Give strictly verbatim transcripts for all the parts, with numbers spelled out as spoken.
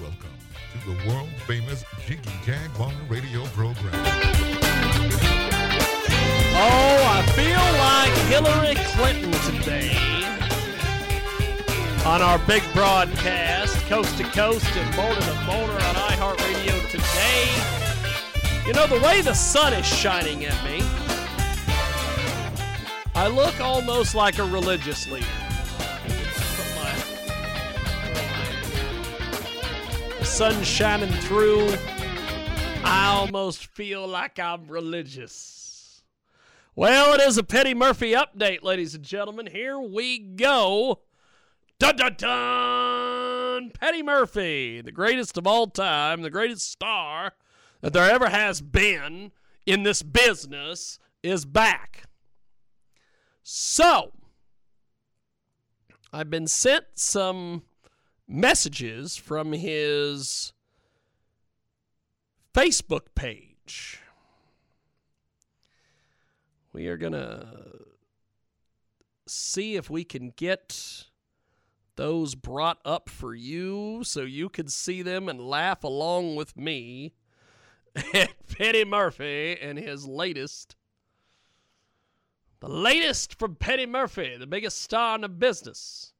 Welcome to the world-famous Jiggy Jaguar radio program. Oh, I feel like Hillary Clinton today on our big broadcast, coast to coast and motor to motor on iHeartRadio today. You know, the way the sun is shining at me, I look almost like a religious leader. From my, from my, the sun shining through, I almost feel like I'm religious. Well, it is a Petty Murphy update, ladies and gentlemen. Here we go. Dun, dun, dun! Petty Murphy, the greatest of all time, the greatest star that there ever has been in this business, is back. So, I've been sent some messages from his Facebook page. We are going to see if we can get those brought up for you so you can see them and laugh along with me at Petty Murphy and his latest. The latest from Petty Murphy, the biggest star in the business.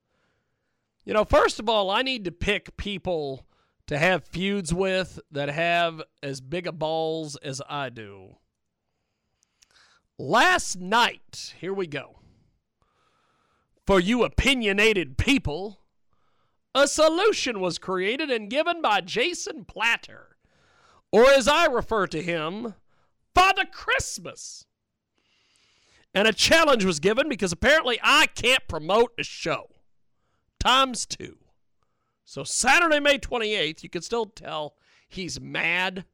You know, first of all, I need to pick people to have feuds with that have as big a balls as I do. Last night, here we go. For you opinionated people, a solution was created and given by Jason Platter, or as I refer to him, Father Christmas. And a challenge was given because apparently I can't promote a show. Times two. So Saturday, May twenty-eighth, you can still tell he's mad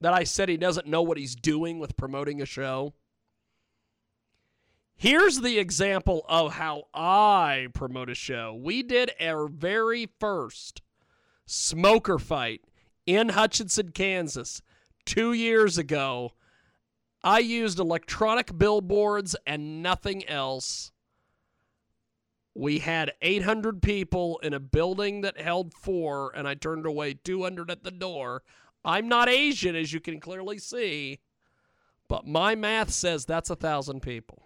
that I said he doesn't know what he's doing with promoting a show. Here's the example of how I promote a show. We did our very first smoker fight in Hutchinson, Kansas, two years ago. I used electronic billboards and nothing else. We had eight hundred people in a building that held four, and I turned away two hundred at the door. I'm not Asian, as you can clearly see, but my math says that's one thousand people.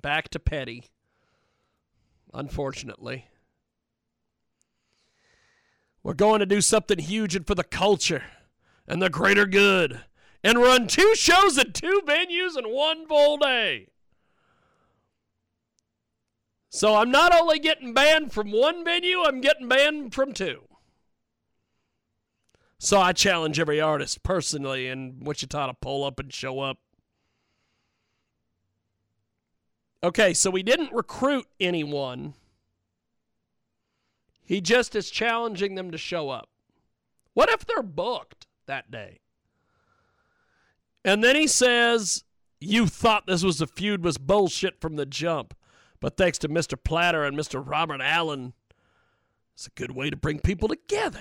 Back to Petty, unfortunately. We're going to do something huge and for the culture and the greater good and run two shows at two venues in one full day. So I'm not only getting banned from one venue, I'm getting banned from two. So I challenge every artist personally in Wichita to pull up and show up. Okay, so we didn't recruit anyone. He just is challenging them to show up. What if they're booked that day? And then he says, you thought this was a feud was bullshit from the jump, but thanks to Mister Platter and Mister Robert Allen, it's a good way to bring people together.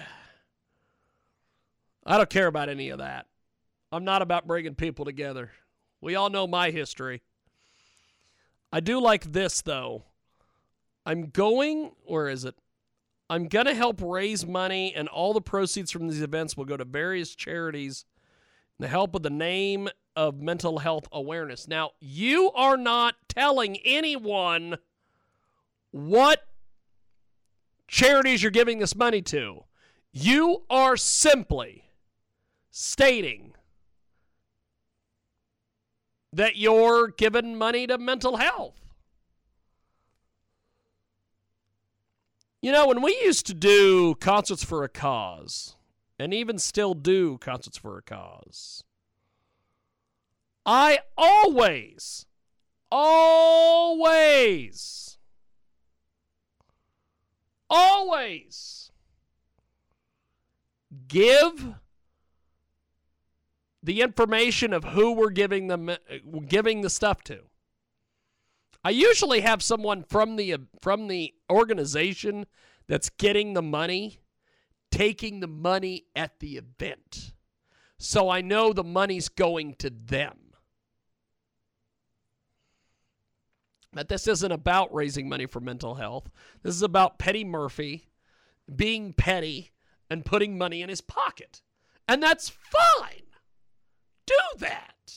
I don't care about any of that. I'm not about bringing people together. We all know my history. I do like this, though. I'm going, where is it? I'm going to help raise money, and all the proceeds from these events will go to various charities in the help of the name of mental health awareness. Now, you are not telling anyone what charities you're giving this money to. You are simply stating that you're giving money to mental health. You know, when we used to do Concerts for a Cause, and even still do Concerts for a Cause, I always, Always. Always. Give the information of who we're giving them, giving the stuff to. I usually have someone from the from the organization that's getting the money, taking the money at the event. So I know the money's going to them. But this isn't about raising money for mental health. This is about Petty Murphy being petty and putting money in his pocket. And that's fine. Do that.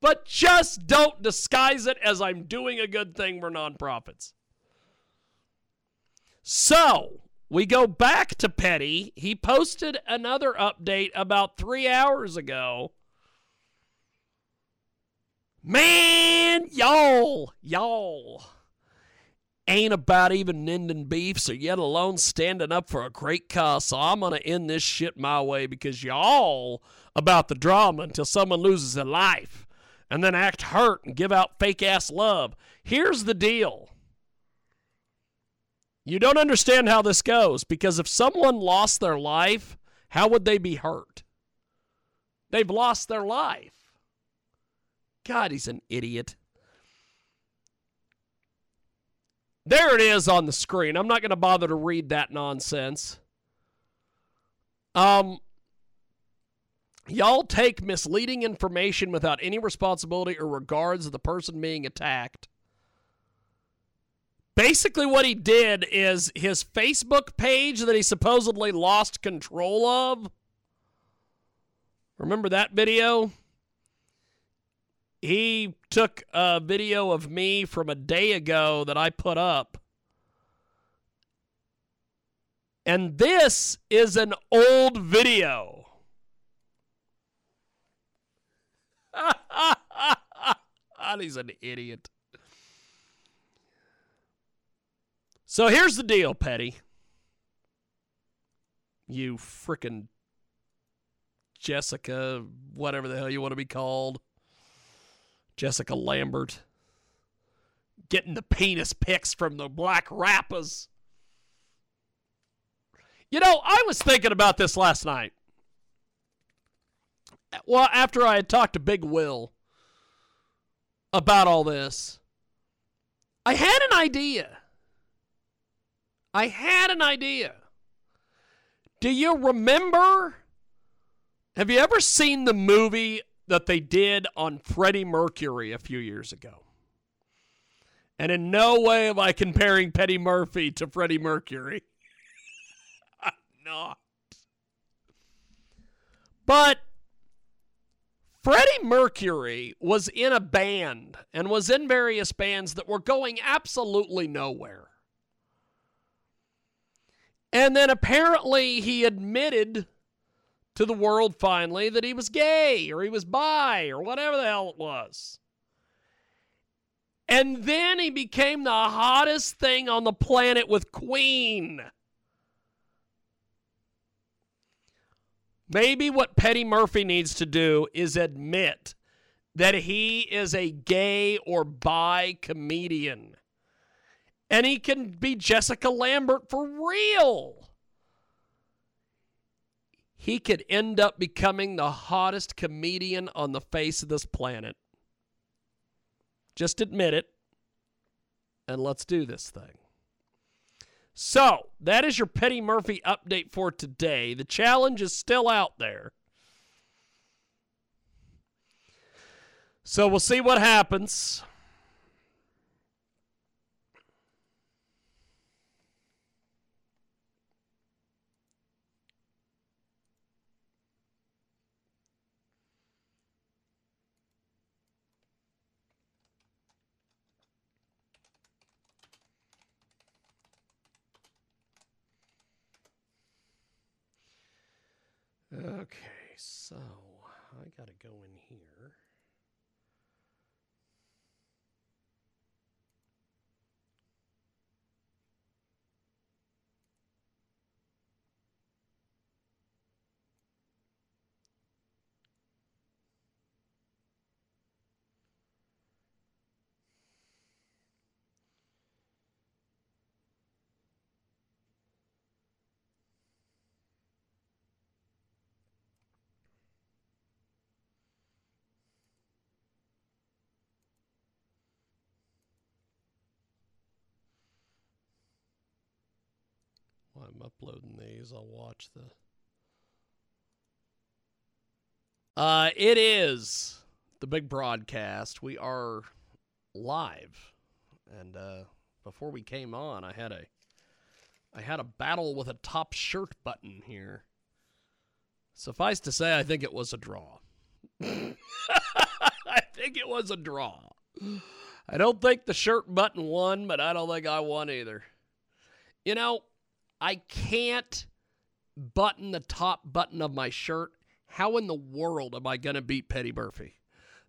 But just don't disguise it as I'm doing a good thing for nonprofits. So, we go back to Petty. He posted another update about three hours ago. Man, y'all, y'all ain't about even ending beefs or yet alone standing up for a great cause. So I'm going to end this shit my way because y'all about the drama until someone loses their life. And then act hurt and give out fake-ass love. Here's the deal. You don't understand how this goes, because if someone lost their life, how would they be hurt? They've lost their life. God, he's an idiot. There it is on the screen. I'm not going to bother to read that nonsense. Um... Y'all take misleading information without any responsibility or regards of the person being attacked. Basically what he did is his Facebook page that he supposedly lost control of. Remember that video? He took a video of me from a day ago that I put up. And this is an old video. He's an idiot. So here's the deal, Petty. You frickin' Jessica, whatever the hell you want to be called. Jessica Lambert. Getting the penis pics from the black rappers. You know, I was thinking about this last night. Well, after I had talked to Big Will about all this, I had an idea. I had an idea. Do you remember? Have you ever seen the movie that they did on Freddie Mercury a few years ago? And in no way am I comparing Petty Murphy to Freddie Mercury. I'm not. But Freddie Mercury was in a band and was in various bands that were going absolutely nowhere. And then apparently he admitted to the world finally that he was gay or he was bi or whatever the hell it was. And then he became the hottest thing on the planet with Queen. Maybe what Petty Murphy needs to do is admit that he is a gay or bi comedian. And he can be Jessica Lambert for real. He could end up becoming the hottest comedian on the face of this planet. Just admit it. And let's do this thing. So, that is your Petty Murphy update for today. The challenge is still out there. So, we'll see what happens. Okay, so I gotta go in here. I'm uploading these, I'll watch the... Uh, it is the big broadcast. We are live. And uh, before we came on, I had a I had a battle with a top shirt button here. Suffice to say, I think it was a draw. I think it was a draw. I don't think the shirt button won, but I don't think I won either. You know, I can't button the top button of my shirt. How in the world am I going to beat Petty Murphy?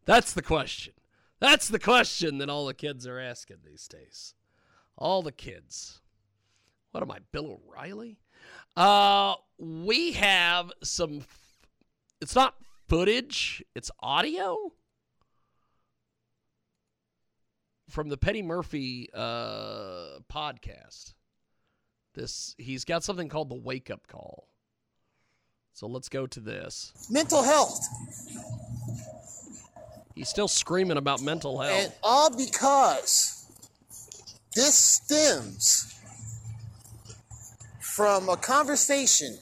That's the question. That's the question that all the kids are asking these days. All the kids. What am I, Bill O'Reilly? Uh, we have some... F- it's not footage. It's audio from the Petty Murphy uh, podcast. This he's got something called the Wake Up Call. So let's go to this. Mental health. He's still screaming about mental health. And all because this stems from a conversation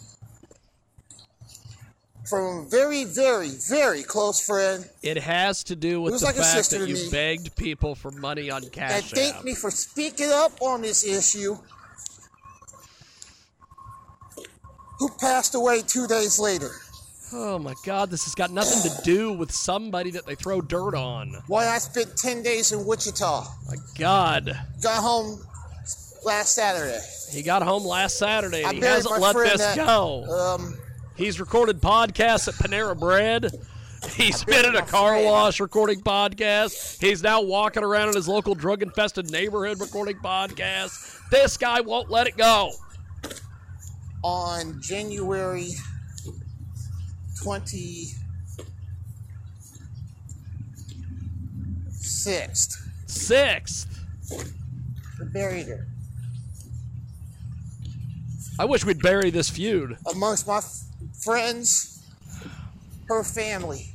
from a very, very, very close friend. It has to do with the like fact that you begged people for money on Cash App. And thanked me for speaking up on this issue. Who passed away two days later. Oh my God, this has got nothing to do with somebody that they throw dirt on. Why, I spent ten days in Wichita. My God. Got home last Saturday. He got home last Saturday. And he hasn't let this that, go. Um, He's recorded podcasts at Panera Bread. He's been at a car friend. wash recording podcasts. He's now walking around in his local drug-infested neighborhood recording podcasts. This guy won't let it go. On January twenty-sixth. sixth. We buried her. I wish we'd bury this feud. Amongst my f- friends, her family,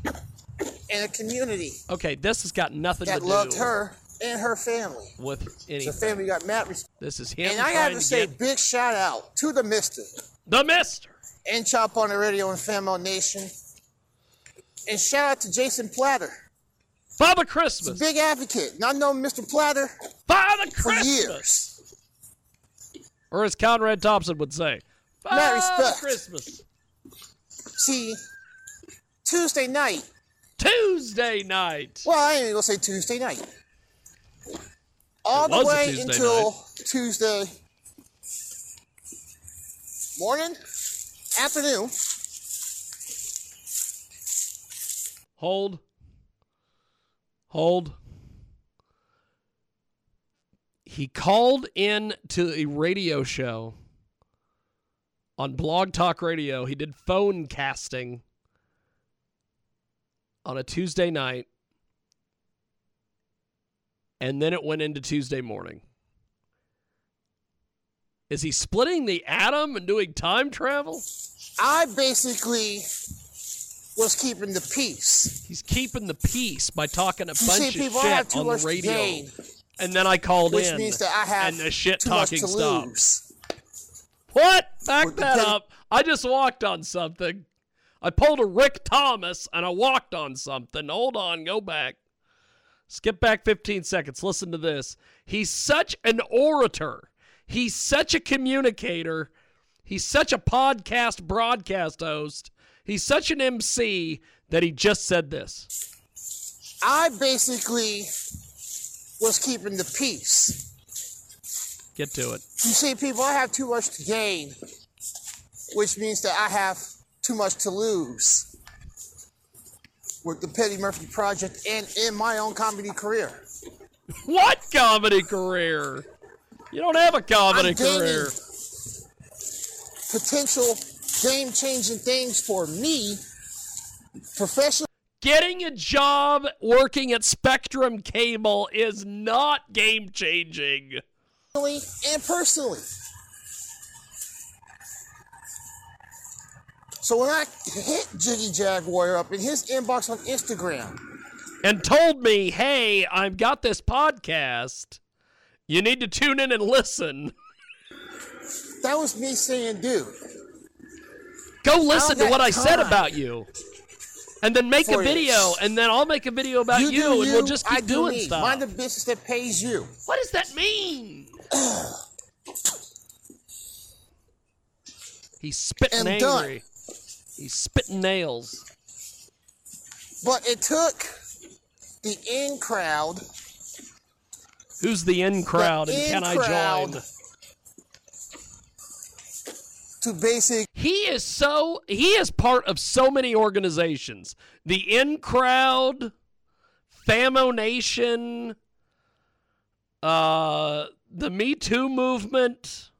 and a community. Okay, this has got nothing to do. That loved her and her family. With anything. The family got mad. This is him. And I have to, to say, get... big shout out to the Mister. The Mister. And Chop On It Radio and Famo Nation. And shout out to Jason Platter. Father Christmas. He's a big advocate. And I've known Mister Platter Father for Christmas. years. Or as Conrad Thompson would say, Merry Christmas. See, Tuesday night. Tuesday night. Well, I ain't even going to say Tuesday night. All it the way until night. Tuesday morning, afternoon. Hold. Hold. He called in to a radio show on Blog Talk Radio. He did phone casting on a Tuesday night, and then it went into Tuesday morning. Is he splitting the atom and doing time travel? I basically was keeping the peace. He's keeping the peace by talking a you bunch see, of shit on the radio. Gain. And then I called Which in, means that I have and the shit-talking stops. What? Back With that the... up. I just walked on something. I pulled a Rick Thomas, and I walked on something. Hold on. Go back. Skip back fifteen seconds. Listen to this. He's such an orator. He's such a communicator. He's such a podcast broadcast host. He's such an M C that he just said this. I basically... was keeping the peace. Get to it. You see, people, I have too much to gain, which means that I have too much to lose with the Petty Murphy Project and in my own comedy career. What comedy career? You don't have a comedy I'm career. Potential game-changing things for me, professional. Getting a job working at Spectrum Cable is not game-changing. And personally. So when I hit Jiggy Jaguar up in his inbox on Instagram. And told me, hey, I've got this podcast. You need to tune in and listen. That was me saying, dude. Go listen to what I said about you. And then make a video, and then I'll make a video about you, you and we'll just keep doing stuff. Mind the business that pays you. What does that mean? He's spitting angry. He's spitting nails. But it took the in crowd. Who's the in crowd, and can I join? To basic. He is so he is part of so many organizations. The In Crowd, Famo Nation, uh, the Me Too movement,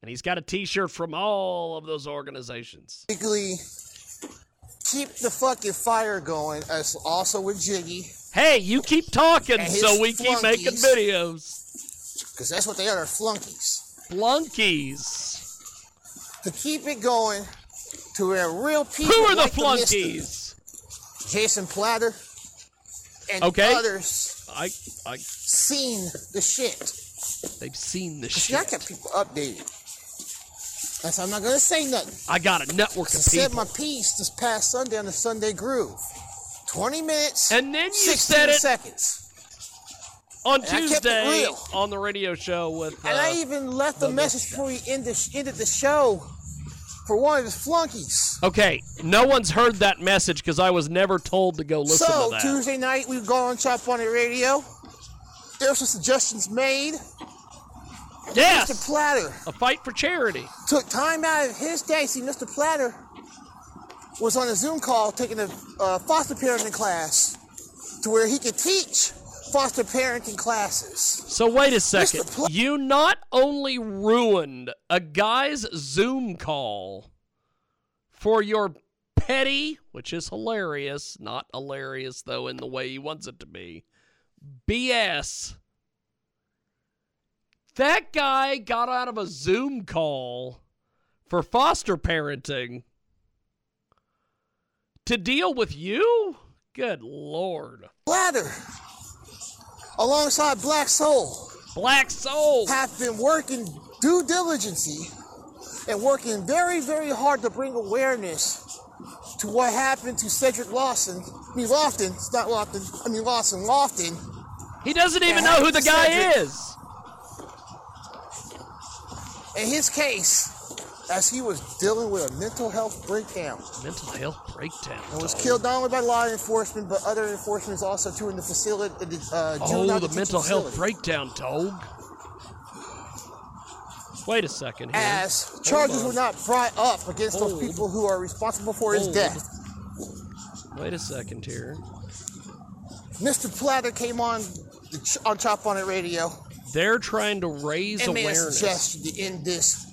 and he's got a T-shirt from all of those organizations. Basically, keep the fucking fire going. As also with Jiggy. Hey, you keep talking, so we flunkies. Keep making videos. Because that's what they are—they're flunkies. Flunkies. To keep it going to where real people. Who are the like flunkies? The Jason Platter and okay. others. I I seen the shit. They've seen the shit. I got people updated. That's I'm not gonna say nothing. I got a network of I people. I said my piece this past Sunday on the Sunday Groove. Twenty minutes. And then you said it. Seconds. On and Tuesday, on the radio show with... Uh, and I even left a message before we ended, ended the show for one of his flunkies. Okay, no one's heard that message because I was never told to go listen so, to that. So, Tuesday night, we go on Chop On It Radio. There were some suggestions made. Yes! Mister Platter. A fight for charity. Took time out of his day. See, Mister Platter was on a Zoom call taking a uh, foster parenting class to where he could teach... foster parenting classes. So wait a second. You not only ruined a guy's Zoom call for your petty, which is hilarious, not hilarious though in the way he wants it to be, B S. That guy got out of a Zoom call for foster parenting to deal with you? Good Lord. Bladder. Alongside Black Soul. Black Soul. Have been working due diligence and working very, very hard to bring awareness to what happened to Cedric Lofton. I mean, Lofton. It's not Lofton. I mean, Lofton. Lofton. He doesn't even know who the guy Cedric. is. In his case, as he was dealing with a mental health breakdown. Mental health breakdown. And was killed not only by law enforcement, but other enforcement also too in the facility. Uh, oh, the mental facility. health breakdown, Tog. Wait a second here. As Hold charges on. were not brought up against Hold. those people who are responsible for Hold. his death. Wait a second here. Mister Platter came on on Chop On It Radio. They're trying to raise and awareness. And made a suggestion to end this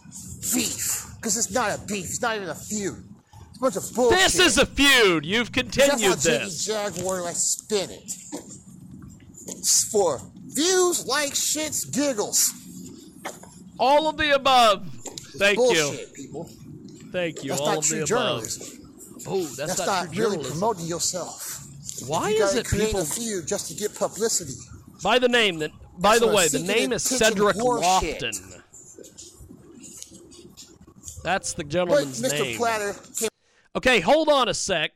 beef. Because it's not a beef. It's not even a feud. It's a bunch of bullshit. This is a feud. You've continued this. That's how Jiggy Jaguar like spin it. It's for views, likes, shits, giggles. All of the above. Thank it's bullshit, you. people. Thank you. That's All not of true the journalism. Above. Oh, that's, that's not, not really journalism. promoting yourself. Why you is it create people a feud just to get publicity? By the name that. By that's the way, the name is Cedric Lofton. Shit. That's the gentleman's Mister name. Platter came- okay, hold on a sec.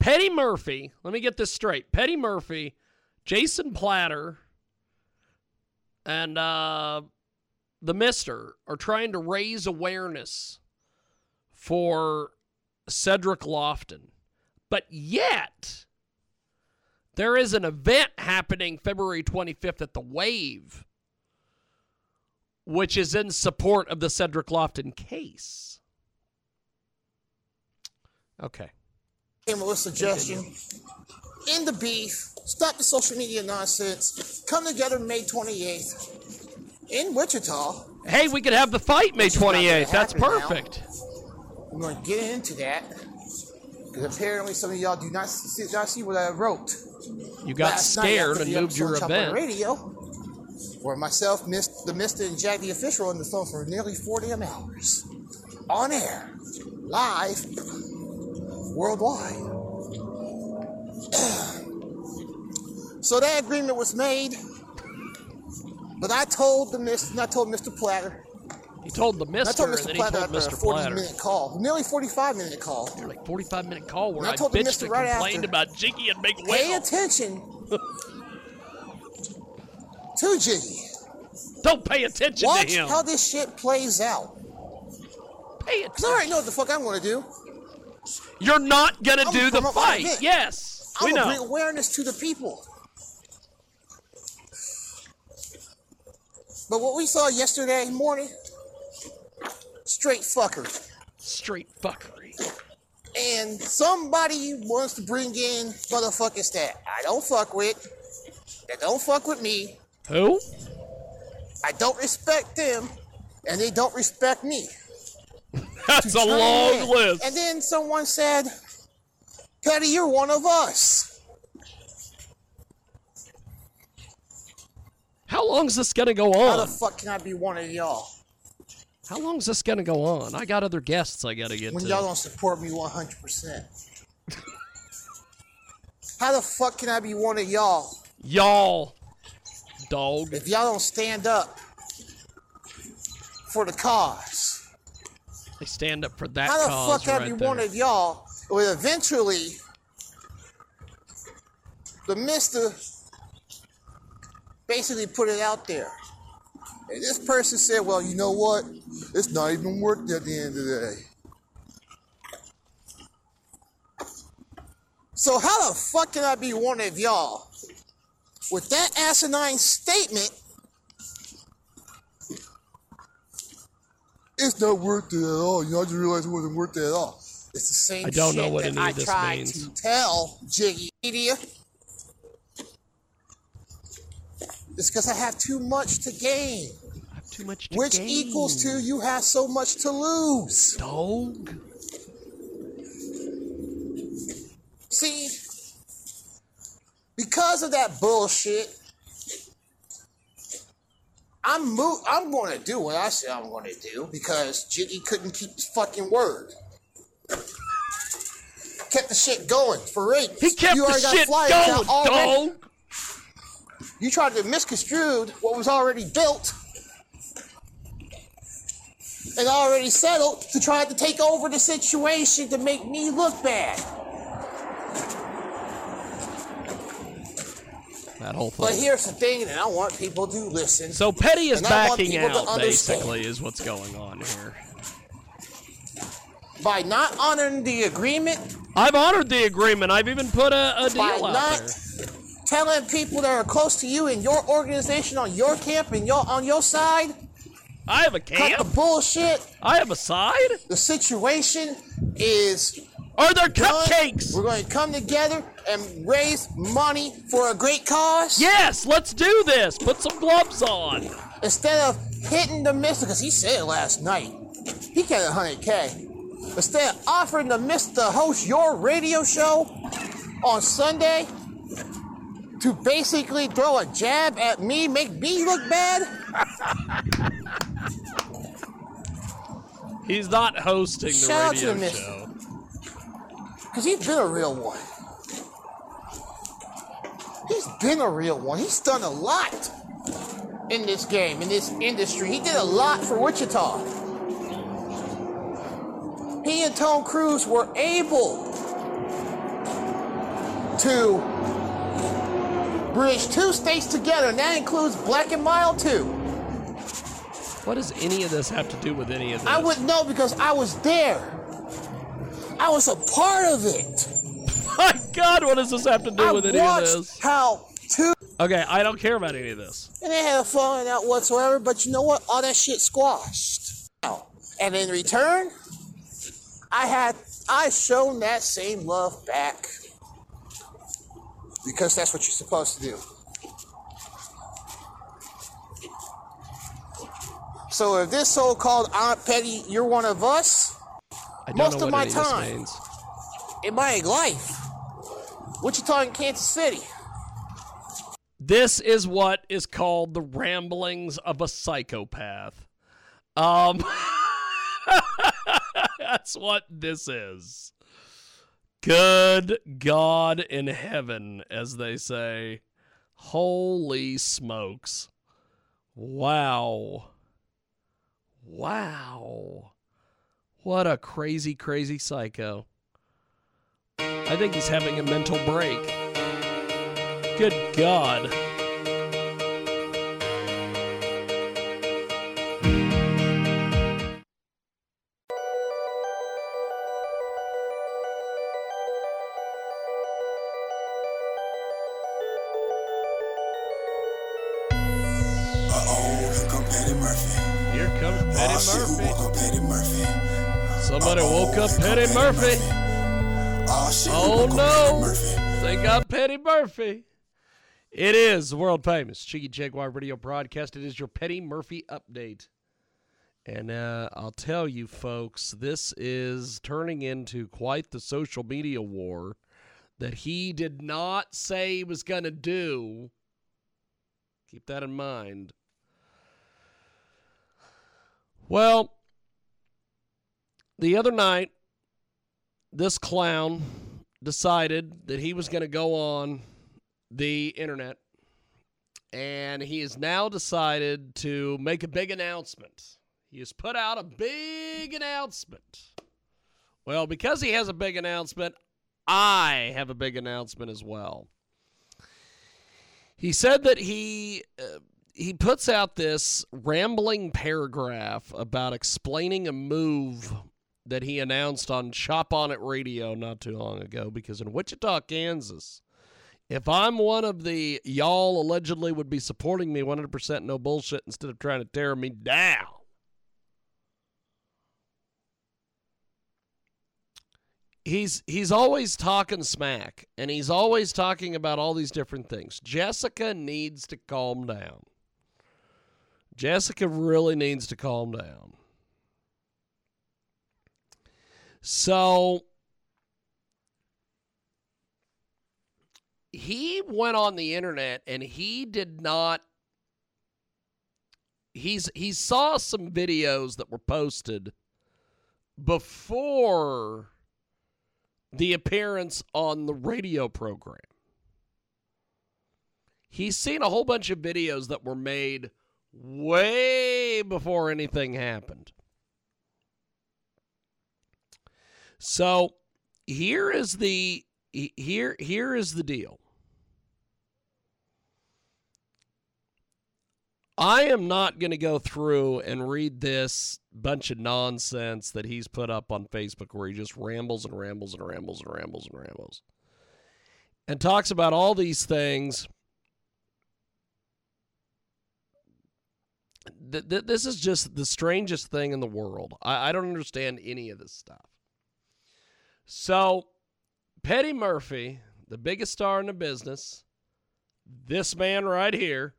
Petty Murphy, let me get this straight. Petty Murphy, Jason Platter, and uh, the Mister are trying to raise awareness for Cedric Lofton. But yet, there is an event happening February twenty-fifth at The Wave, which is in support of the Cedric Lofton case. Okay. Came with a suggestion. End the beef. Stop the social media nonsense. Come together May twenty-eighth in Wichita. Hey, we could have the fight May twenty-eighth. That's perfect. Now. I'm going to get into that. Because apparently some of y'all do not see, not see what I wrote. You got Last scared and moved your event. Radio. Where myself, the Mister and Jack the official on the phone for nearly four damn hours. On air. Live. Worldwide. So that agreement was made. But I told the miss, I told Mister Platter. You told the mister, I told Mister and Platter then he told Mister Platter. A forty-minute call. Nearly forty-five-minute call. You're like forty-five-minute call where and I, I told bitched the mister and right complained after, about Jiggy and Big Will. Pay attention to Jiggy. Don't pay attention Watch to him. Watch how this shit plays out. Pay attention. I already know what the fuck I'm going to do. You're not going to do the fight. Event. Yes, we know. I'm going to bring awareness to the people. But what we saw yesterday morning, straight fuckery. Straight fuckery. And somebody wants to bring in motherfuckers that I don't fuck with, that don't fuck with me. Who? I don't respect them, and they don't respect me. That's a long list. And then someone said, Petty, you're one of us. How long is this going to go on? How the fuck can I be one of y'all? How long is this going to go on? I got other guests I got to get to. When y'all don't support me one hundred percent. How the fuck can I be one of y'all? Y'all, dog. If y'all don't stand up for the cause. They stand up for that cause. How the fuck can I be one of y'all? Well, eventually, the mister basically put it out there. And this person said, well, you know what? It's not even worth it at the end of the day. So how the fuck can I be one of y'all? With that asinine statement, it's not worth it at all. You know, I just realized it wasn't worth it at all. It's the same I don't shit know what that I tried means. to tell Jiggy Media. It's because I have too much to gain. I have too much to Which gain. Which equals to you have so much to lose. Dog. See, because of that bullshit, I'm mo- I'm going to do what I said I'm going to do because Jiggy couldn't keep his fucking word. Kept the shit going for ratings. He kept you the shit going, dog. You tried to misconstrue what was already built and already settled to try to take over the situation to make me look bad. That whole thing. But here's the thing, and I want people to listen. So Petty is backing out, basically, is what's going on here. By not honoring the agreement. I've honored the agreement. I've even put a, a deal out not, there. Telling people that are close to you in your organization, on your camp, and your on your side. I have a camp. Cut the bullshit. I have a side. The situation is. Are there done. Cupcakes? We're going to come together and raise money for a great cause. Yes, let's do this. Put some gloves on. Instead of hitting the mister, because he said it last night, he got one hundred K. Instead of offering the mister to host your radio show on Sunday. To basically throw a jab at me, make me look bad? He's not hosting the Shout radio the show. Because he's been a real one. He's been a real one. He's done a lot in this game, in this industry. He did a lot for Wichita. He and Tone Cruz were able to bridge two states together, and that includes Black and Mild too. What does any of this have to do with any of this? I wouldn't know because I was there. I was a part of it. My God, what does this have to do I with any of this? How two? Okay, I don't care about any of this. And they had a falling out whatsoever, but you know what? All that shit squashed. And in return, I had I shown that same love back. Because that's what you're supposed to do. So if this so-called Aunt Petty, you're one of us, I don't most know of what my time, in my life, Wichita and Kansas City. This is what is called the ramblings of a psychopath. Um, that's what this is. Good God in heaven, as they say. Holy smokes. Wow. Wow. What a crazy, crazy psycho. I think he's having a mental break. Good God. Somebody woke up Petty Murphy. Oh no, they got Petty Murphy. It is world famous Jiggy Jaguar radio broadcast. It is your Petty Murphy update. And uh, I'll tell you folks, this is turning into quite the social media war that he did not say he was going to do. Keep that in mind. Well, the other night, this clown decided that he was going to go on the internet, and he has now decided to make a big announcement. He has put out a big announcement. Well, because he has a big announcement, I have a big announcement as well. He said that he... Uh, He puts out this rambling paragraph about explaining a move that he announced on Chop On It Radio not too long ago, because in Wichita, Kansas, if I'm one of the y'all allegedly would be supporting me one hundred percent no bullshit instead of trying to tear me down, He's he's always talking smack, and he's always talking about all these different things. Jessica needs to calm down. Jessica really needs to calm down. So he went on the internet and he did not. He's he saw some videos that were posted before the appearance on the radio program. He's seen a whole bunch of videos that were made way before anything happened. So here is the here here is the deal. I am not going to go through and read this bunch of nonsense that he's put up on Facebook, where he just rambles and rambles and rambles and rambles and rambles and talks about all these things. This is just the strangest thing in the world. I, I don't understand any of this stuff. So, Petty Murphy, the biggest star in the business, this man right here,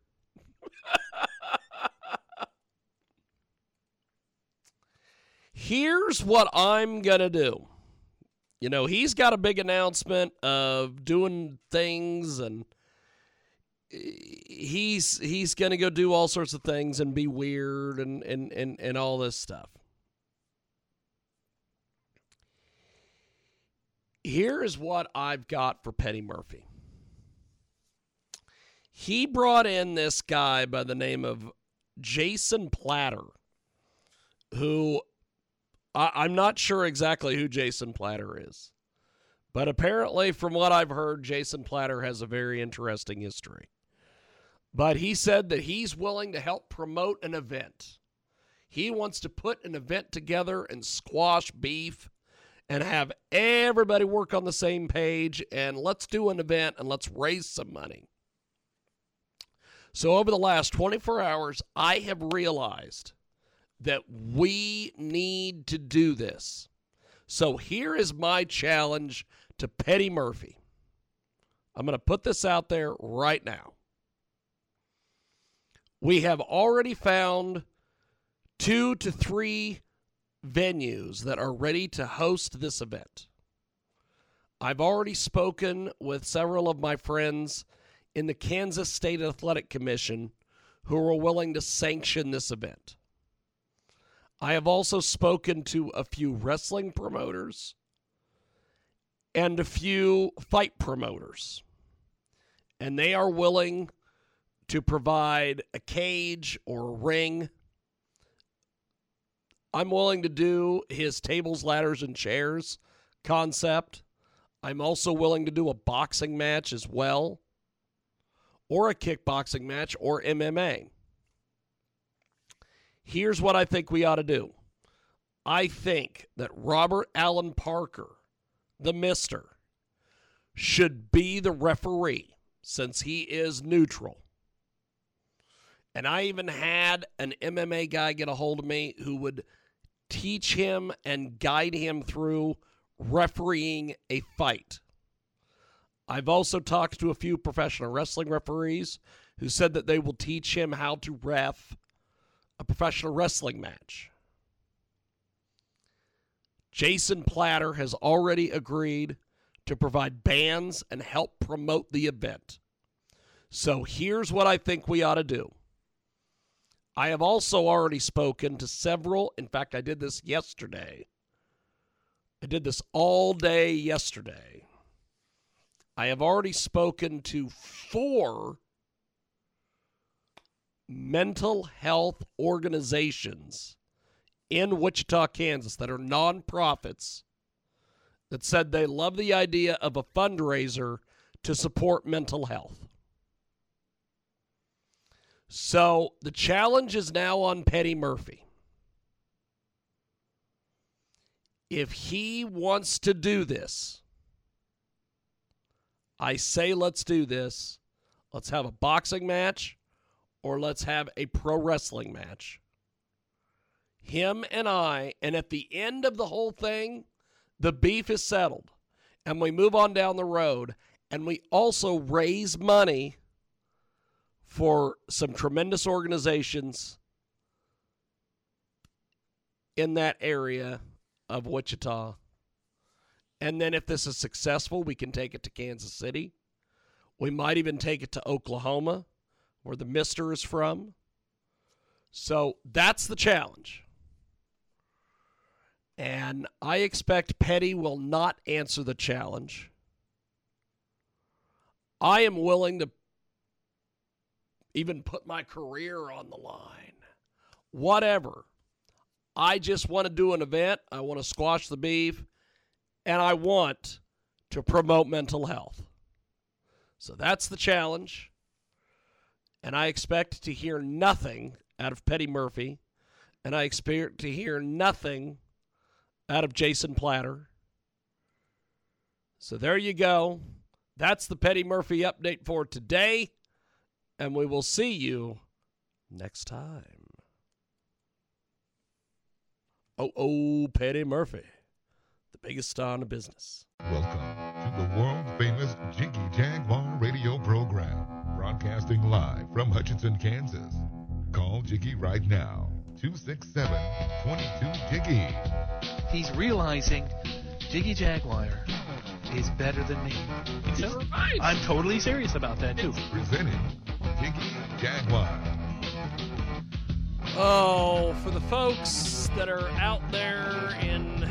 here's what I'm going to do. You know, he's got a big announcement of doing things, and he's he's going to go do all sorts of things and be weird and, and, and, and all this stuff. Here is what I've got for Petty Murphy. He brought in this guy by the name of Jason Platter, who I, I'm not sure exactly who Jason Platter is, but apparently from what I've heard, Jason Platter has a very interesting history. But he said that he's willing to help promote an event. He wants to put an event together and squash beef and have everybody work on the same page, and let's do an event and let's raise some money. So over the last twenty-four hours, I have realized that we need to do this. So here is my challenge to Petty Murphy. I'm going to put this out there right now. We have already found two to three venues that are ready to host this event. I've already spoken with several of my friends in the Kansas State Athletic Commission who are willing to sanction this event. I have also spoken to a few wrestling promoters and a few fight promoters, and they are willing to provide a cage or a ring. I'm willing to do his tables, ladders, and chairs concept. I'm also willing to do a boxing match as well, or a kickboxing match, or M M A. Here's what I think we ought to do. I think that Robert Allen Parker, the mister, should be the referee since he is neutral. And I even had an M M A guy get a hold of me who would teach him and guide him through refereeing a fight. I've also talked to a few professional wrestling referees who said that they will teach him how to ref a professional wrestling match. Jason Platter has already agreed to provide bands and help promote the event. So here's what I think we ought to do. I have also already spoken to several. In fact, I did this yesterday. I did this all day yesterday. I have already spoken to four mental health organizations in Wichita, Kansas, that are nonprofits that said they love the idea of a fundraiser to support mental health. So the challenge is now on Petty Murphy. If he wants to do this, I say let's do this. Let's have a boxing match or let's have a pro wrestling match. Him and I, and at the end of the whole thing, the beef is settled and we move on down the road, and we also raise money for some tremendous organizations in that area of Wichita. And then if this is successful, we can take it to Kansas City. We might even take it to Oklahoma, where the mister is from. So that's the challenge. And I expect Petty will not answer the challenge. I am willing to even put my career on the line. Whatever. I just want to do an event. I want to squash the beef. And I want to promote mental health. So that's the challenge. And I expect to hear nothing out of Petty Murphy. And I expect to hear nothing out of Jason Platter. So there you go. That's the Petty Murphy update for today. And we will see you next time. Oh, oh, Petty Murphy, the biggest star in the business. Welcome to the world-famous Jiggy Jaguar radio program, broadcasting live from Hutchinson, Kansas. Call Jiggy right now, two six seven, two two, Jiggy. He's realizing Jiggy Jaguar is better than me. It's it's, I'm totally serious about that, too. It's presenting Jiggy Jaguar. Oh, for the folks that are out there in...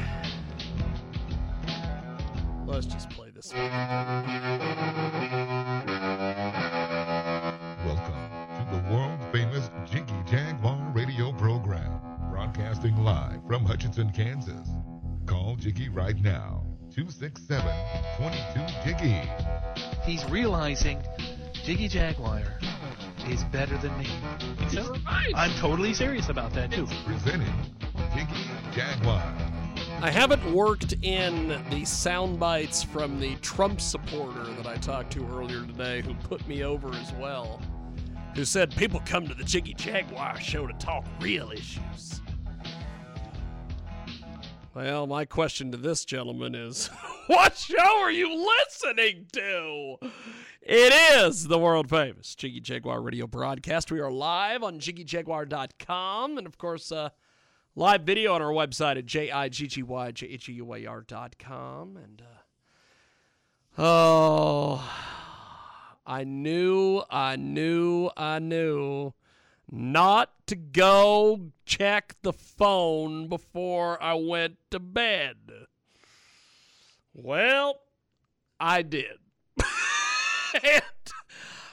Let's just play this one. Welcome to the world-famous Jiggy Jaguar radio program, broadcasting live from Hutchinson, Kansas. Call Jiggy right now, two six seven, two two, Jiggy. He's realizing Jiggy Jaguar is better than me. It's it's, I'm totally serious about that, too. Presenting Jiggy Jaguar. I haven't worked in the sound bites from the Trump supporter that I talked to earlier today, who put me over as well, who said people come to the Jiggy Jaguar show to talk real issues. Well, my question to this gentleman is, what show are you listening to? It is the world-famous Jiggy Jaguar radio broadcast. We are live on Jiggy Jaguar dot com and, of course, uh, live video on our website at J I G G Y J H U A R dot com. And, uh, oh, I knew, I knew, I knew... not to go check the phone before I went to bed. Well, I did. And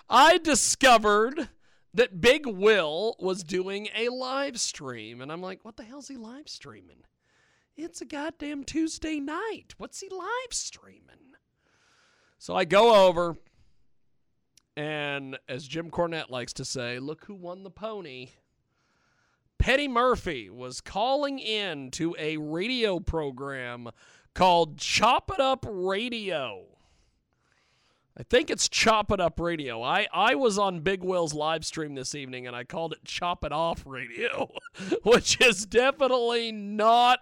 I discovered that Big Will was doing a live stream. And I'm like, what the hell is he live streaming? It's a goddamn Tuesday night. What's he live streaming? So I go over, and as Jim Cornette likes to say, look who won the pony. Petty Murphy was calling in to a radio program called Chop It Up Radio. I think it's Chop It Up Radio. I, I was on Big Will's live stream this evening, and I called it Chop It Off Radio, which is definitely not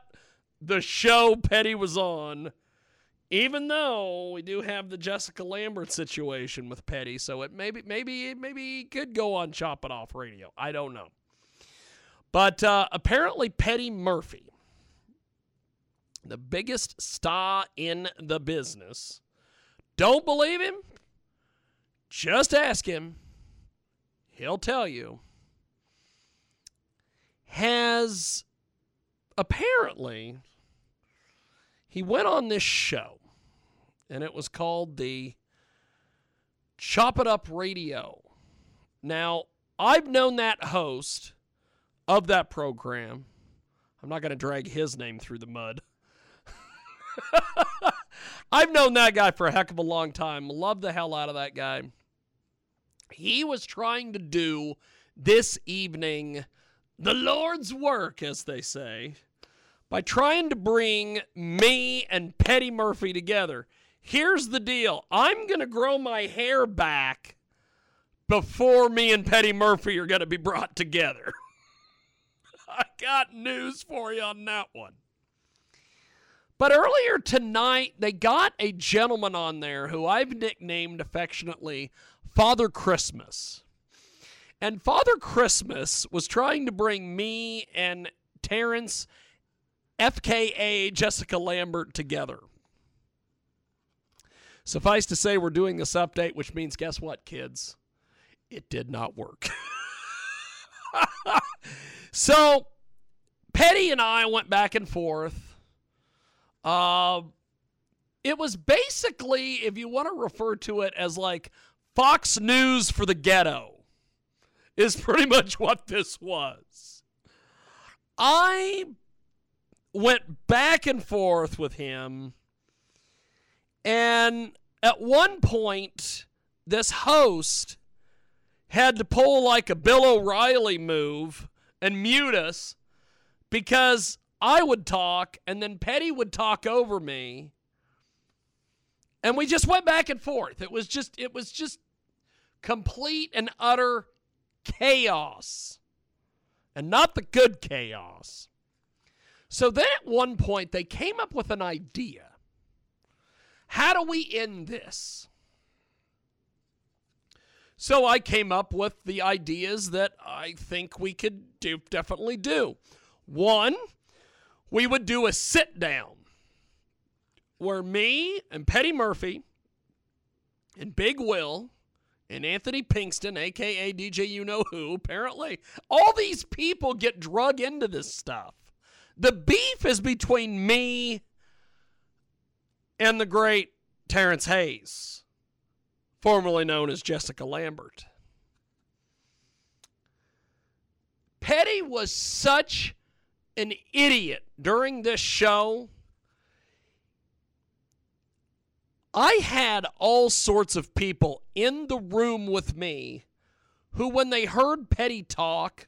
the show Petty was on, even though we do have the Jessica Lambert situation with Petty, so it maybe maybe maybe he could go on Chop It Off Radio. I don't know. But uh, apparently Petty Murphy, the biggest star in the business, don't believe him? Just ask him. He'll tell you. Has apparently, he went on this show, and it was called the Chop It Up Radio. Now, I've known that host of that program. I'm not going to drag his name through the mud. I've known that guy for a heck of a long time. Love the hell out of that guy. He was trying to do this evening the Lord's work, as they say, by trying to bring me and Petty Murphy together. Here's the deal. I'm going to grow my hair back before me and Petty Murphy are going to be brought together. I got news for you on that one. But earlier tonight, they got a gentleman on there who I've nicknamed affectionately Father Christmas. And Father Christmas was trying to bring me and Terrence, F K A Jessica Lambert, together. Suffice to say, we're doing this update, which means, guess what, kids? It did not work. So, Petty and I went back and forth. Uh, it was basically, if you want to refer to it as like Fox News for the ghetto, is pretty much what this was. I went back and forth with him, and at one point, this host had to pull like a Bill O'Reilly move and mute us because I would talk, and then Petty would talk over me, and we just went back and forth. It was just, it was just complete and utter chaos, and not the good chaos. So then at one point, they came up with an idea. How do we end this? So I came up with the ideas that I think we could do, definitely do. One, we would do a sit-down where me and Petty Murphy and Big Will and Anthony Pinkston, a k a. D J You-Know-Who, apparently, all these people get drug into this stuff. The beef is between me and the great Terrence Hayes, formerly known as Jessica Lambert. Petty was such an idiot during this show. I had all sorts of people in the room with me who, when they heard Petty talk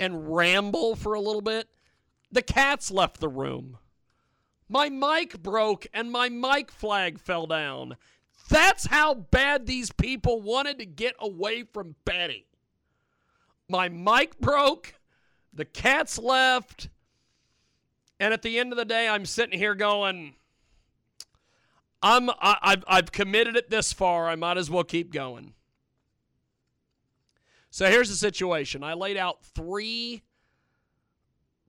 and ramble for a little bit, the cats left the room. My mic broke and my mic flag fell down. That's how bad these people wanted to get away from Petty. My mic broke, the cats left, and at the end of the day, I'm sitting here going, I'm, I, I've, I've committed it this far. I might as well keep going. So here's the situation. I laid out three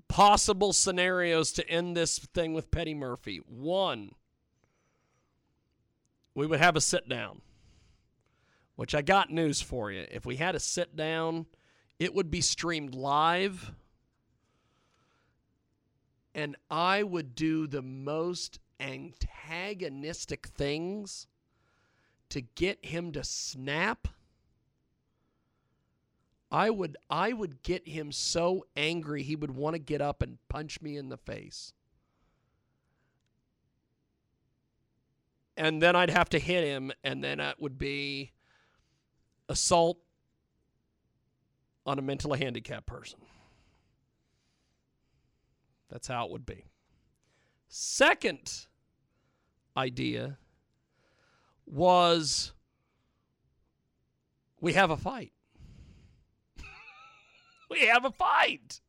possible scenarios to end this thing with Petty Murphy. One, we would have a sit down, which I got news for you. If we had a sit down, it would be streamed live, and I would do the most antagonistic things to get him to snap. I would I would get him so angry he would want to get up and punch me in the face. And then I'd have to hit him, and then it would be assault on a mentally handicapped person. That's how it would be. Second idea was we have a fight. We have a fight.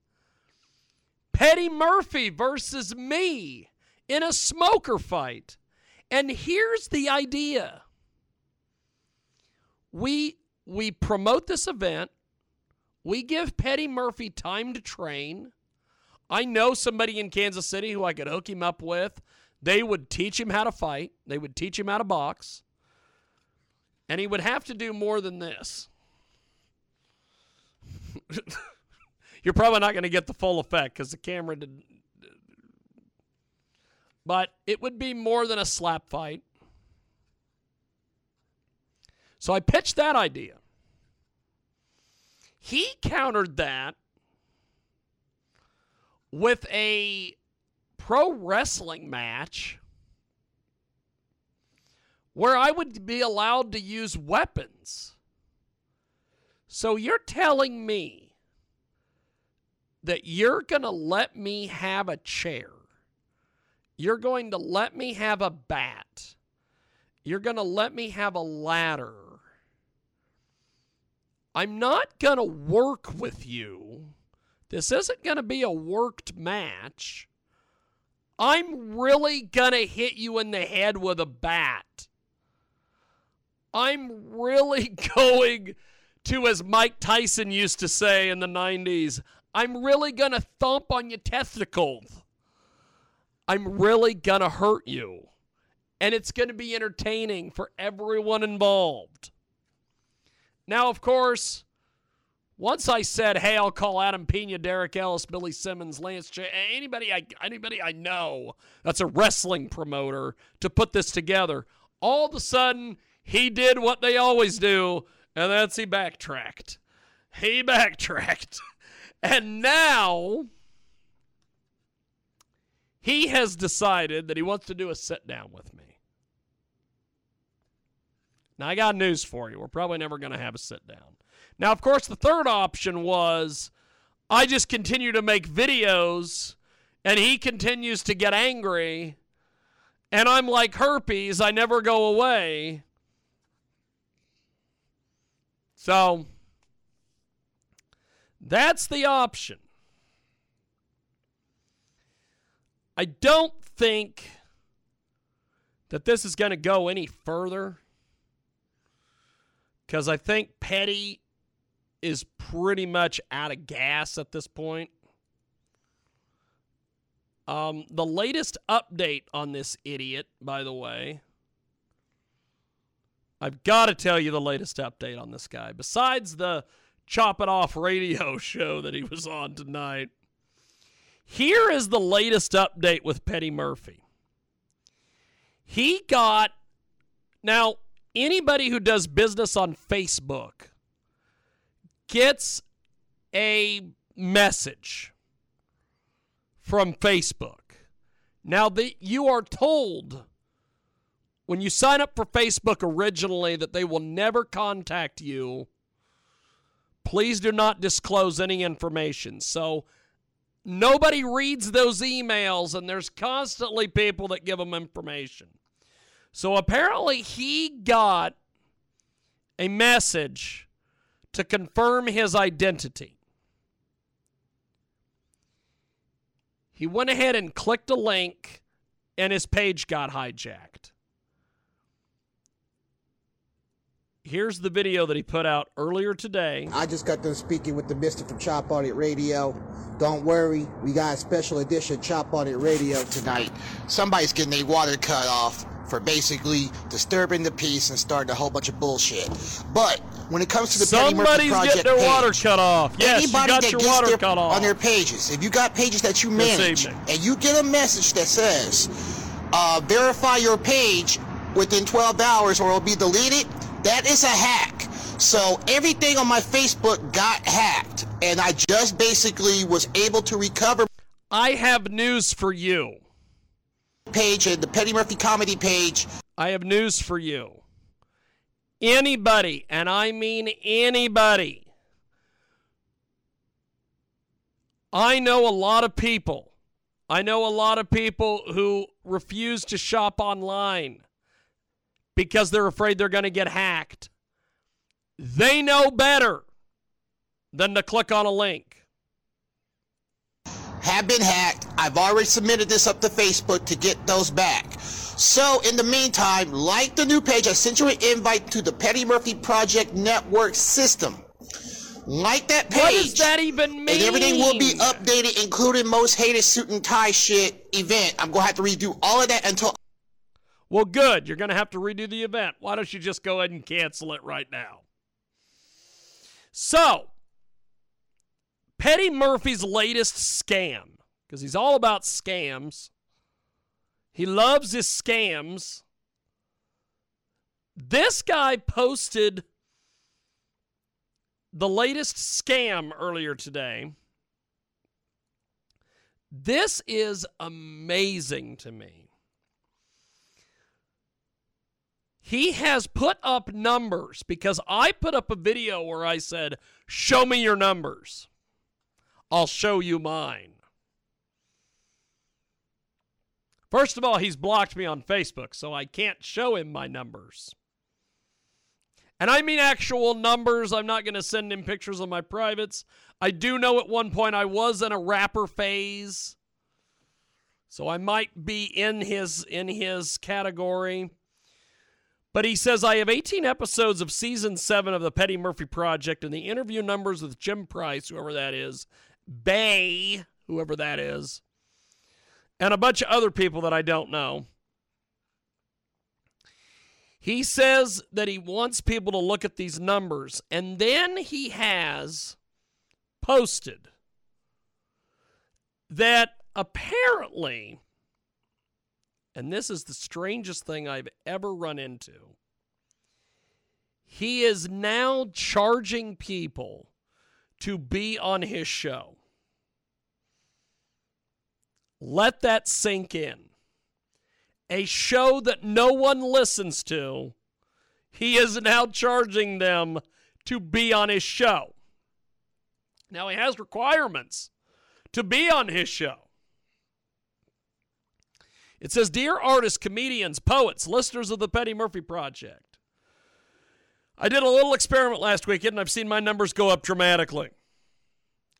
Petty Murphy versus me in a smoker fight. And here's the idea. We we promote this event. We give Petty Murphy time to train. I know somebody in Kansas City who I could hook him up with. They would teach him how to fight. They would teach him how to box. And he would have to do more than this. You're probably not going to get the full effect because the camera didn't. But it would be more than a slap fight. So I pitched that idea. He countered that with a pro wrestling match where I would be allowed to use weapons. So you're telling me that you're going to let me have a chair. You're going to let me have a bat. You're going to let me have a ladder. I'm not going to work with you. This isn't going to be a worked match. I'm really going to hit you in the head with a bat. I'm really going to, as Mike Tyson used to say in the nineties, I'm really going to thump on your testicles. I'm really going to hurt you. And it's going to be entertaining for everyone involved. Now, of course, once I said, hey, I'll call Adam Pena, Derek Ellis, Billy Simmons, Lance Ch- anybody I anybody I know that's a wrestling promoter to put this together, all of a sudden, he did what they always do, and that's he backtracked. He backtracked. And now he has decided that he wants to do a sit-down with me. Now, I got news for you. We're probably never going to have a sit-down. Now, of course, the third option was I just continue to make videos, and he continues to get angry, and I'm like herpes. I never go away. So that's the option. I don't think that this is going to go any further because I think Petty is pretty much out of gas at this point. Um, the latest update on this idiot, by the way, I've got to tell you the latest update on this guy. Besides the Chop It Off radio show that he was on tonight, here is the latest update with Petty Murphy. He got, now anybody who does business on Facebook gets a message from Facebook. Now the, you are told when you sign up for Facebook originally that they will never contact you. Please do not disclose any information. So nobody reads those emails, and there's constantly people that give them information. So apparently he got a message to confirm his identity. He went ahead and clicked a link, and his page got hijacked. Here's the video that he put out earlier today. I just got done speaking with the mister from Chop On It Radio. Don't worry, we got a special edition Chop On It Radio tonight. Somebody's getting their water cut off for basically disturbing the peace and starting a whole bunch of bullshit. But when it comes to the somebody's Petty Murphy Project, somebody's getting their water page, cut off. Yes, anybody you got that your water their, cut off on their pages. If you got pages that you manage and you get a message that says uh, verify your page within twelve hours or it'll be deleted. That is a hack. So everything on my Facebook got hacked, and I just basically was able to recover. I have news for you. Page and the Petty Murphy comedy page. I have news for you. Anybody, and I mean anybody. I know a lot of people. I know a lot of people who refuse to shop online because they're afraid they're going to get hacked. They know better than to click on a link. Have been hacked. I've already submitted this up to Facebook to get those back. So in the meantime, like the new page, I sent you an invite to the Petty Murphy Project Network system. Like that page. What does that even mean? And everything will be updated, including most hated suit and tie shit event. I'm going to have to redo all of that until... Well, good. You're going to have to redo the event. Why don't you just go ahead and cancel it right now? So, Petty Murphy's latest scam, because he's all about scams. He loves his scams. This guy posted the latest scam earlier today. This is amazing to me. He has put up numbers, because I put up a video where I said, show me your numbers. I'll show you mine. First of all, he's blocked me on Facebook, so I can't show him my numbers. And I mean actual numbers. I'm not going to send him pictures of my privates. I do know at one point I was in a rapper phase, so I might be in his in his category. But he says, I have eighteen episodes of season seven of the Petty Murphy Project, and the interview numbers with Jim Price, whoever that is, Bay, whoever that is, and a bunch of other people that I don't know. He says that he wants people to look at these numbers, and then he has posted that apparently... And this is the strangest thing I've ever run into. He is now charging people to be on his show. Let that sink in. A show that no one listens to, he is now charging them to be on his show. Now, he has requirements to be on his show. It says, dear artists, comedians, poets, listeners of the Petty Murphy Project, I did a little experiment last weekend, and I've seen my numbers go up dramatically.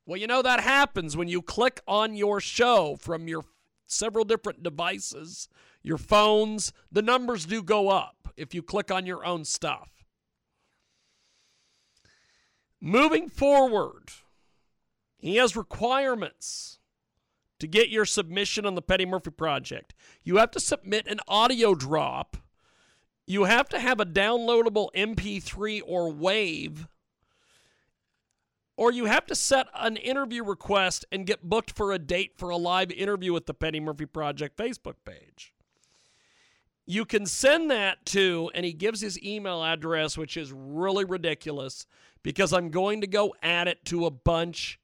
Well, you know, that happens when you click on your show from your several different devices, your phones. The numbers do go up if you click on your own stuff. Moving forward, he has requirements. To get your submission on the Petty Murphy Project, you have to submit an audio drop. You have to have a downloadable M P three or WAV. Or you have to set an interview request and get booked for a date for a live interview with the Petty Murphy Project Facebook page. You can send that to, and he gives his email address, which is really ridiculous, because I'm going to go add it to a bunch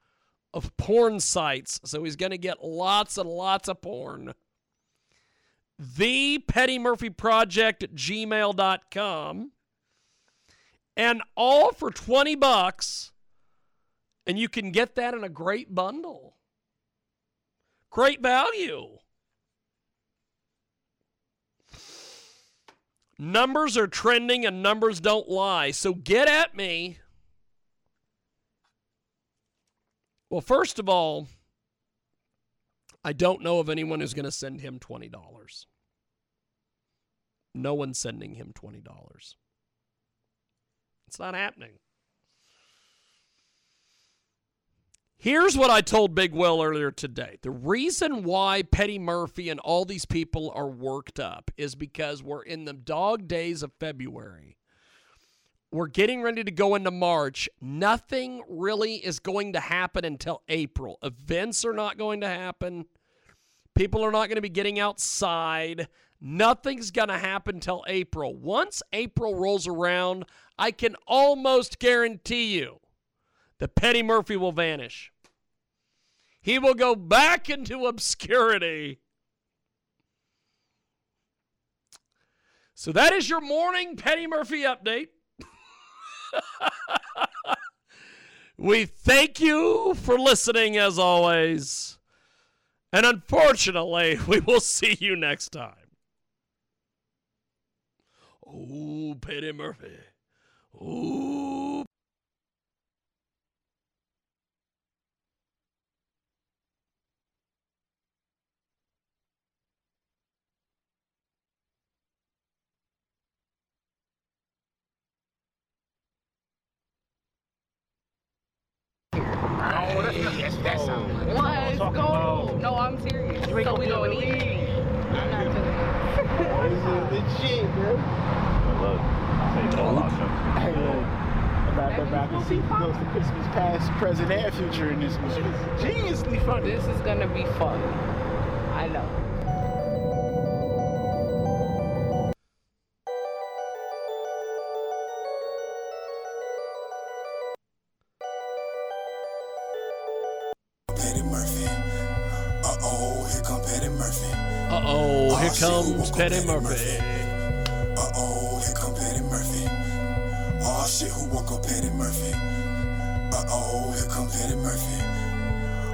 of porn sites, so he's going to get lots and lots of porn. The Petty Murphy Project at gmail dot com, and all for twenty bucks, and you can get that in a great bundle. Great value. Numbers are trending, and numbers don't lie, so get at me. Well, first of all, I don't know of anyone who's going to send him twenty dollars. No one's sending him twenty dollars. It's not happening. Here's what I told Big Will earlier today. The reason why Petty Murphy and all these people are worked up is because we're in the dog days of February. We're getting ready to go into March. Nothing really is going to happen until April. Events are not going to happen. People are not going to be getting outside. Nothing's going to happen till April. Once April rolls around, I can almost guarantee you that Petty Murphy will vanish. He will go back into obscurity. So that is your morning Petty Murphy update. We thank you for listening as always. And unfortunately, we will see you next time. Oh, Petty Murphy. Oh. Oh, that's just, yes, that's oh. Let's go. About. No, I'm serious. You ain't so we going to eat. I'm not doing it. This is legit, bro. Look, I say all our jokes. Hey, look. I'm about to back and see who goes to Christmas past, present, and future in this movie. It's geniusly funny. This is going to be fun. I know. Comes Petty Murphy. Uh oh, here comes Petty Murphy. Oh shit, who woke up Petty Murphy? Uh oh, here comes Petty Murphy.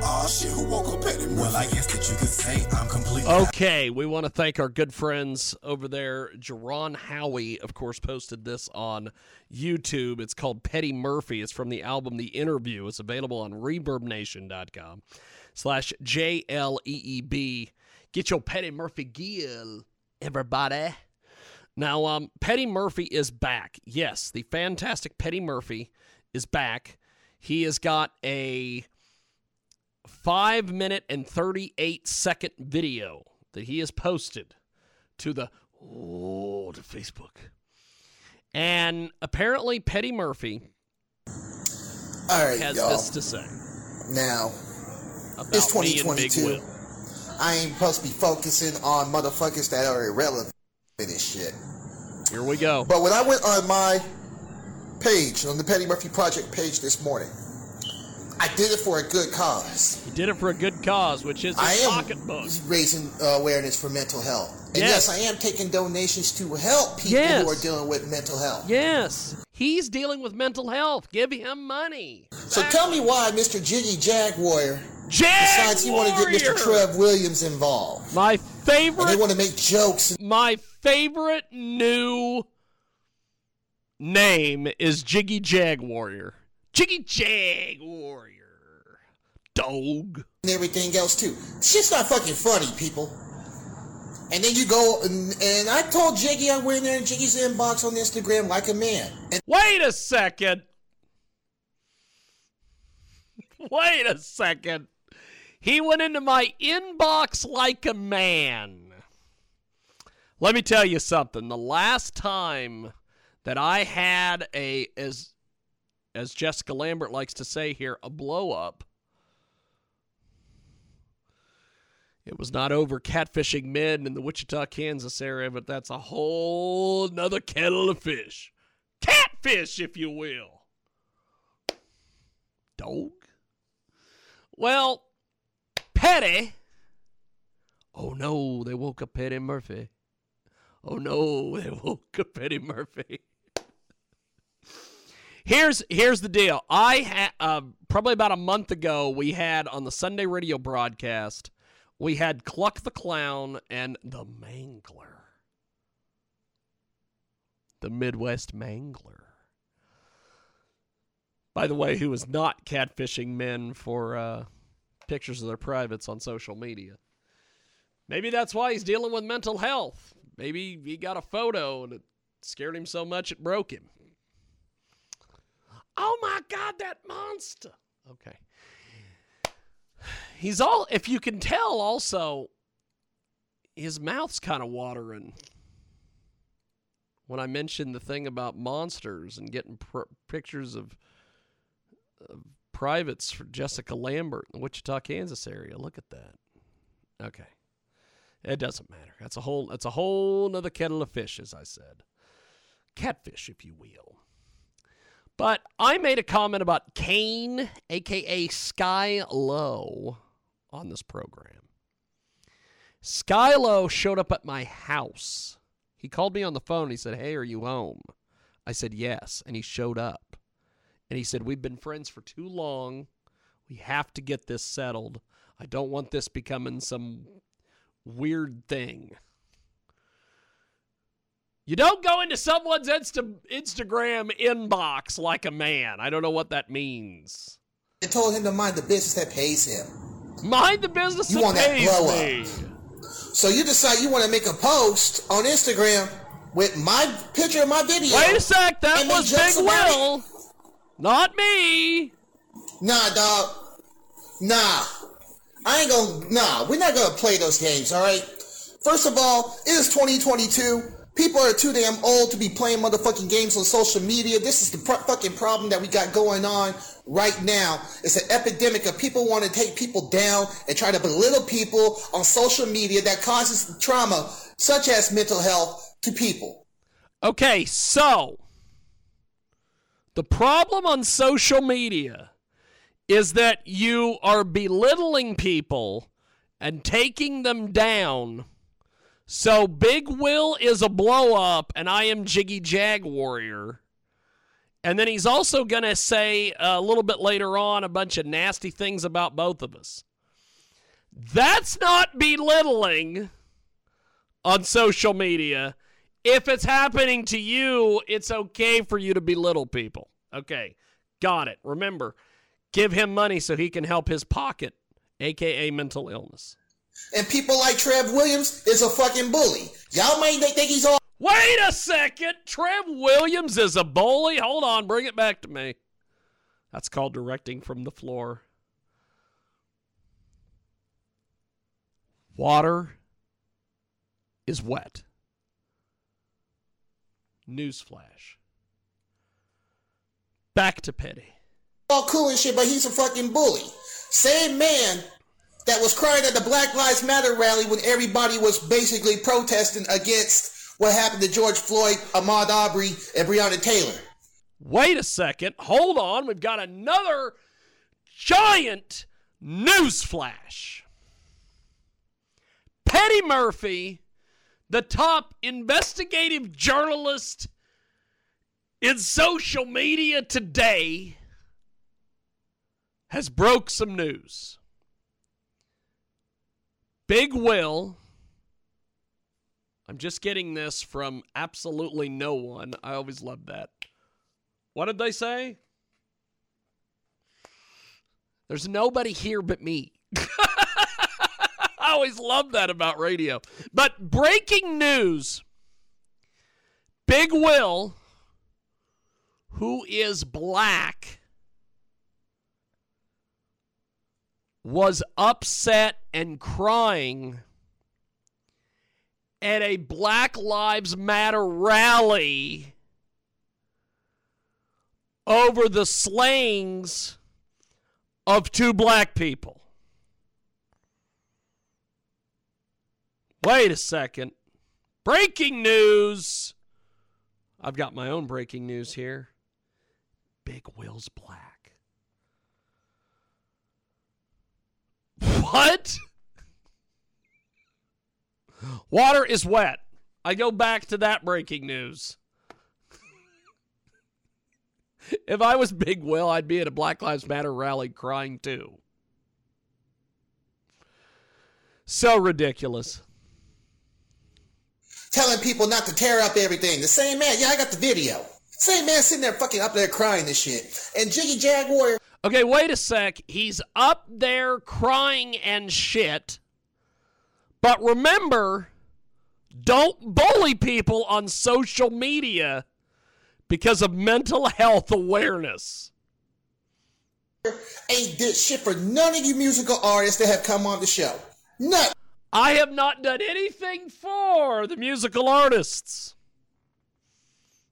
Oh shit, who woke up Petty Murphy? Well, I guess that you could say I'm completely. Okay, we want to thank our good friends over there. Jerron Howie, of course, posted this on YouTube. It's called Petty Murphy. It's from the album The Interview. It's available on ReverbNation.com slash J L E E B. Get your Petty Murphy gear, everybody. Now, um, Petty Murphy is back. Yes, the fantastic Petty Murphy is back. He has got a five minute and thirty-eight second video that he has posted to the, oh, to Facebook. And apparently Petty Murphy All right, has y'all. this to say. Now, about it's twenty twenty-two. I ain't supposed to be focusing on motherfuckers that are irrelevant in this shit. Here we go. But when I went on my page, on the Petty Murphy Project page this morning, I did it for a good cause. You did it for a good cause, which is his pocketbook. I am raising awareness for mental health. And yes. yes, I am taking donations to help people yes. who are dealing with mental health. Yes. He's dealing with mental health. Give him money. Exactly. So tell me why Mister Jiggy Jaguar... Jaguar. Besides, you want to get Mister Trev Williams involved. My favorite. And they want to make jokes. My favorite new name is Jiggy Jaguar. Jiggy Jaguar. Dog. And everything else, too. Shit's not fucking funny, people. And then you go, and, and I told Jiggy I went in there in Jiggy's inbox on Instagram like a man. And- Wait a second. Wait a second. He went into my inbox like a man. Let me tell you something. The last time that I had a, as as Jessica Lambert likes to say here, a blow up, it was not over catfishing men in the Wichita, Kansas area, but that's a whole nother kettle of fish. Catfish, if you will. Dog. Well, Petty. Oh, no, they woke up Petty Murphy. Oh, no, they woke up Petty Murphy. here's here's the deal. I ha- uh, probably about a month ago, we had on the Sunday radio broadcast, we had Cluck the Clown and the Mangler. The Midwest Mangler. By the way, who is not catfishing men for uh, pictures of their privates on social media. Maybe that's why he's dealing with mental health. Maybe he got a photo and it scared him so much it broke him. Oh my God, that monster. Okay. He's all, if you can tell also, his mouth's kind of watering. When I mentioned the thing about monsters and getting pr- pictures of privates for Jessica Lambert in the Wichita, Kansas area. Look at that. Okay. It doesn't matter. That's a whole that's a whole nother kettle of fish, as I said. Catfish, if you will. But I made a comment about Kane, a k a. Sky Lowe, on this program. Skylo showed up at my house. He called me on the phone. He said, hey, are you home? I said, yes. And he showed up. And he said, we've been friends for too long. We have to get this settled. I don't want this becoming some weird thing. You don't go into someone's Insta- Instagram inbox like a man. I don't know what that means. I told him to mind the business that pays him. Mind the business you that want pays that blow me. Up. So you decide you want to make a post on Instagram with my picture and my video. Wait a sec, that was Big Will. Not me. Nah, dog. Nah. I ain't gonna, nah, we're not gonna play those games, all right? First of all, it is twenty twenty-two. People are too damn old to be playing motherfucking games on social media. This is the pro- fucking problem that we got going on right now. It's an epidemic of people want to take people down and try to belittle people on social media that causes trauma, such as mental health, to people. Okay, so the problem on social media is that you are belittling people and taking them down. So Big Will is a blow-up, and I am Jiggy Jaguar. And then he's also going to say a little bit later on a bunch of nasty things about both of us. That's not belittling on social media. If it's happening to you, it's okay for you to belittle people. Okay, got it. Remember, give him money so he can help his pocket, a k a mental illness. And people like Trev Williams is a fucking bully. Y'all might think he's all... Wait a second! Trev Williams is a bully? Hold on, bring it back to me. That's called directing from the floor. Water is wet. Newsflash. Back to Petty. All cool and shit, but he's a fucking bully. Same man... that was crying at the Black Lives Matter rally when everybody was basically protesting against what happened to George Floyd, Ahmaud Arbery, and Breonna Taylor. Wait a second. Hold on. We've got another giant news flash. Petty Murphy, the top investigative journalist in social media today, has broke some news. Big Will, I'm just getting this from absolutely no one. I always love that. What did they say? There's nobody here but me. I always love that about radio. But breaking news, Big Will, who is black, was upset and crying at a Black Lives Matter rally over the slayings of two black people. Wait a second. Breaking news. I've got my own breaking news here. Big Will's black. What? Water is wet. I go back to that breaking news. If I was Big Will, I'd be at a Black Lives Matter rally crying too. So ridiculous. Telling people not to tear up everything. The same man. Yeah, I got the video. Same man sitting there fucking up there crying this shit. And Jiggy Jaguar... Okay, wait a sec. He's up there crying and shit. But remember, don't bully people on social media because of mental health awareness. Ain't did shit for none of you musical artists that have come on the show. None. I have not done anything for the musical artists.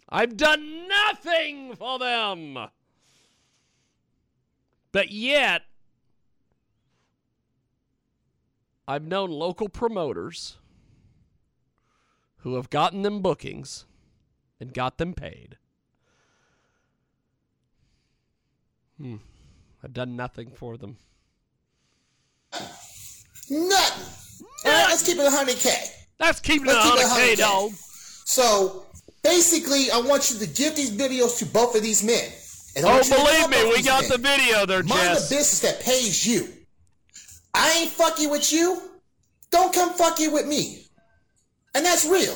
I've done nothing for them. But yet, I've known local promoters who have gotten them bookings and got them paid. Hmm. I've done nothing for them. Nothing. All right, let's keep it one hundred K. Let's keep it one hundred K, dog. So, basically, I want you to give these videos to both of these men. And oh, believe me, we got men. The video there, Jess. Mind the business that pays you. I ain't fucking with you. Don't come fucking with me. And that's real.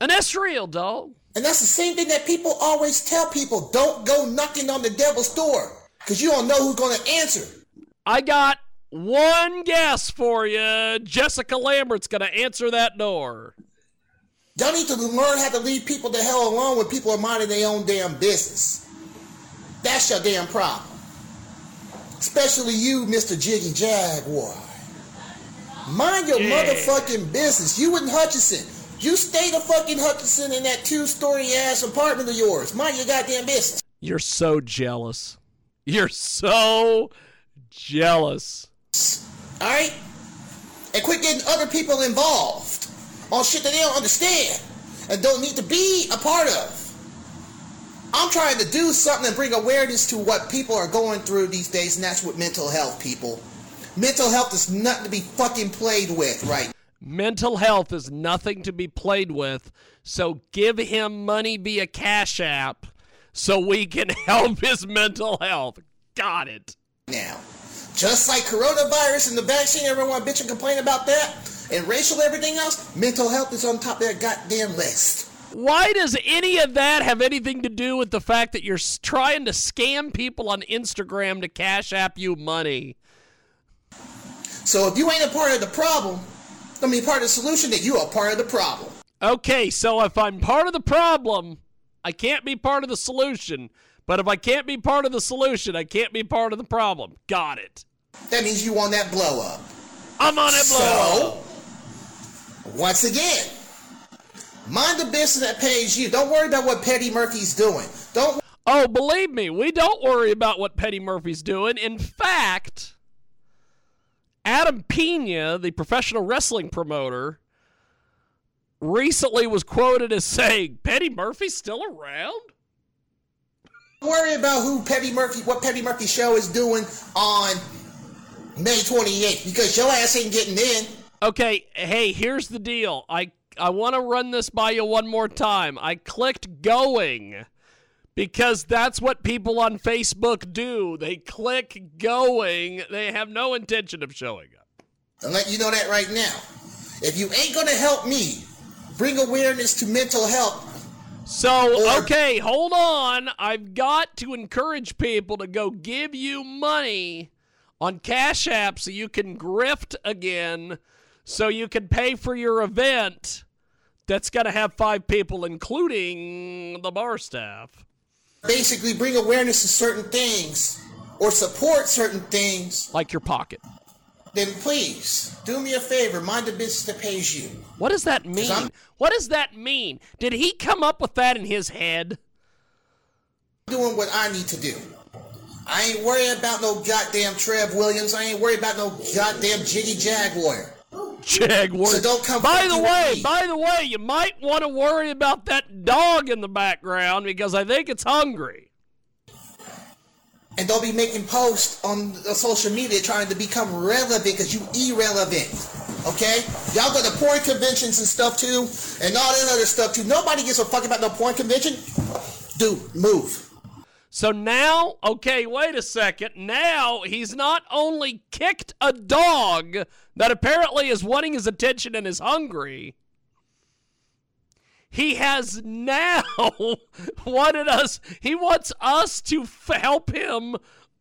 And that's real, dog. And that's the same thing that people always tell people. Don't go knocking on the devil's door, because you don't know who's going to answer. I got one guess for you. Jessica Lambert's going to answer that door. Y'all need to learn how to leave people the hell alone when people are minding their own damn business. That's your damn problem. Especially you, Mister Jiggy Jaguar. Mind your yeah. motherfucking business. You and Hutchinson. You stay the fucking Hutchinson in that two-story ass apartment of yours. Mind your goddamn business. You're so jealous. You're so jealous. All right? And quit getting other people involved on shit that they don't understand and don't need to be a part of. I'm trying to do something and bring awareness to what people are going through these days, and that's with mental health, people. Mental health is nothing to be fucking played with, right? Mental health is nothing to be played with, so give him money via Cash App so we can help his mental health. Got it. Now, just like coronavirus and the vaccine, everyone bitch and complain about that, and racial everything else, mental health is on top of their goddamn list. Why does any of that have anything to do with the fact that you're trying to scam people on Instagram to Cash App you money? So if you ain't a part of the problem, I mean part of the solution, then you are part of the problem. Okay, so if I'm part of the problem, I can't be part of the solution. But if I can't be part of the solution, I can't be part of the problem. Got it. That means you on that blow up. I'm on that blow up. So, once again, mind the business that pays you. Don't worry about what Petty Murphy's doing. Don't. Oh, believe me, we don't worry about what Petty Murphy's doing. In fact, Adam Pena, the professional wrestling promoter, recently was quoted as saying, Petty Murphy's still around? Don't worry about who Petty Murphy, what Petty Murphy show is doing on May twenty-eighth, because your ass ain't getting in. Okay, hey, here's the deal. I I want to run this by you one more time. I clicked going because that's what people on Facebook do. They click going. They have no intention of showing up. I'll let you know that right now. If you ain't going to help me bring awareness to mental health. So, or- okay, hold on. I've got to encourage people to go give you money on Cash App so you can grift again. So you can pay for your event that's going to have five people, including the bar staff. Basically, bring awareness to certain things or support certain things. Like your pocket. Then please, do me a favor. Mind the business that pays you. What does that mean? What does that mean? Did he come up with that in his head? I'm doing what I need to do. I ain't worried about no goddamn Trev Williams. I ain't worried about no goddamn Jiggy Jaguar. Jaguar. So don't come by the way, me. by the way, you might want to worry about that dog in the background because I think it's hungry. And they'll be making posts on social media trying to become relevant because you irrelevant. Okay? Y'all go to porn conventions and stuff too, and all that other stuff too. Nobody gives a fuck about no porn convention. Dude, move. So now, okay, wait a second. Now he's not only kicked a dog that apparently is wanting his attention and is hungry, he has now wanted us, he wants us to f- help him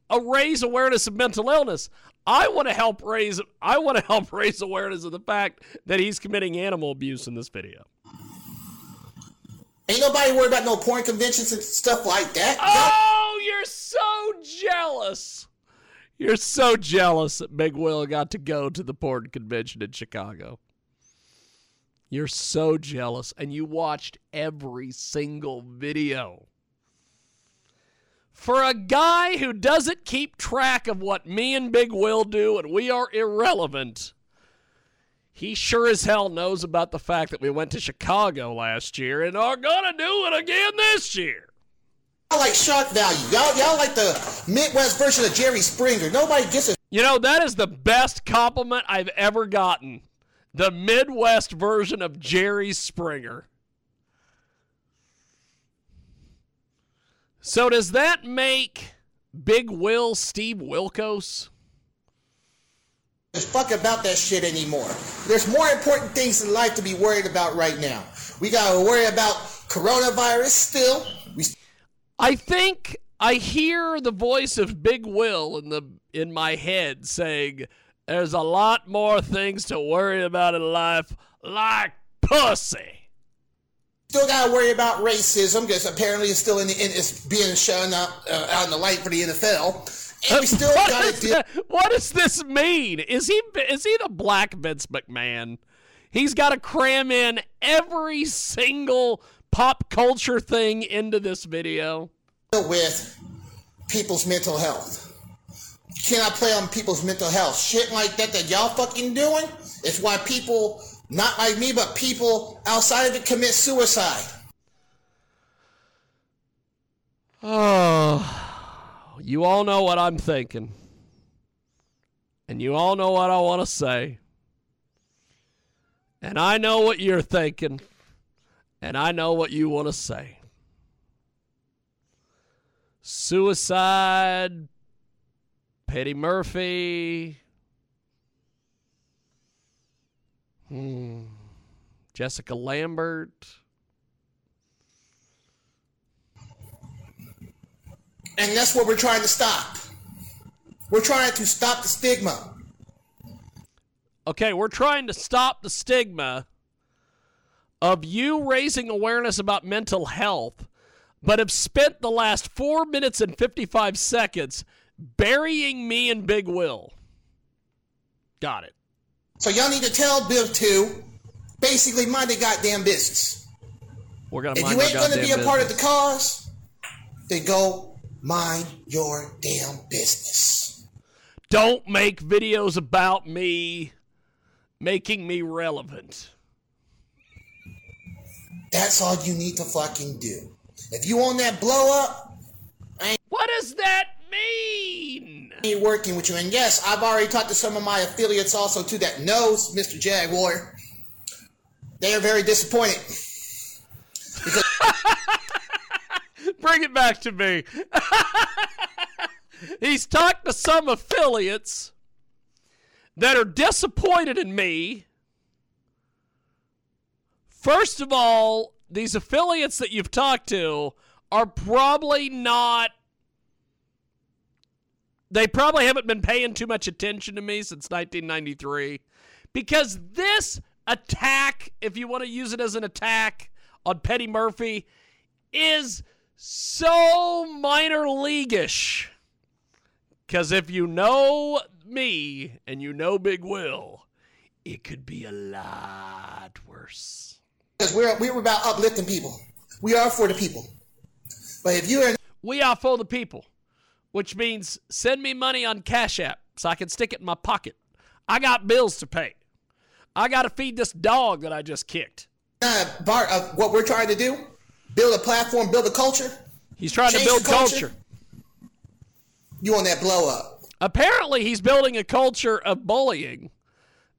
uh, raise awareness of mental illness. I want to help raise, I want to help raise awareness of the fact that he's committing animal abuse in this video. Ain't nobody worried about no porn conventions and stuff like that. Oh, you're so jealous. You're so jealous that Big Will got to go to the porn convention in Chicago. You're so jealous, and you watched every single video. For a guy who doesn't keep track of what me and Big Will do, and we are irrelevant, He sure as hell knows about the fact that we went to Chicago last year and are going to do it again this year. I like shock value. Y'all, y'all like the Midwest version of Jerry Springer. Nobody gets it. You know, that is the best compliment I've ever gotten. The Midwest version of Jerry Springer. So does that make Big Will Steve Wilkos? Just fuck about that shit anymore. There's more important things in life to be worried about right now. We gotta worry about coronavirus still. We st- I think I hear the voice of Big Will in the in my head saying, "There's a lot more things to worry about in life, like pussy." Still gotta worry about racism because apparently it's still in the in, it's being shown up uh, out in the light for the N F L. And we still what, gotta is do- that, what does this mean? Is he is he the black Vince McMahon? He's got to cram in every single pop culture thing into this video. With people's mental health. You cannot play on people's mental health. Shit like that that y'all fucking doing. It's why people, not like me, but people outside of it commit suicide. Oh... You all know what I'm thinking. And you all know what I want to say. And I know what you're thinking. And I know what you want to say. Suicide. Petty Murphy. Hmm. Jessica Lambert. And that's what we're trying to stop. We're trying to stop the stigma. Okay, we're trying to stop the stigma of you raising awareness about mental health, but have spent the last four minutes and fifty-five seconds burying me and Big Will. Got it. So y'all need to tell Bill to basically mind their goddamn business. We're gonna. If you ain't going to be a part of the cause, then go. Mind your damn business. Don't make videos about me making me relevant. That's all you need to fucking do. If you want that blow up, I ain't what does that mean? I ain't working with you. And yes, I've already talked to some of my affiliates also too that knows Mister Jaguar. They are very disappointed. Because bring it back to me. He's talked to some affiliates that are disappointed in me. First of all, these affiliates that you've talked to are probably not... They probably haven't been paying too much attention to me since nineteen ninety-three. Because this attack, if you want to use it as an attack on Petty Murphy, is... so minor league-ish. Because if you know me and you know Big Will, it could be a lot worse. Because we're, we're about uplifting people. We are for the people. But if you are... We are for the people. Which means send me money on Cash App so I can stick it in my pocket. I got bills to pay. I got to feed this dog that I just kicked. Uh, Bart, uh, what we're trying to do... Build a platform, build a culture. He's trying to build culture. culture. You want that blow up. Apparently, he's building a culture of bullying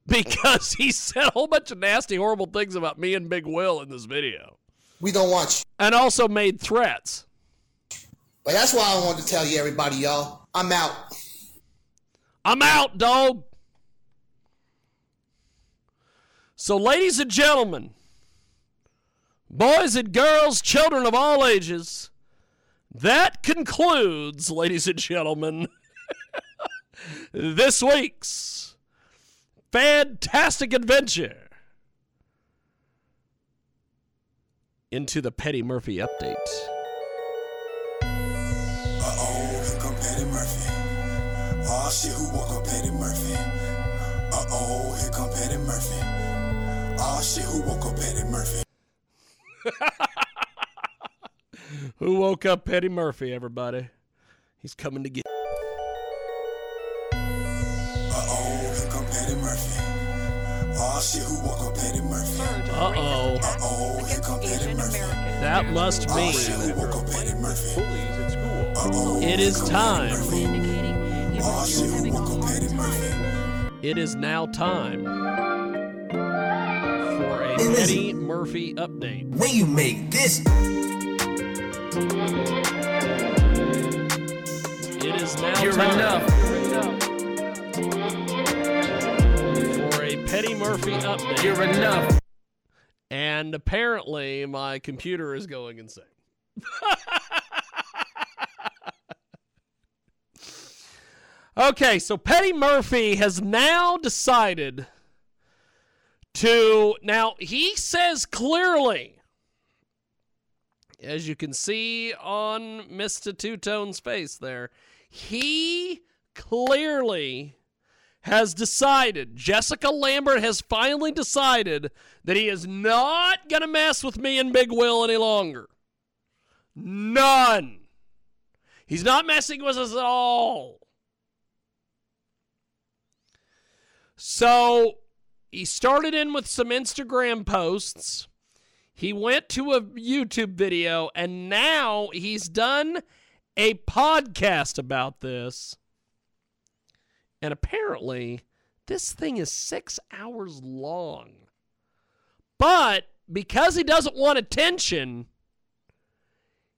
because he said a whole bunch of nasty, horrible things about me and Big Will in this video. We don't want you. And also made threats. But that's why I wanted to tell you, everybody, y'all. I'm out. I'm out, dog. So, ladies and gentlemen, boys and girls, children of all ages, that concludes, ladies and gentlemen, this week's fantastic adventure into the Petty Murphy update. Uh-oh, here come Petty Murphy. Oh, shit, who woke up Petty Murphy? Uh-oh, here come Petty Murphy. Oh, shit, who woke up Petty Murphy? Who woke up Petty Murphy, everybody? He's coming to get. Uh oh, here come Petty Murphy. Oh shit, who woke up Petty Murphy? Uh oh. Uh oh, here come Petty Murphy. That must mean. Oh shit, who woke up Petty Murphy? Bullies at school. Uh oh. It is time. Oh shit, who woke up Petty Murphy? It is now time for a Petty Murphy update. When you make this. It is now You're time. Enough. For a Petty Murphy update. You're enough. And apparently my computer is going insane. Okay, so Petty Murphy has now decided to, now he says clearly, as you can see on Mister Two-Tone's face there, he clearly has decided, Jessica Lambert has finally decided that he is not going to mess with me and Big Will any longer. None. He's not messing with us at all. So he started in with some Instagram posts. He went to a YouTube video, and now he's done a podcast about this. And apparently, this thing is six hours long. But because he doesn't want attention,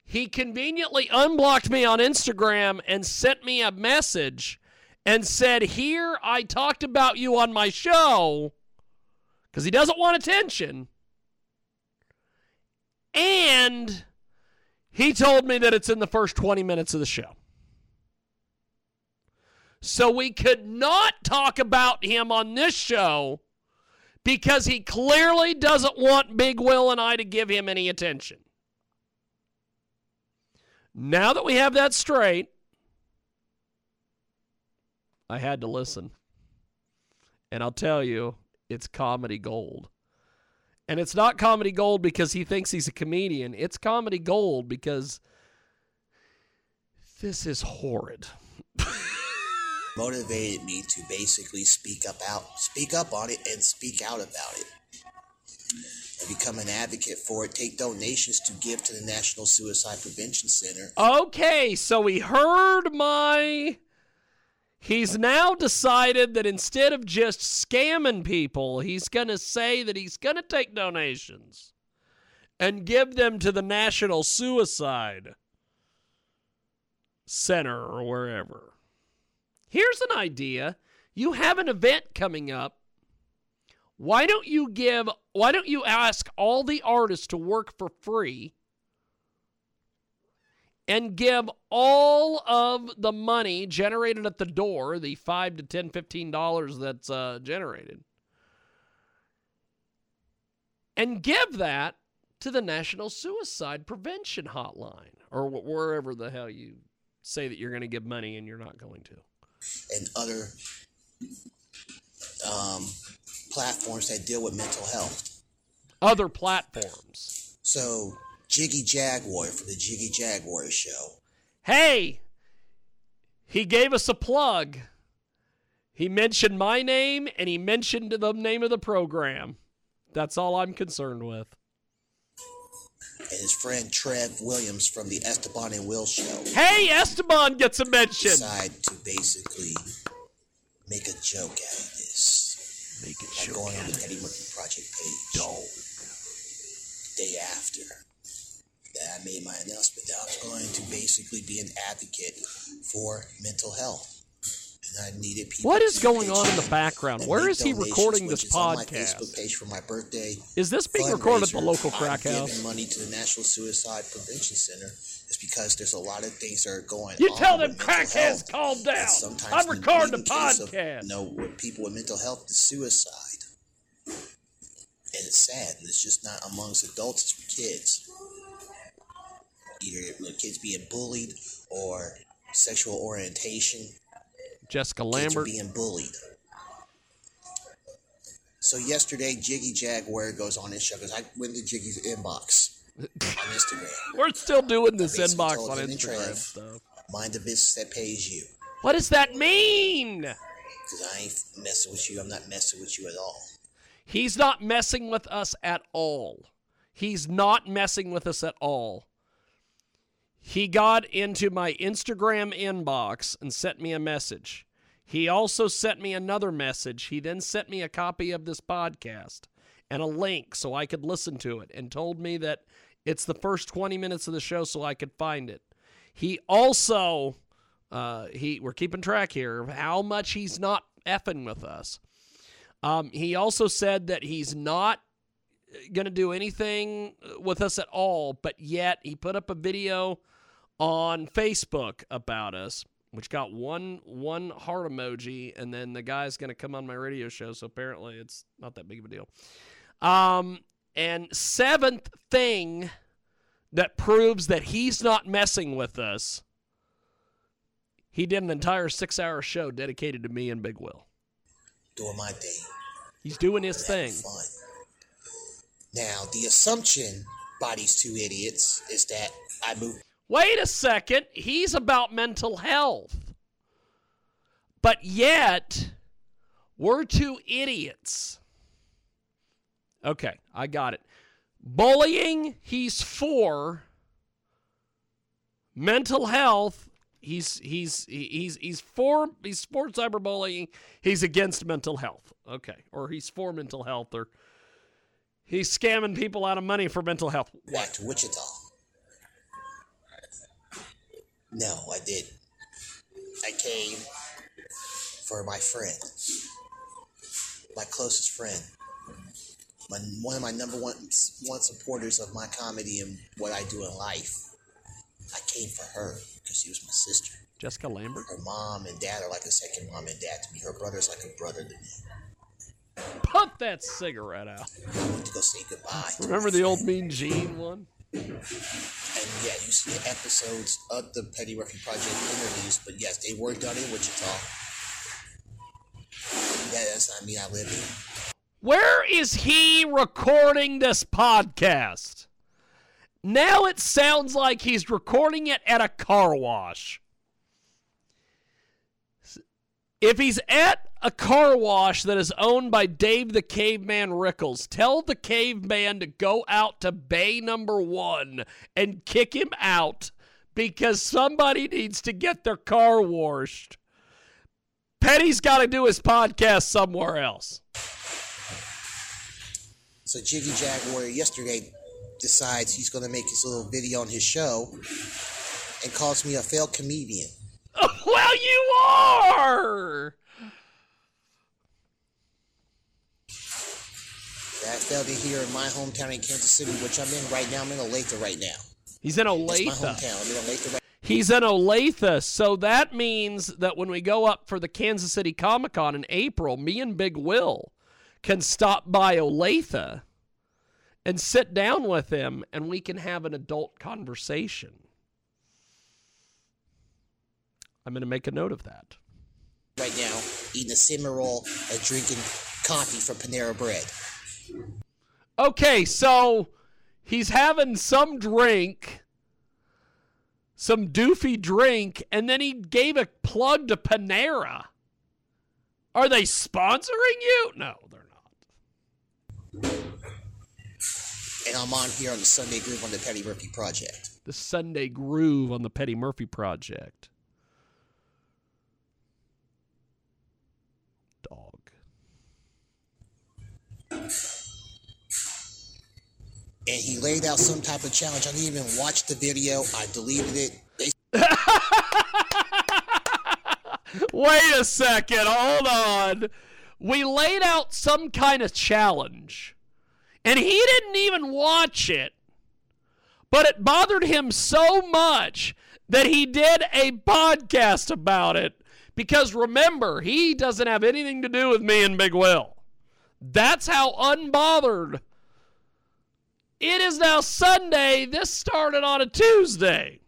he conveniently unblocked me on Instagram and sent me a message and said, here, I talked about you on my show, because he doesn't want attention. And he told me that it's in the first twenty minutes of the show. So we could not talk about him on this show because he clearly doesn't want Big Will and I to give him any attention. Now that we have that straight, I had to listen. And I'll tell you, it's comedy gold. And it's not comedy gold because he thinks he's a comedian. It's comedy gold because this is horrid. Motivated me to basically speak up out, speak up on it and speak out about it and become an advocate for it, take donations to give to the National Suicide Prevention Center. Okay, so he heard my... He's now decided that instead of just scamming people, he's going to say that he's going to take donations and give them to the National Suicide Center or wherever. Here's an idea. You have an event coming up. Why don't you give, why don't you ask all the artists to work for free and give all of the money generated at the door, the five to ten, fifteen dollars that's uh, generated, and give that to the National Suicide Prevention Hotline or wherever the hell you say that you're going to give money and you're not going to. And other um, platforms that deal with mental health. Other platforms. So, Jiggy Jaguar for the Jiggy Jaguar show. Hey! He gave us a plug. He mentioned my name, and he mentioned the name of the program. That's all I'm concerned with. And his friend Trev Williams from the Esteban and Will show. Hey, Esteban gets a mention. Decide to basically make a joke out of this. Make a joke. I'm going on the Petty Murphy Project page. Dog. The day after that I made my announcement that I was going to basically be an advocate for mental health. And I needed people. What is going on in the background? Where is he recording this podcast? Facebook page for my birthday. Is this being recorded at the local crack house? I'm giving money to the National Suicide Prevention Center is because there's a lot of things that are going on. You tell them crackheads calm down. I'm recording the podcast. No, with people with mental health, the suicide. And it's sad. And it's just not amongst adults, it's with kids. Either the kids being bullied or sexual orientation. Jessica Lambert being bullied. So yesterday, Jiggy Jaguar goes on his show because I went to Jiggy's inbox on Instagram. We're still doing this inbox on Instagram stuff. Mind the business that pays you. What does that mean? Because I ain't messing with you. I'm not messing with you at all. He's not messing with us at all. He's not messing with us at all. He got into my Instagram inbox and sent me a message. He also sent me another message. He then sent me a copy of this podcast and a link so I could listen to it, and told me that it's the first twenty minutes of the show so I could find it. He also, uh, he we're keeping track here of how much he's not effing with us. Um, he also said that he's not going to do anything with us at all, but yet he put up a video on Facebook about us, which got one one heart emoji, and then the guy's going to come on my radio show, so apparently it's not that big of a deal. Um, and seventh thing that proves that he's not messing with us, he did an entire six-hour show dedicated to me and Big Will. Doing my thing. He's doing his thing. Fun. Now, the assumption by these two idiots is that I moved. Wait a second. He's about mental health. But yet, we're two idiots. Okay, I got it. Bullying, he's for. Mental health, he's he's he's he's for he's for cyberbullying. He's against mental health. Okay, or he's for mental health, or he's scamming people out of money for mental health. What? Back to Wichita. No, I didn't. I came for my friend, my closest friend, my one of my number one one supporters of my comedy and what I do in life. I came for her because she was my sister. Jessica Lambert. Her mom and dad are like a second mom and dad to me. Her brother's like a brother to me. Pump that cigarette out. I went to go say goodbye. Remember the old Mean Gene one? And yeah, you see the episodes of the Petty Murphy Project interviews, but yes, they were done in Wichita. Yeah, that's not me. I live here. Where is he recording this podcast? Now it sounds like he's recording it at a car wash. If he's at a car wash that is owned by Dave the Caveman Rickles, tell the caveman to go out to bay number one and kick him out, because somebody needs to get their car washed. Petty's got to do his podcast somewhere else. So Jiggy Jaguar yesterday decides he's going to make his little video on his show and calls me a failed comedian. Well, you are! That fell to here in my hometown in Kansas City, which I'm in right now. I'm in Olathe right now. He's in Olathe. That's my hometown. I'm in Olathe right now. He's in Olathe, so that means that when we go up for the Kansas City Comic Con in April, me and Big Will can stop by Olathe and sit down with him, and we can have an adult conversation. I'm going to make a note of that. Right now, eating a cinnamon roll and drinking coffee from Panera Bread. Okay, so he's having some drink, some doofy drink, and then he gave a plug to Panera. Are they sponsoring you? No, they're not. And I'm on here on the Sunday Groove on the Petty Murphy Project. The Sunday Groove on the Petty Murphy Project. Dog. And he laid out some type of challenge. I didn't even watch the video. I deleted it. They- Wait a second. Hold on. We laid out some kind of challenge, and he didn't even watch it. But it bothered him so much that he did a podcast about it. Because remember, he doesn't have anything to do with me and Big Will. That's how unbothered. It is now Sunday. This started on a Tuesday.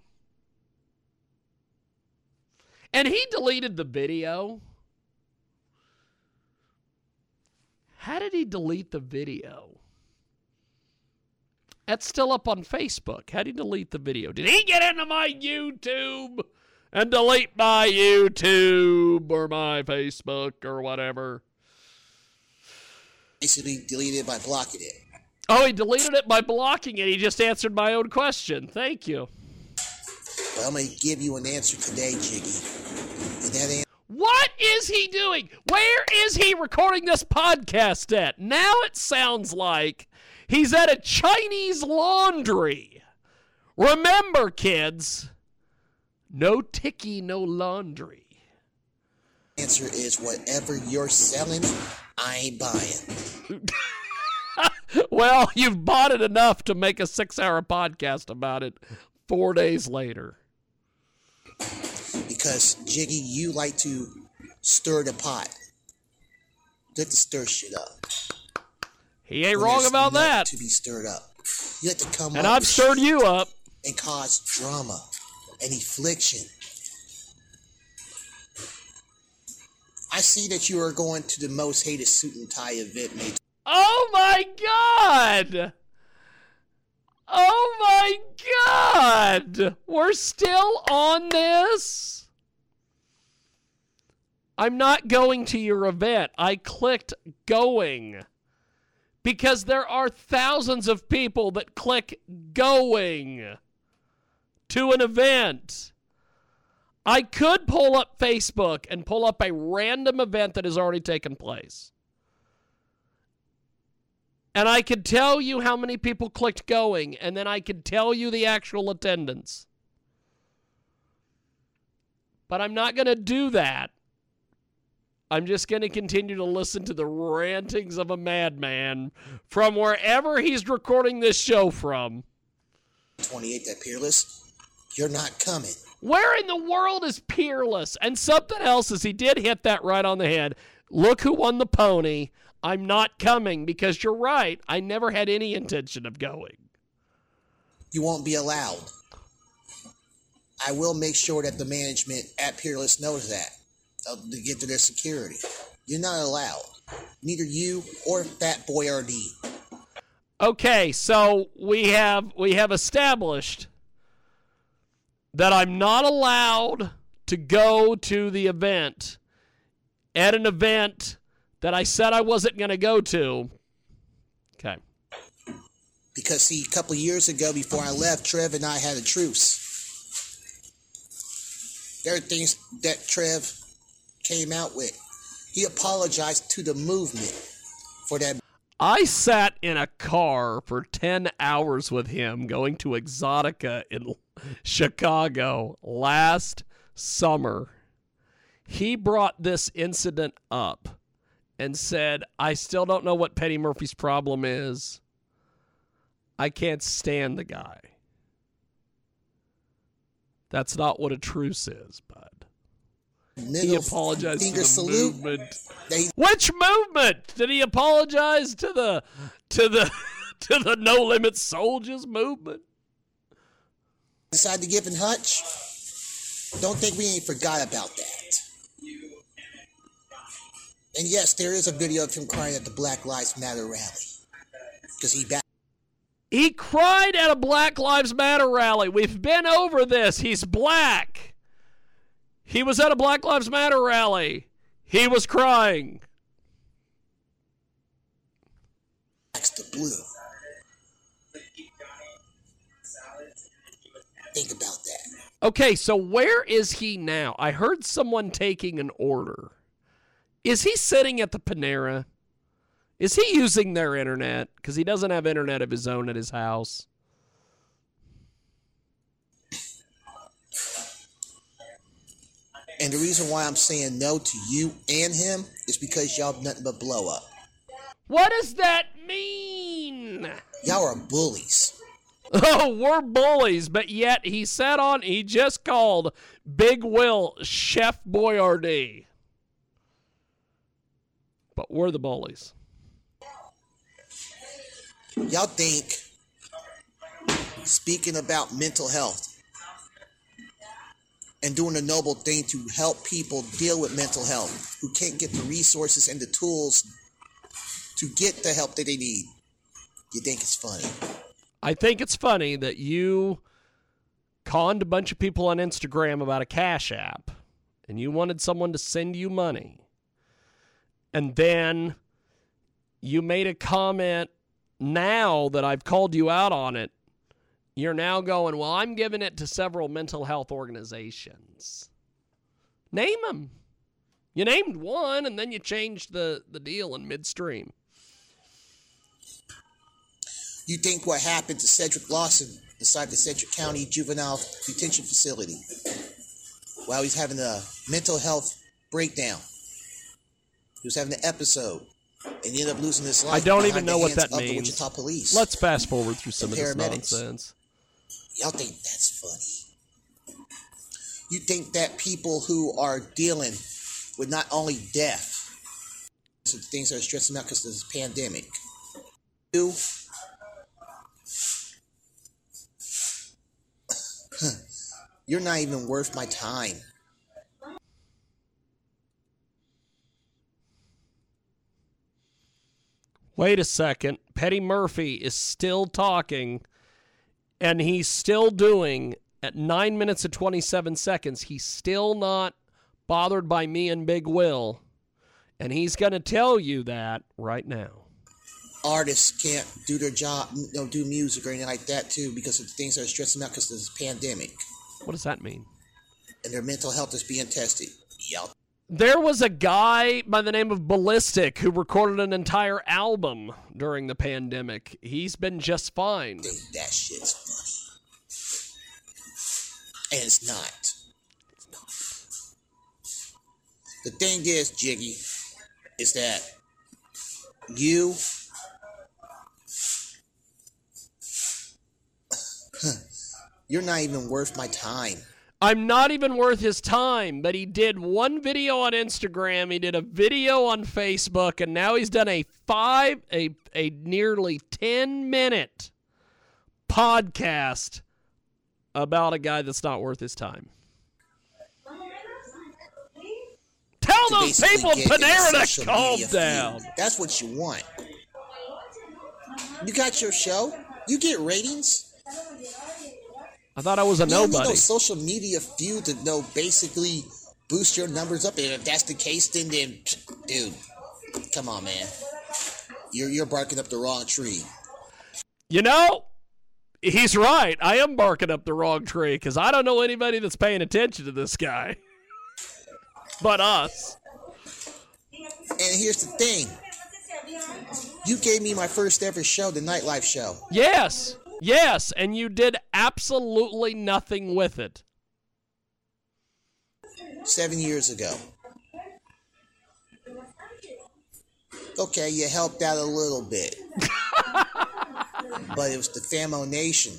And he deleted the video. How did he delete the video? That's still up on Facebook. How did he delete the video? Did he get into my YouTube and delete my YouTube or my Facebook or whatever? basically deleted it by blocking it. Oh, he deleted it by blocking it. He just answered my own question. Thank you. Well, I'm going to give you an answer today, Jiggy. And that answer... What is he doing? Where is he recording this podcast at? Now it sounds like he's at a Chinese laundry. Remember, kids, no ticky, no laundry. Answer is whatever you're selling, I ain't buying. Well, you've bought it enough to make a six-hour podcast about it four days later. Because, Jiggy, you like to stir the pot. You like to stir shit up. He ain't when wrong about that. To be stirred up. You like to come and up I've stirred you up. And cause drama and affliction. I see that you are going to the most hated suit and tie event made. Oh my God! Oh my God! We're still on this? I'm not going to your event. I clicked going. Because there are thousands of people that click going to an event. I could pull up Facebook and pull up a random event that has already taken place. And I could tell you how many people clicked going, and then I could tell you the actual attendance. But I'm not going to do that. I'm just going to continue to listen to the rantings of a madman from wherever he's recording this show from. twenty-eight, that Peerless, you're not coming. Where in the world is Peerless? And something else is he did hit that right on the head. Look who won the pony. I'm not coming because you're right. I never had any intention of going. You won't be allowed. I will make sure that the management at Peerless knows that uh, to get to their security. You're not allowed. Neither you or Fat Boy R D. Okay, so we have we have established that I'm not allowed to go to the event at an event that I said I wasn't going to go to. Okay. Because, see, a couple of years ago before I left, Trev and I had a truce. There are things that Trev came out with. He apologized to the movement for that. I sat in a car for ten hours with him going to Exotica in Chicago last summer. He brought this incident up and said, I still don't know what Petty Murphy's problem is. I can't stand the guy. That's not what a truce is, bud. Middle he apologized finger to the salute. Movement. They- Which movement? Did he apologize to the to the to the No Limit Soldiers movement? Decide to give and hutch. Don't think we ain't forgot about that. And yes, there is a video of him crying at the Black Lives Matter rally. Because he back- He cried at a Black Lives Matter rally. We've been over this. He's black. He was at a Black Lives Matter rally. He was crying. That's the blue. Think about that. Okay, so where is he now? I heard someone taking an order. Is he sitting at the Panera? Is he using their internet? Because he doesn't have internet of his own at his house. And the reason why I'm saying no to you and him is because y'all nothing but blow up. What does that mean? Y'all are bullies. Oh, we're bullies, but yet he sat on, he just called Big Will Chef Boyardee. But we're the bullies. Y'all think, speaking about mental health and doing a noble thing to help people deal with mental health who can't get the resources and the tools to get the help that they need, you think it's funny? I think it's funny that you conned a bunch of people on Instagram about a Cash App and you wanted someone to send you money. And then you made a comment now that I've called you out on it. You're now going, well, I'm giving it to several mental health organizations. Name them. You named one, and then you changed the, the deal in midstream. You think what happened to Cedric Lofton inside the Cedric County Juvenile Detention Facility while he's having a mental health breakdown. He was having an episode and he ended up losing his life. I don't even know what that means. Wichita Police. Let's fast forward through some of this nonsense. Y'all think that's funny? You think that people who are dealing with not only death, some things that are stressing out because of this pandemic, two, you're not even worth my time. Wait a second. Petty Murphy is still talking, and he's still doing, at nine minutes and twenty-seven seconds, he's still not bothered by me and Big Will, and he's going to tell you that right now. Artists can't do their job, don't do music or anything like that, too, because of the things that are stressing out because of this pandemic. What does that mean? And their mental health is being tested. Yep. There was a guy by the name of Ballistic who recorded an entire album during the pandemic. He's been just fine. Dude, that shit's funny. And it's not. It's not. The thing is, Jiggy, is that you... You're not even worth my time. I'm not even worth his time, but he did one video on Instagram, he did a video on Facebook, and now he's done a five, a a nearly ten minute podcast about a guy that's not worth his time. Tell those people in Panera to calm down. Feed. That's what you want. You got your show. You get ratings. I thought I was a nobody. You don't need no social media feud to know basically boost your numbers up. And if that's the case, then, then dude, come on, man. You're, you're barking up the wrong tree. You know, he's right. I am barking up the wrong tree because I don't know anybody that's paying attention to this guy but us. And here's the thing. You gave me my first ever show, the Nightlife Show. Yes. Yes, and you did absolutely nothing with it. Seven years ago. Okay, you helped out a little bit. But it was the Famo Nation.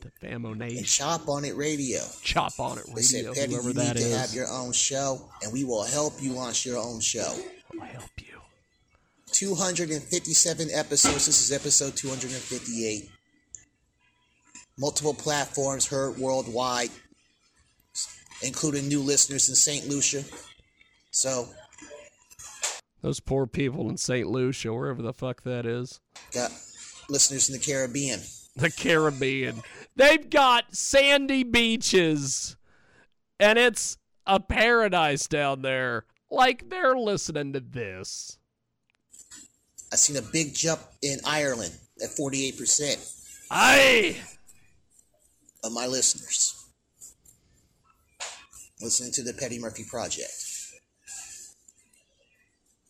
The Famo Nation. And Chop On It Radio. Chop On It Radio. They said, Petty, whoever you that need is. To have your own show, and we will help you launch your own show. I'll help you. two hundred fifty-seven episodes. This is episode two hundred fifty-eight. Multiple platforms heard worldwide, including new listeners in Saint Lucia. So, those poor people in Saint Lucia, wherever the fuck that is. Got listeners in the Caribbean. The Caribbean. They've got sandy beaches, and it's a paradise down there. Like, they're listening to this. I seen a big jump in Ireland at forty-eight percent. Aye! Of my listeners listening to the Petty Murphy Project.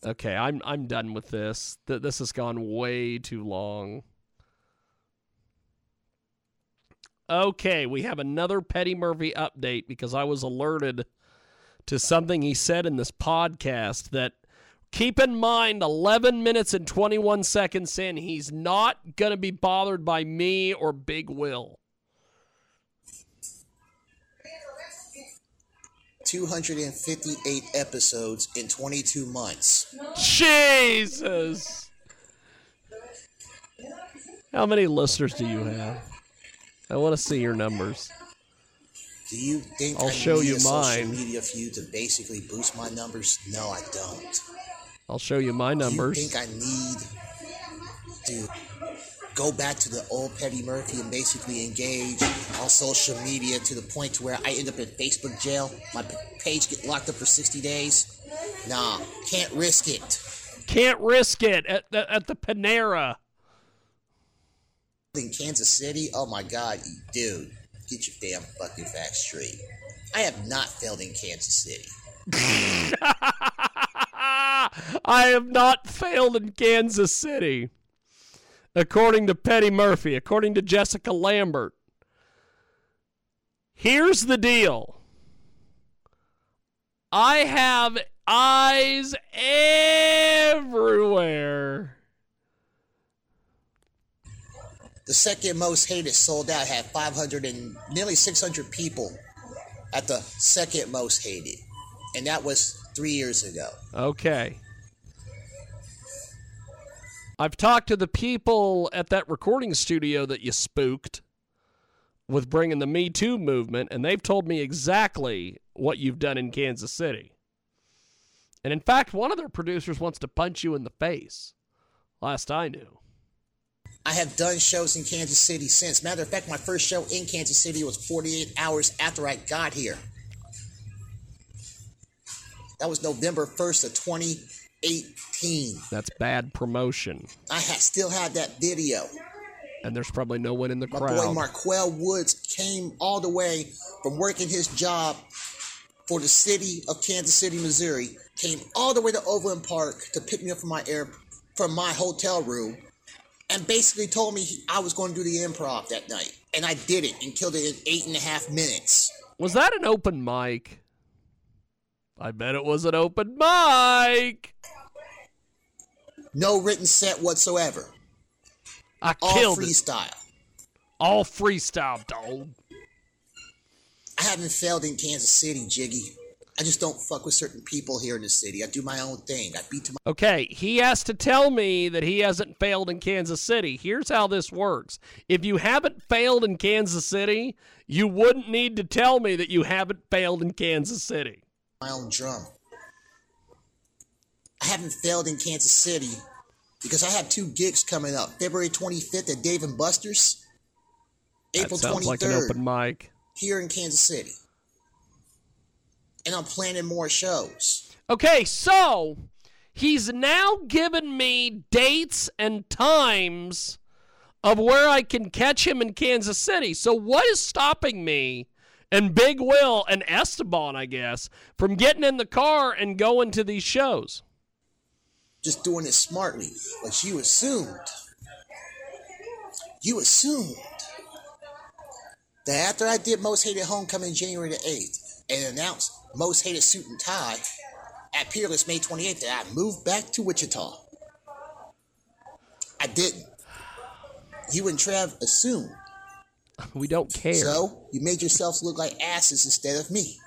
Okay, I'm I'm done with this. Th- this has gone way too long. Okay, we have another Petty Murphy update because I was alerted to something he said in this podcast that, keep in mind, eleven minutes and twenty-one seconds in, he's not going to be bothered by me or Big Will. two hundred fifty-eight episodes in twenty-two months. Jesus! How many listeners do you have? I want to see your numbers. Do you think I'll I show need you a mine. Social media feud to basically boost my numbers? No, I don't. I'll show you my numbers. Do you think I need to go back to the old Petty Murphy and basically engage on social media to the point to where I end up in Facebook jail, my page get locked up for sixty days? Nah, can't risk it. Can't risk it at the, at the Panera. In Kansas City? Oh my God, dude. Get your damn fucking facts straight. I have not failed in Kansas City. I have not failed in Kansas City. According to Petty Murphy, according to Jessica Lambert. Here's the deal. I have eyes everywhere. The second most hated sold out, had five hundred and nearly six hundred people at the second most hated. And that was three years ago. Okay. I've talked to the people at that recording studio that you spooked with bringing the Me Too movement, and they've told me exactly what you've done in Kansas City. And in fact, one of their producers wants to punch you in the face. Last I knew. I have done shows in Kansas City since. Matter of fact, my first show in Kansas City was forty-eight hours after I got here. That was November first of twenty eighteen. That's bad promotion. I ha- still have that video. And there's probably no one in the my crowd. My boy Marquell Woods came all the way from working his job for the city of Kansas City, Missouri, came all the way to Overland Park to pick me up from my air from my hotel room, and basically told me he, I was going to do the improv that night. And I did it and killed it in eight and a half minutes. Was that an open mic? I bet it was an open mic. No written set whatsoever. I killed it. All freestyle. All freestyle, dog. I haven't failed in Kansas City, Jiggy. I just don't fuck with certain people here in the city. I do my own thing. I beat to my... Okay, he has to tell me that he hasn't failed in Kansas City. Here's how this works. If you haven't failed in Kansas City, you wouldn't need to tell me that you haven't failed in Kansas City. My own drum. I haven't failed in Kansas City because I have two gigs coming up. February twenty-fifth at Dave and Buster's. April twenty-third. That sounds like an open mic. Here in Kansas City. And I'm planning more shows. Okay, so he's now given me dates and times of where I can catch him in Kansas City. So what is stopping me and Big Will and Esteban, I guess, from getting in the car and going to these shows? Just doing it smartly, like you assumed. You assumed. That after I did Most Hated Homecoming January the eighth and announced Most Hated Suit and Tie at Peerless May twenty-eighth, that I moved back to Wichita. I didn't. You and Trev assumed. We don't care. So you made yourselves look like asses instead of me.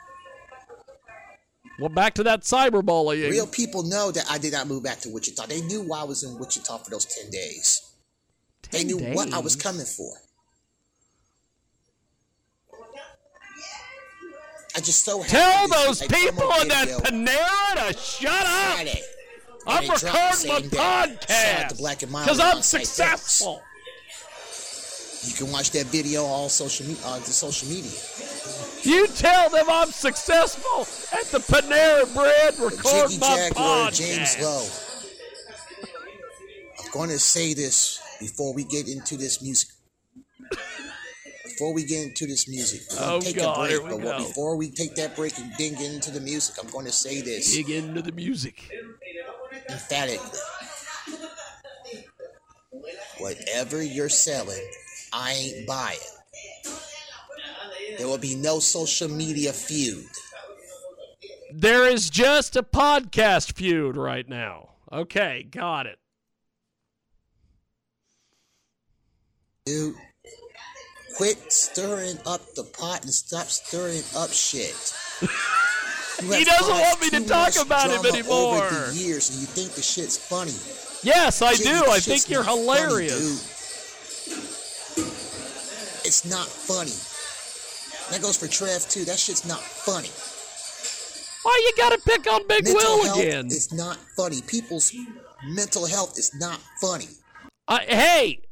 Well, back to that cyberbullying. Real people know that I did not move back to Wichita. They knew why I was in Wichita for those ten days. Ten they knew days? What I was coming for. I just so tell those people in that Panera to shut up. Friday. I'm recording my podcast because I'm successful. You can watch that video on all social me- uh, the social media. You tell them I'm successful at the Panera Bread. Record Jiggy my Jaguar podcast. James Lowe. I'm going to say this before we get into this music. Before we get into this music, we're going to oh take God, a break. But go. Before we take that break and then get into the music, I'm going to say this. Dig into the music. Emphatically. Whatever you're selling, I ain't buying. There will be no social media feud. There is just a podcast feud right now. Okay, got it. Dude. Quit stirring up the pot and stop stirring up shit. He doesn't want me to talk about him anymore. Over the years, and you think the shit's funny. Yes, I Jiggy, do. I think you're hilarious. Funny, it's not funny. That goes for Trev, too. That shit's not funny. Why you gotta pick on Big mental Will health again? It's not funny. People's mental health is not funny. Uh, hey!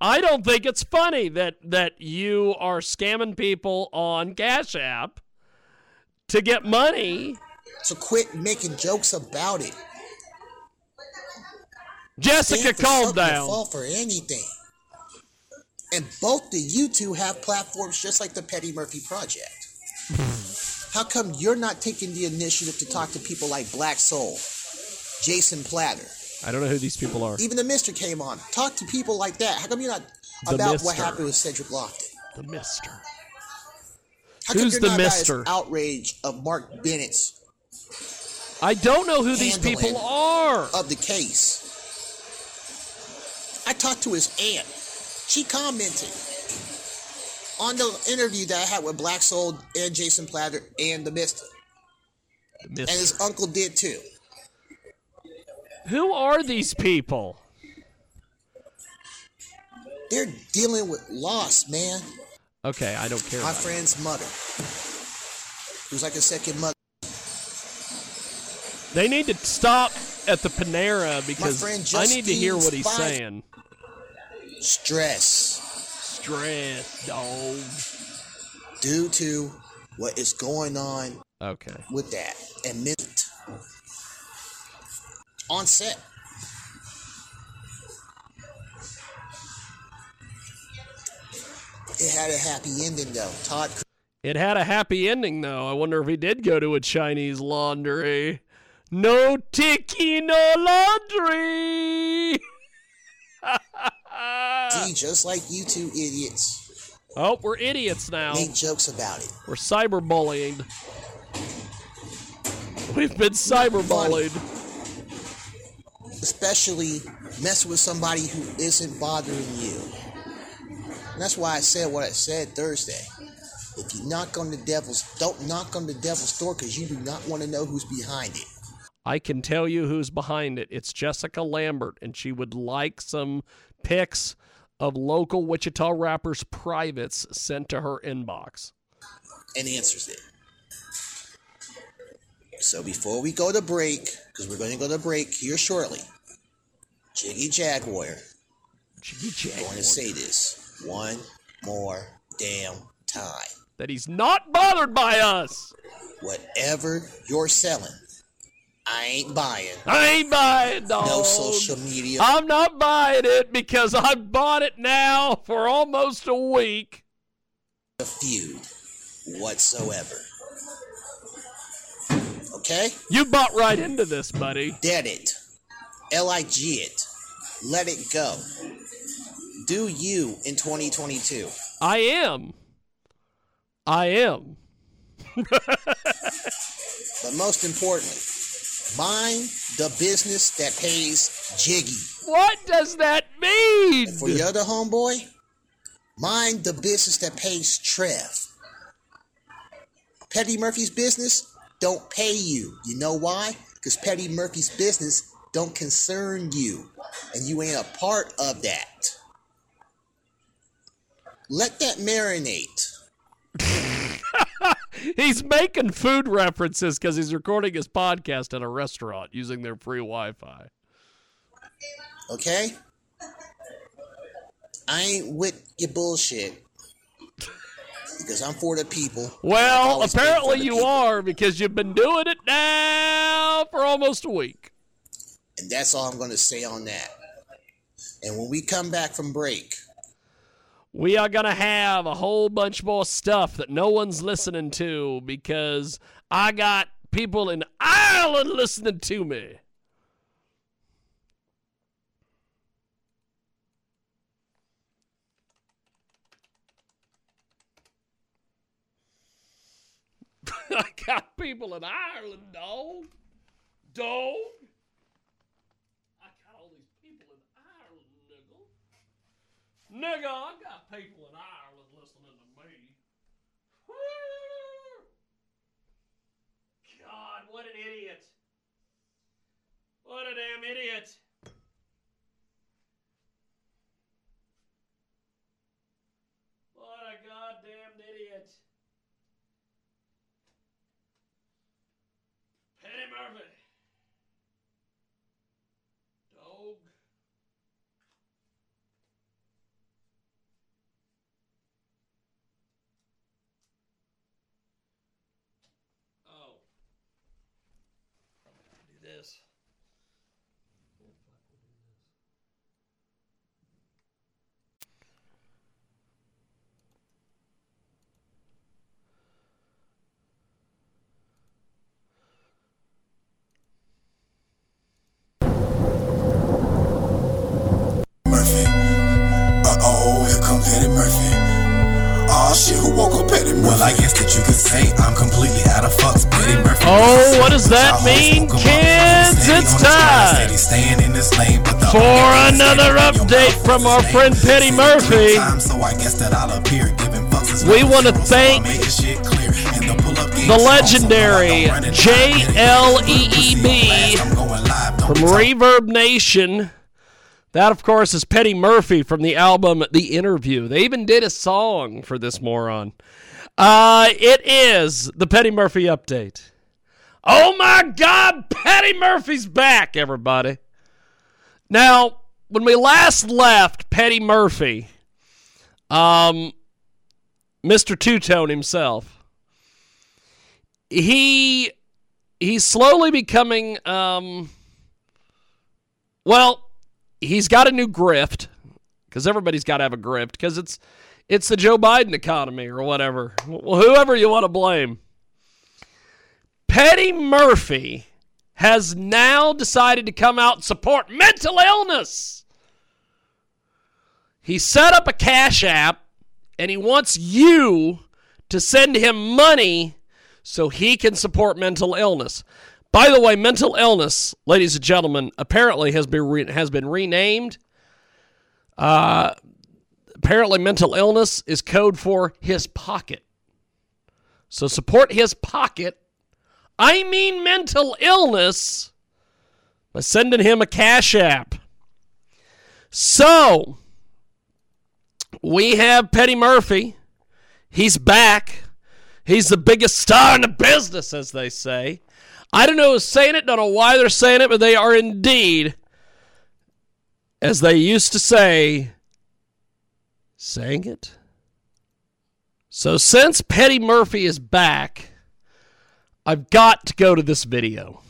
I don't think it's funny that, that you are scamming people on Cash App to get money. So quit making jokes about it. Jessica, calm down. Fall for anything. And both of you two have platforms just like the Petty Murphy Project. How come you're not taking the initiative to talk to people like Black Soul, Jason Platter? I don't know who these people are. Even the Mister came on. Talk to people like that. How come you're not the about mister. What happened with Cedric Lofton? The Mister. How Who's come you're the not Mister? About his outrage of Mark Bennett's? I don't know who these people are. Of the case. I talked to his aunt. She commented on the interview that I had with Black Soul and Jason Platter and the Mister. The Mister. And his uncle did too. Who are these people? They're dealing with loss, man. Okay, I don't care. My friend's that. mother. Who's like a second mother. They need to stop at the Panera because I need to hear what he's five. saying. Stress. Stress, dog. Due to what is going on okay. with that. And mint. On set. It had a happy ending, though. Todd. It had a happy ending, though. I wonder if he did go to a Chinese laundry. No tiki, no laundry. See, just like you two idiots. Oh, we're idiots now. Make jokes about it. We're cyberbullying. We've been cyberbullied. Especially mess with somebody who isn't bothering you. And that's why I said what I said Thursday. If you knock on the devil's, don't knock on the devil's door because you do not want to know who's behind it. I can tell you who's behind it. It's Jessica Lambert, and she would like some pics of local Wichita rappers' privates sent to her inbox. And answers it. So before we go to break, because we're going to go to break here shortly, Jiggy Jaguar. Jiggy Jaguar. I'm going to say this one more damn time. That he's not bothered by us. Whatever you're selling. I ain't buying. I ain't buying, dog. No social media. I'm not buying it because I bought it now for almost a week. A feud whatsoever. Okay? You bought right into this, buddy. Dead it. L I G it. Let it go. Do you in twenty twenty-two? I am. I am. But most importantly, mind the business that pays Jiggy. What does that mean? And for the other homeboy, mind the business that pays Trev. Petty Murphy's business don't pay you. You know why? Because Petty Murphy's business don't concern you. And you ain't a part of that. Let that marinate. He's making food references because he's recording his podcast at a restaurant using their free Wi-Fi. Okay? I ain't with your bullshit because I'm for the people. Well, apparently you people. are because you've been doing it now for almost a week. And that's all I'm going to say on that. And when we come back from break, we are going to have a whole bunch more stuff that no one's listening to because I got people in Ireland listening to me. I got people in Ireland, dog. Dog. Nigga, I got people in Ireland listening to me. God, what an idiot. What a damn idiot. What a goddamn idiot. Petty Murphy. Dog. Well, I guess that you could say I'm completely out of fucks. Petty Murphy. Oh, what does that mean, kids? It's time for another update from our friend Petty Murphy. So I guess that I'll appear giving fucks. We want to thank the legendary J L E E B from Reverb Nation. That, of course, is Petty Murphy from the album The Interview. They even did a song for this moron. Uh, it is the Petty Murphy update. Oh, my God, Petty Murphy's back, everybody. Now, when we last left Petty Murphy, um, Mister Two-Tone himself, he he's slowly becoming, um, well... he's got a new grift, because everybody's got to have a grift, because it's it's the Joe Biden economy or whatever. Well, whoever you want to blame. Petty Murphy has now decided to come out and support mental illness. He set up a Cash App, and he wants you to send him money so he can support mental illness. By the way, mental illness, ladies and gentlemen, apparently has been re- has been renamed. Uh, apparently, mental illness is code for his pocket. So support his pocket. I mean mental illness by sending him a Cash App. So, we have Petty Murphy. He's back. He's the biggest star in the business, as they say. I don't know who's saying it, don't know why they're saying it, but they are indeed, as they used to say, saying it. So since Petty Murphy is back, I've got to go to this video.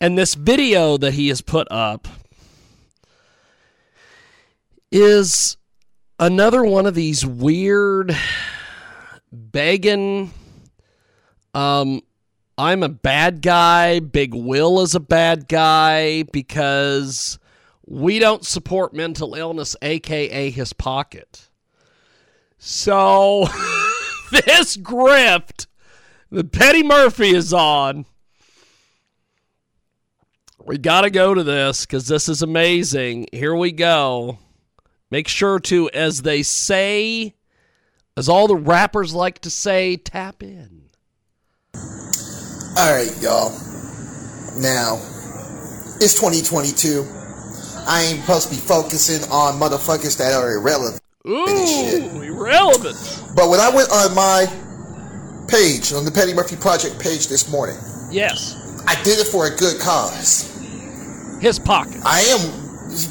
And this video that he has put up is another one of these weird, begging, um... I'm a bad guy, Big Will is a bad guy, because we don't support mental illness, a k a his pocket. So, this grift that Petty Murphy is on, we got to go to this, because this is amazing. Here we go. Make sure to, as they say, as all the rappers like to say, tap in. Alright, y'all. Now, it's twenty twenty-two. I ain't supposed to be focusing on motherfuckers that are irrelevant. Ooh, and shit. Irrelevant. But when I went on my page, on the Petty Murphy Project page this morning. Yes. I did it for a good cause. His pocket. I am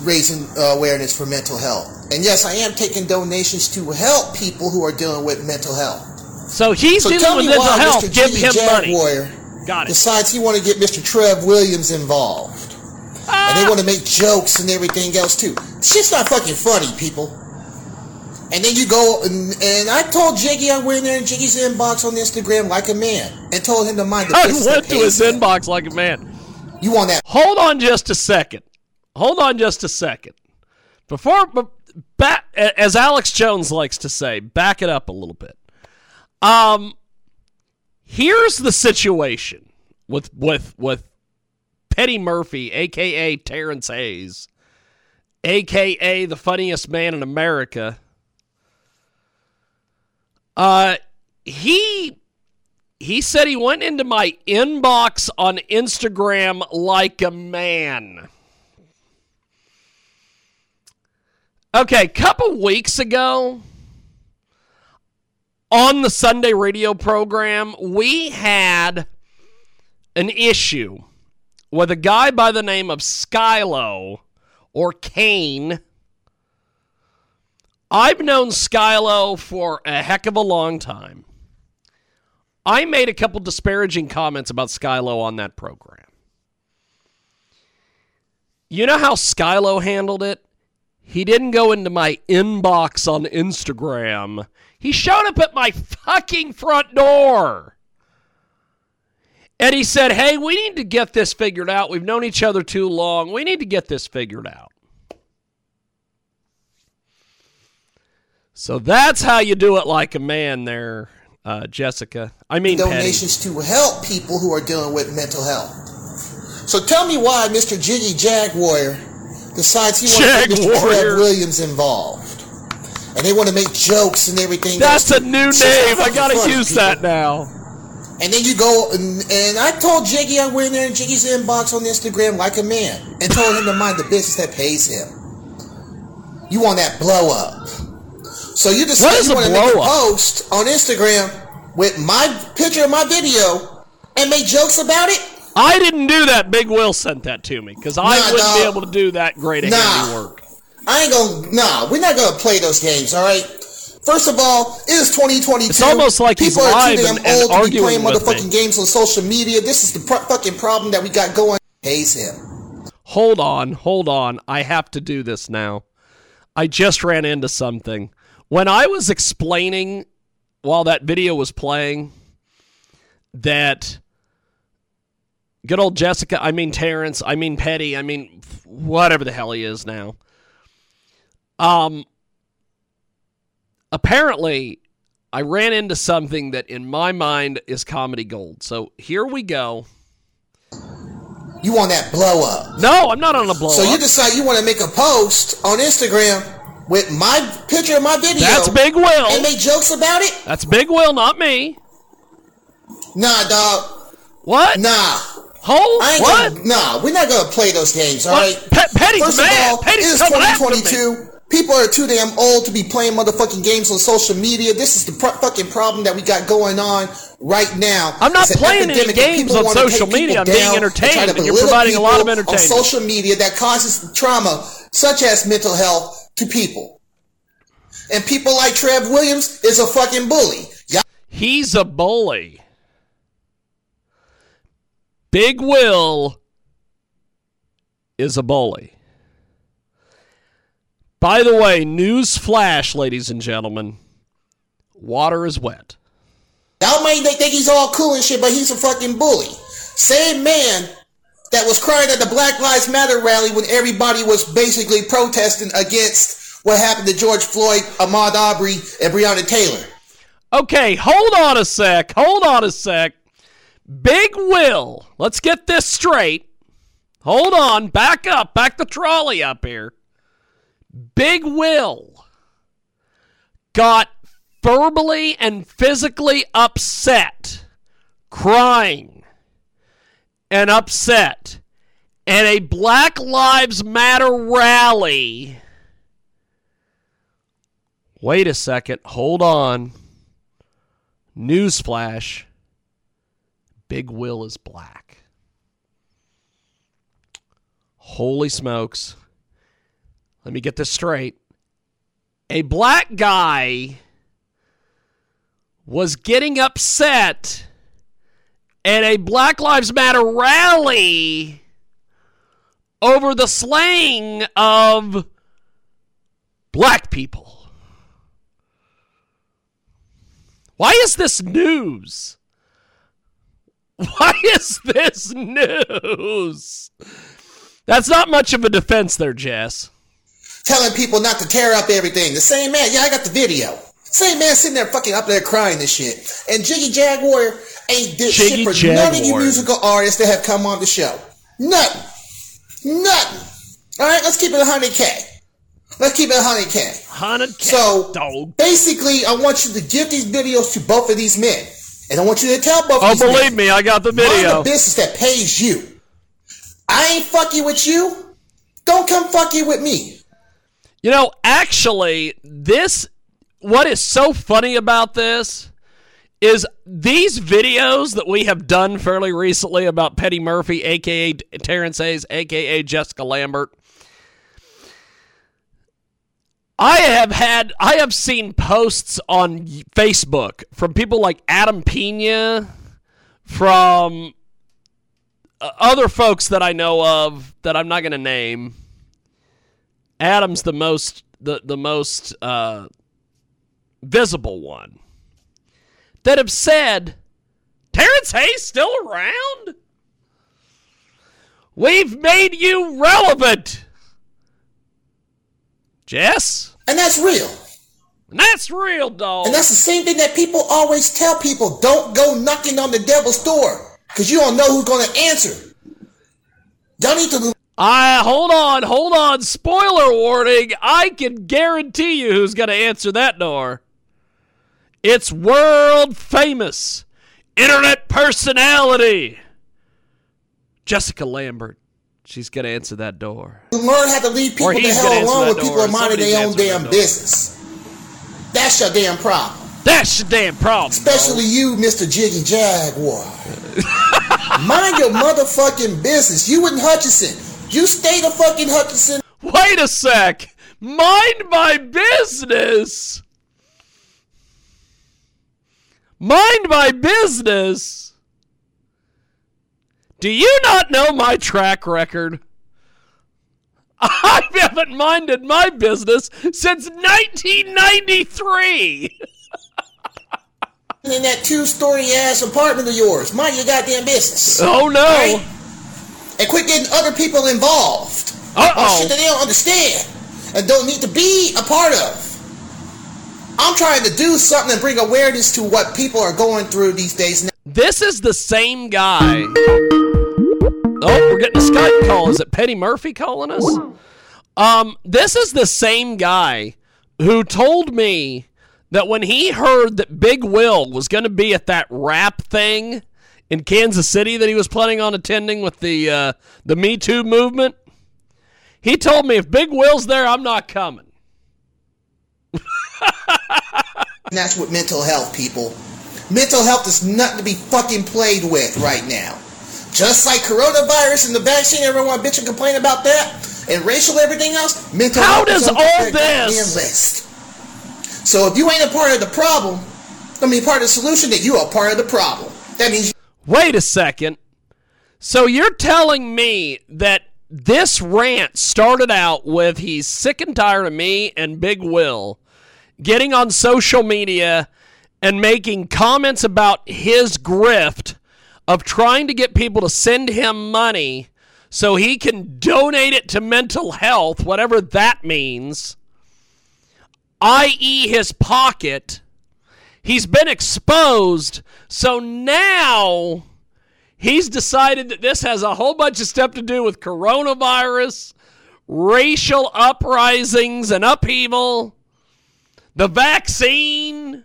raising awareness for mental health. And yes, I am taking donations to help people who are dealing with mental health. So he's so dealing with mental health. Mister Give Jiggy him Jaguar money. Got it. Besides, he want to get Mister Trev Williams involved. Ah. And they want to make jokes and everything else, too. Shit's not fucking funny, people. And then you go, and, and I told Jiggy, I went in there in Jiggy's inbox on Instagram like a man. And told him to mind the business. I went to his him. inbox like a man. You want that? Hold on just a second. Hold on just a second. Before, back, as Alex Jones likes to say, back it up a little bit. Um... Here's the situation with with with Petty Murphy, a k a. Terrence Hayes, a k a the funniest man in America. Uh, he he said he went into my inbox on Instagram like a man. Okay, a couple weeks ago, on the Sunday radio program, we had an issue with a guy by the name of Skylo or Kane. I've known Skylo for a heck of a long time. I made a couple disparaging comments about Skylo on that program. You know how Skylo handled it? He didn't go into my inbox on Instagram. He showed up at my fucking front door. And he said, hey, we need to get this figured out. We've known each other too long. We need to get this figured out. So that's how you do it like a man there, uh, Jessica. I mean, donations Petty. To help people who are dealing with mental health. So tell me why Mister Jiggy Jaguar decides he wants to get Trev Williams involved, and they want to make jokes and everything. That's else. a new so name. I gotta use people. that now. And then you go, and, and I told Jiggy I went in there in Jiggy's inbox on Instagram like a man and told him to mind the business that pays him. You want that blow up. So you decide you want to make a post on Instagram with my picture of my video and make jokes about it? I didn't do that. Big Will sent that to me because I nah, wouldn't nah. be able to do that great nah. handiwork. I ain't going to, nah, we're not going to play those games, all right? First of all, it is twenty twenty-two. It's almost like people he's are too damn and, and old to be playing motherfucking me. games on social media. This is the pro- fucking problem that we got going. Pays him. Hold on, hold on. I have to do this now. I just ran into something. When I was explaining while that video was playing that good old Jessica, I mean Terrence, I mean Petty, I mean whatever the hell he is now. Um... Apparently, I ran into something that, in my mind, is comedy gold. So, here we go. You want that blow up. No, I'm not on a blow so up. So, you decide you want to make a post on Instagram with my picture of my video. That's Big Will. And make jokes about it? That's Big Will, not me. Nah, dog. What? Nah. Hold? I ain't what? Gonna, nah, we're not going to play those games, all what? right? Pe- Petty's First mad. Of all, Petty's coming after me. It is twenty twenty-two. People are too damn old to be playing motherfucking games on social media. This is the pro- fucking problem that we got going on right now. I'm not playing any games on social media. I'm being entertained, and you're providing a lot of entertainment on social media that causes trauma, such as mental health, to people. And people like Trev Williams is a fucking bully. Y'all- He's a bully. Big Will is a bully. By the way, news flash, ladies and gentlemen. Water is wet. Y'all might think he's all cool and shit, but he's a fucking bully. Same man that was crying at the Black Lives Matter rally when everybody was basically protesting against what happened to George Floyd, Ahmaud Arbery, and Breonna Taylor. Okay, hold on a sec. Hold on a sec. Big Will. Let's get this straight. Hold on. Back up. Back the trolley up here. Big Will got verbally and physically upset, crying and upset at a Black Lives Matter rally. Wait a second, hold on. Newsflash, Big Will is black. Holy smokes. Let me get this straight. A black guy was getting upset at a Black Lives Matter rally over the slaying of black people. Why is this news? Why is this news? That's not much of a defense there, Jess. Telling people not to tear up everything. The same man, yeah, I got the video. Same man sitting there fucking up there crying and shit. And Jiggy Jaguar ain't this Jiggy shit for Jaguar. None of you musical artists that have come on the show. Nothing. Nothing. All right, let's keep it one hundred K. Let's keep it one hundred K. one hundred K, so, dog. Basically, I want you to give these videos to both of these men. And I want you to tell both oh, of these men. Oh, believe me, I got the video. Mind the business that pays you. I ain't fucking with you. Don't come fucking with me. You know, actually, this, what is so funny about this is these videos that we have done fairly recently about Petty Murphy, a k a. Terrence Hayes, a k a. Jessica Lambert. I have had, I have seen posts on Facebook from people like Adam Pena, from other folks that I know of that I'm not going to name. Adam's the most the, the most uh, visible one that have said, Terrence Hayes still around? We've made you relevant. Jess? And that's real. And that's real, dog. And that's the same thing that people always tell people. Don't go knocking on the devil's door, because you don't know who's going to answer. Don't need to... Uh, hold on, hold on. Spoiler warning. I can guarantee you who's going to answer that door. It's world famous internet personality Jessica Lambert. She's going to answer that door. You learn how to leave people the hell alone when people are minding their own damn business. That's your damn problem. That's your damn problem. Especially you, Mister Jiggy Jaguar. Mind your motherfucking business. You and Hutchinson. You stay the fucking Hutchinson. Wait a sec. Mind my business. Mind my business. Do you not know my track record? I haven't minded my business since nineteen ninety-three. In that two-story ass apartment of yours. Mind your goddamn business. Oh, no. Right? And quit getting other people involved. Uh-oh. Oh, shit that they don't understand and don't need to be a part of. I'm trying to do something and bring awareness to what people are going through these days now. This is the same guy. Oh, we're getting a Skype call. Is it Petty Murphy calling us? Um, this is the same guy who told me that when he heard that Big Will was going to be at that rap thing in Kansas City that he was planning on attending with the uh, the Me Too movement, he told me, if Big Will's there, I'm not coming. And that's what mental health, people. Mental health is nothing to be fucking played with right now. Just like coronavirus and the vaccine, everyone bitch and complain about that, and racial everything else, mental How health is on their goddamn list. So if you ain't a part of the problem, I mean part of the solution, then you are part of the problem. That means... Wait a second. So you're telling me that this rant started out with he's sick and tired of me and Big Will getting on social media and making comments about his grift of trying to get people to send him money so he can donate it to mental health, whatever that means, that is his pocket. He's been exposed, so now he's decided that this has a whole bunch of stuff to do with coronavirus, racial uprisings and upheaval, the vaccine.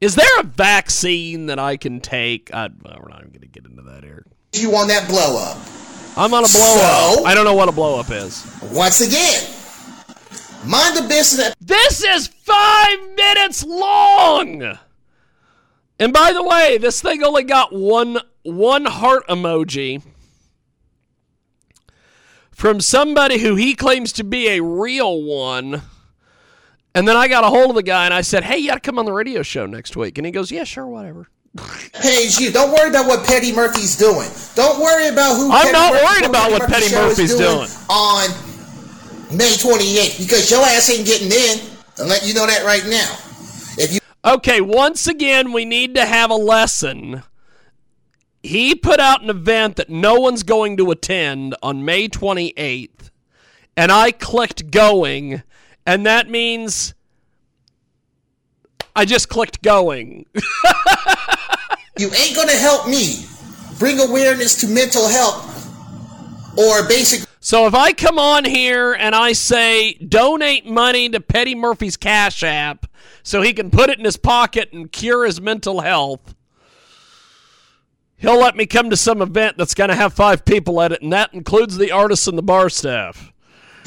Is there a vaccine that I can take? I, well, we're not even going to get into that here. You want that blow up? I'm on a blow so, up. I don't know what a blow up is. Once again, mind the business. This is five minutes long. And by the way, this thing only got one one heart emoji from somebody who he claims to be a real one. And then I got a hold of the guy and I said, hey, you gotta come on the radio show next week. And he goes, yeah, sure, whatever. Hey, you don't worry about what Petty Murphy's doing. Don't worry about who. I'm Petty not Murphy, worried about what Petty Murphy's doing, doing on May twenty-eighth, because your ass ain't getting in. I'll let you know that right now. If you okay, once again, we need to have a lesson. He put out an event that no one's going to attend on May twenty-eighth, and I clicked going, and that means I just clicked going. You ain't going to help me bring awareness to mental health or basic. So if I come on here and I say, donate money to Petty Murphy's Cash App so he can put it in his pocket and cure his mental health, he'll let me come to some event that's going to have five people at it, and that includes the artists and the bar staff.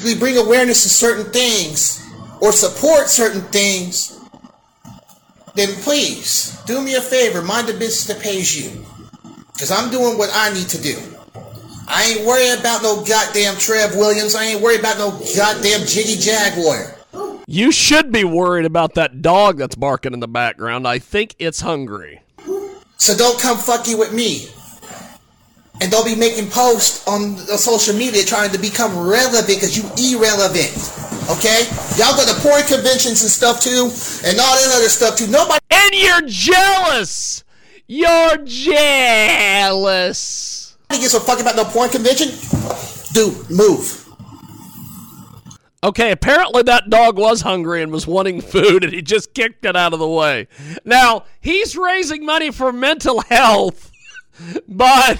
We bring awareness to certain things or support certain things, then please do me a favor, mind the business that pays you, because I'm doing what I need to do. I ain't worried about no goddamn Trev Williams. I ain't worried about no goddamn Jiggy Jaguar. You should be worried about that dog that's barking in the background. I think it's hungry. So don't come fucking with me. And don't be making posts on social media trying to become relevant, because you irrelevant. Okay? Y'all go to porn conventions and stuff too, and all that other stuff too. Nobody. And you're jealous. You're jealous. Gives a fuck about no porn convention, dude. Move. Okay, apparently that dog was hungry and was wanting food, and he just kicked it out of the way. Now, he's raising money for mental health, but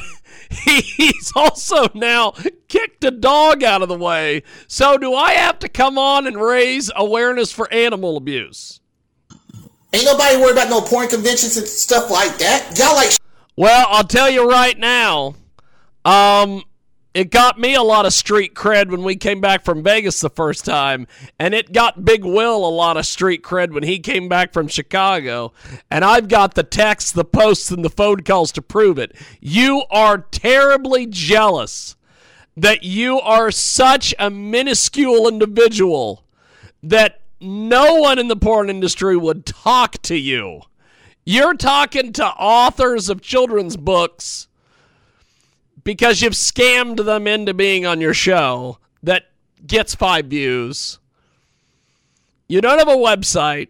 he's also now kicked a dog out of the way. So do I have to come on and raise awareness for animal abuse? Ain't nobody worried about no porn conventions and stuff like that. Y'all like... Well, I'll tell you right now, um... it got me a lot of street cred when we came back from Vegas the first time, and it got Big Will a lot of street cred when he came back from Chicago, and I've got the texts, the posts, and the phone calls to prove it. You are terribly jealous that you are such a minuscule individual that no one in the porn industry would talk to you. You're talking to authors of children's books because you've scammed them into being on your show that gets five views. You don't have a website.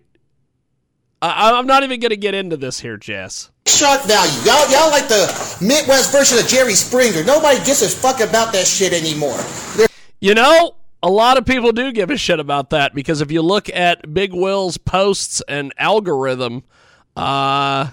I, I'm not even going to get into this here, Jess. Shock value. Y'all, y'all like the Midwest version of Jerry Springer. Nobody gives a fuck about that shit anymore. They're- you know, a lot of people do give a shit about that, because if you look at Big Will's posts and algorithm, uh,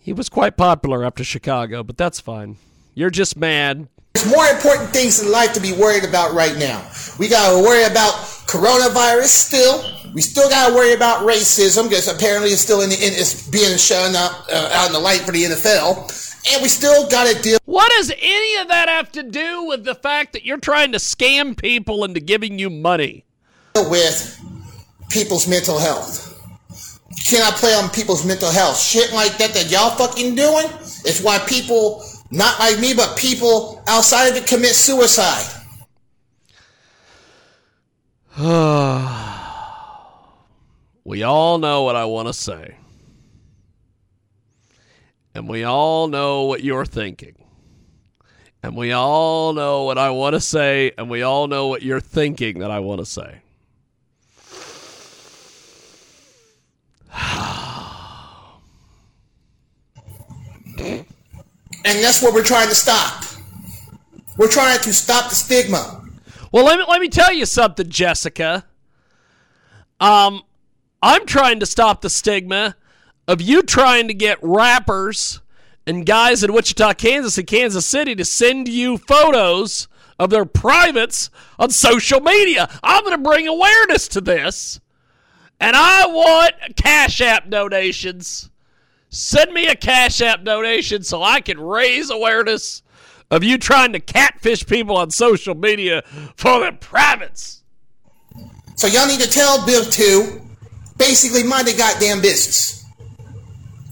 he was quite popular after Chicago, but that's fine. You're just mad. There's more important things in life to be worried about right now. We got to worry about coronavirus still. We still got to worry about racism, because apparently it's still in the in, it's being shown up uh, out in the light for the N F L. And we still got to deal... What does any of that have to do with the fact that you're trying to scam people into giving you money? With people's mental health. Cannot play on people's mental health. Shit like that that y'all fucking doing, it's why people, not like me, but people outside of it commit suicide. We all know what I want to say. And we all know what you're thinking. And we all know what I want to say, and we all know what you're thinking that I want to say. And that's what we're trying to stop. We're trying to stop the stigma. Well, let me let me tell you something, Jessica. Um, I'm trying to stop the stigma of you trying to get rappers and guys in Wichita, Kansas and Kansas City to send you photos of their privates on social media. I'm going to bring awareness to this. And I want Cash App donations. Send me a Cash App donation so I can raise awareness of you trying to catfish people on social media for their privates. So y'all need to tell Bill to basically mind their goddamn business.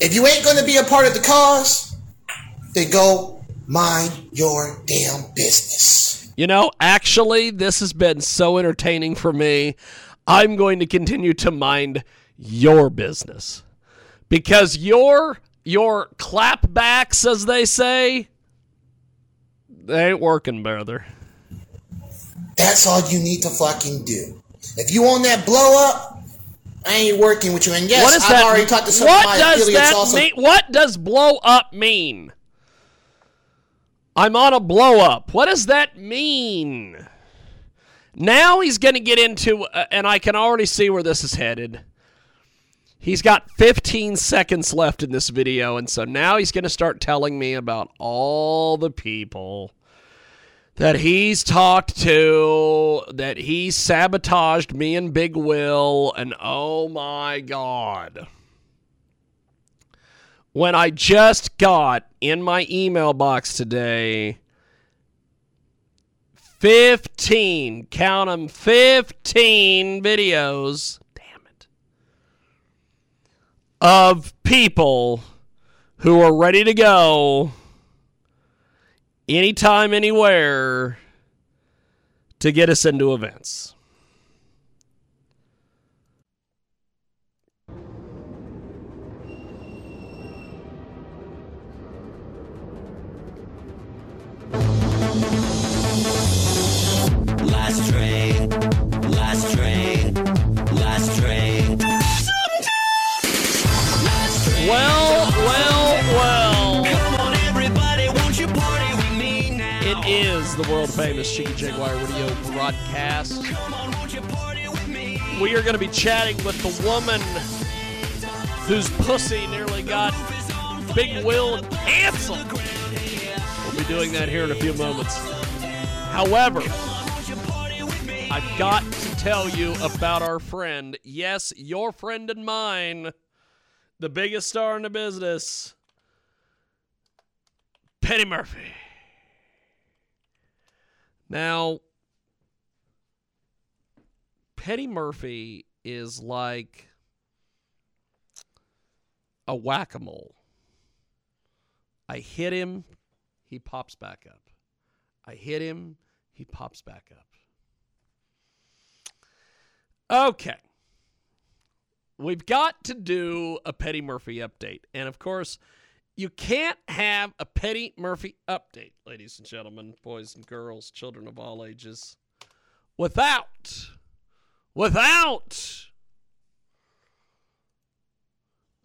If you ain't going to be a part of the cause, then go mind your damn business. You know, actually, this has been so entertaining for me. I'm going to continue to mind your business. Because your your clapbacks, as they say, they ain't working, brother. That's all you need to fucking do. If you want that blow up, I ain't working with you. And yes, I've that, already talked to some of my affiliates also. Mean, what does blow up mean? I'm on a blow up. What does that mean? Now he's going to get into, uh, and I can already see where this is headed. He's got fifteen seconds left in this video, and so now he's going to start telling me about all the people that he's talked to, that he sabotaged me and Big Will, and oh my God. When I just got in my email box today, fifteen, count them, fifteen videos, damn it, of people who are ready to go anytime, anywhere to get us into events. Last train, last train, last train. Well, well, well. Come on, everybody, won't you party with me now? It is the world-famous Jiggy Jaguar Radio broadcast. We are going to be chatting with the woman whose pussy nearly got Big Will canceled. We'll be doing that here in a few moments. However, I've got to tell you about our friend, yes, your friend and mine, the biggest star in the business, Petty Murphy. Now, Petty Murphy is like a whack-a-mole. I hit him, he pops back up. I hit him, he pops back up. Okay. We've got to do a Petty Murphy update. And, of course, you can't have a Petty Murphy update, ladies and gentlemen, boys and girls, children of all ages, without, without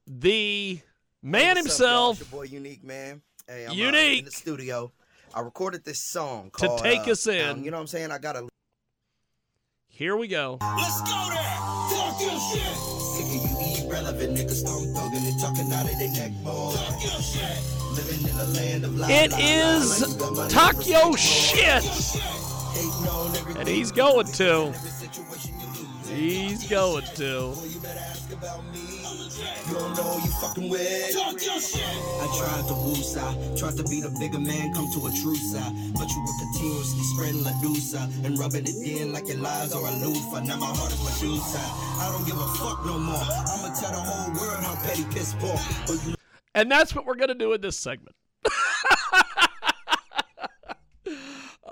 the man hey, himself. Up, your boy Unique, man. Hey, I'm Unique. Uh, in the studio. I recorded this song called, to take uh, us in. Um, you know what I'm saying? I got to. Here we go. Let's go there. Talk your shit. Sick of you irrelevant niggas. I'm thugging and talking out of their neck. Talk your shit. Living in the land of lies. It is Talk Your Shit. And he's going to. He's going to. You don't know you fucking with. Talk your shit. I tried to woo side, tried to be the bigger man, come to a true side. But you were continuously spreading la doosa and rubbing it in like your lies are a loofah. Now my heart is Medusa. I don't give a fuck no more. I'ma tell the whole world how petty piss poor. You- and that's what we're gonna do in this segment.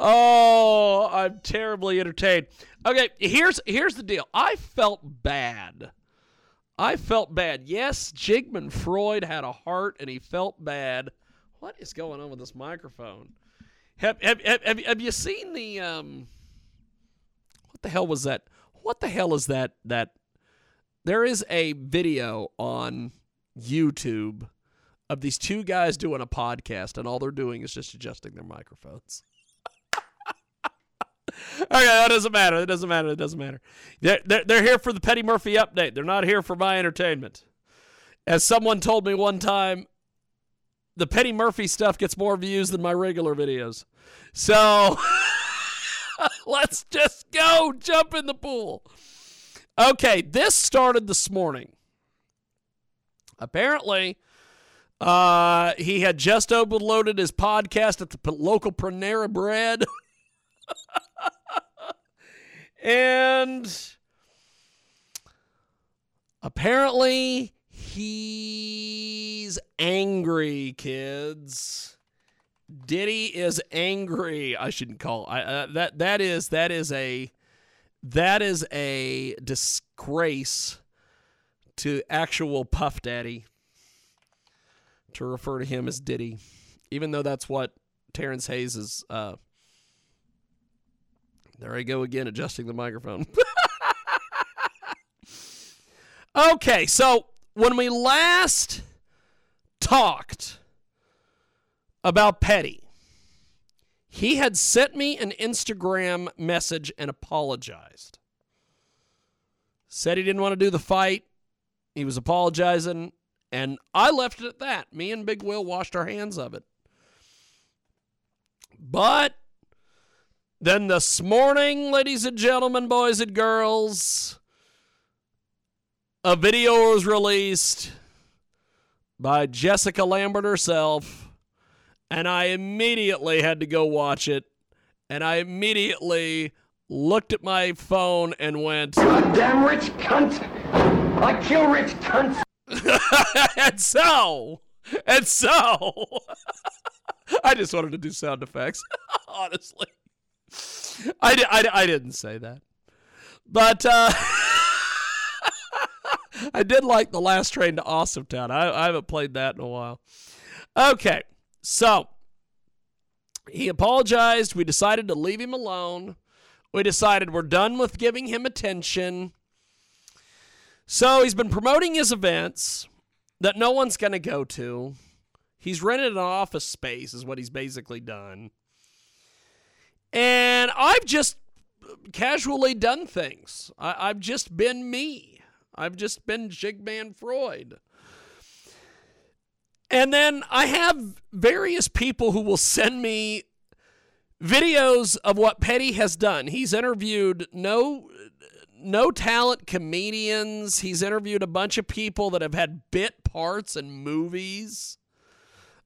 Oh, I'm terribly entertained. Okay, here's here's the deal. I felt bad. I felt bad. Yes, Jigman Freud had a heart, and he felt bad. What is going on with this microphone? Have have have, have, have you seen the um? What the hell was that? What the hell is that? That there is a video on YouTube of these two guys doing a podcast, and all they're doing is just adjusting their microphones. Okay, that doesn't matter. It doesn't matter. It doesn't matter. They're, they're, they're here for the Petty Murphy update. They're not here for my entertainment. As someone told me one time, the Petty Murphy stuff gets more views than my regular videos. So let's just go jump in the pool. Okay, this started this morning. Apparently, uh, he had just overloaded his podcast at the p- local Panera Bread. And apparently he's angry, kids. Diddy is angry. I shouldn't call I uh, that that is that is a that is a disgrace to actual Puff Daddy to refer to him as Diddy, even though that's what Terrence Hayes is uh There I go again, adjusting the microphone. Okay, so when we last talked about Petty, he had sent me an Instagram message and apologized. Said he didn't want to do the fight. He was apologizing, and I left it at that. Me and Big Will washed our hands of it. But then this morning, ladies and gentlemen, boys and girls, a video was released by Jessica Lambert herself, and I immediately had to go watch it, and I immediately looked at my phone and went, "God damn rich cunt! I kill rich cunts!" And so, and so, I just wanted to do sound effects, honestly. I, di- I, di- I didn't say that, but uh, I did like The Last Train to Awesome Town. I, I haven't played that in a while. Okay, so he apologized. We decided to leave him alone. We decided we're done with giving him attention. So he's been promoting his events that no one's going to go to. He's rented an office space is what he's basically done. I've just casually done things. I, I've just been me. I've just been Jigman Freud. And then I have various people who will send me videos of what Petty has done. He's interviewed no no talent comedians. He's interviewed a bunch of people that have had bit parts in movies.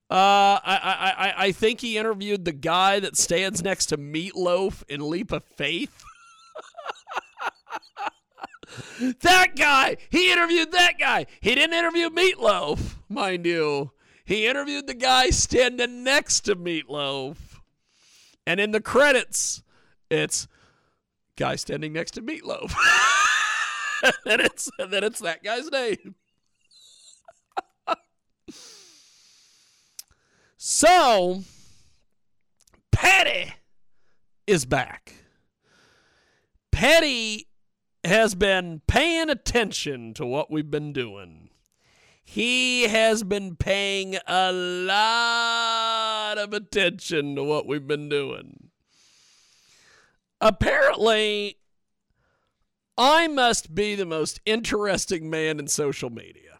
Uh, I, I, I think he interviewed the guy that stands next to Meatloaf in Leap of Faith. That guy! He interviewed that guy! He didn't interview Meatloaf, mind you. He interviewed the guy standing next to Meatloaf. And in the credits, it's guy standing next to Meatloaf. and, it's, and then it's that guy's name. So, Petty is back. Petty has been paying attention to what we've been doing. He has been paying a lot of attention to what we've been doing. Apparently, I must be the most interesting man in social media.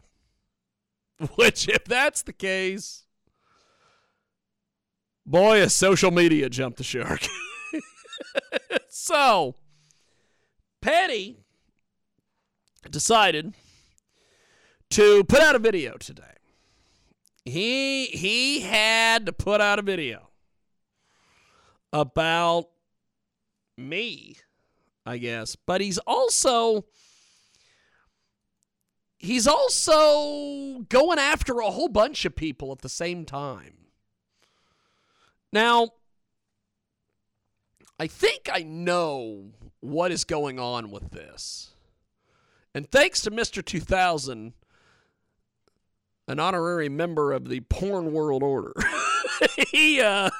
Which, if that's the case... Boy, has social media jumped the shark. So, Petty decided to put out a video today. He he had to put out a video about me, I guess. But he's also he's also going after a whole bunch of people at the same time. Now, I think I know what is going on with this. And thanks to Mister two thousand, an honorary member of the Porn World Order, he, uh,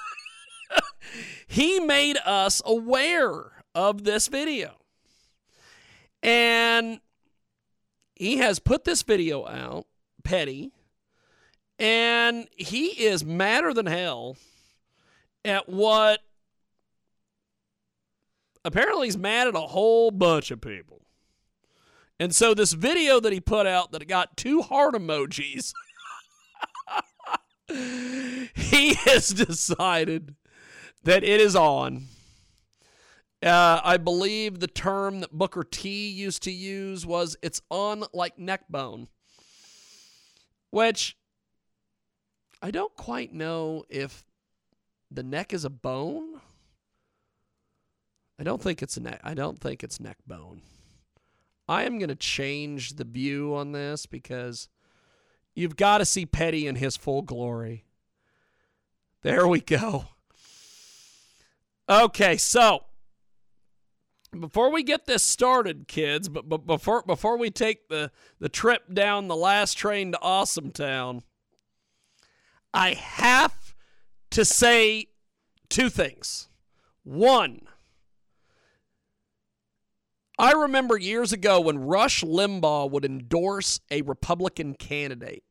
he made us aware of this video. And he has put this video out, Petty, and he is madder than hell at what apparently he's mad at a whole bunch of people. And so this video that he put out that got two heart emojis, he has decided that it is on. Uh, I believe the term that Booker T used to use was it's on like neck bone, which I don't quite know if the neck is a bone? I don't think it's a neck. I don't think it's neck bone. I am going to change the view on this because you've got to see Petty in his full glory. There we go. Okay, so before we get this started, kids, but, but before before we take the, the trip down the last train to Awesome Town, I have to say two things. One, I remember years ago when Rush Limbaugh would endorse a Republican candidate,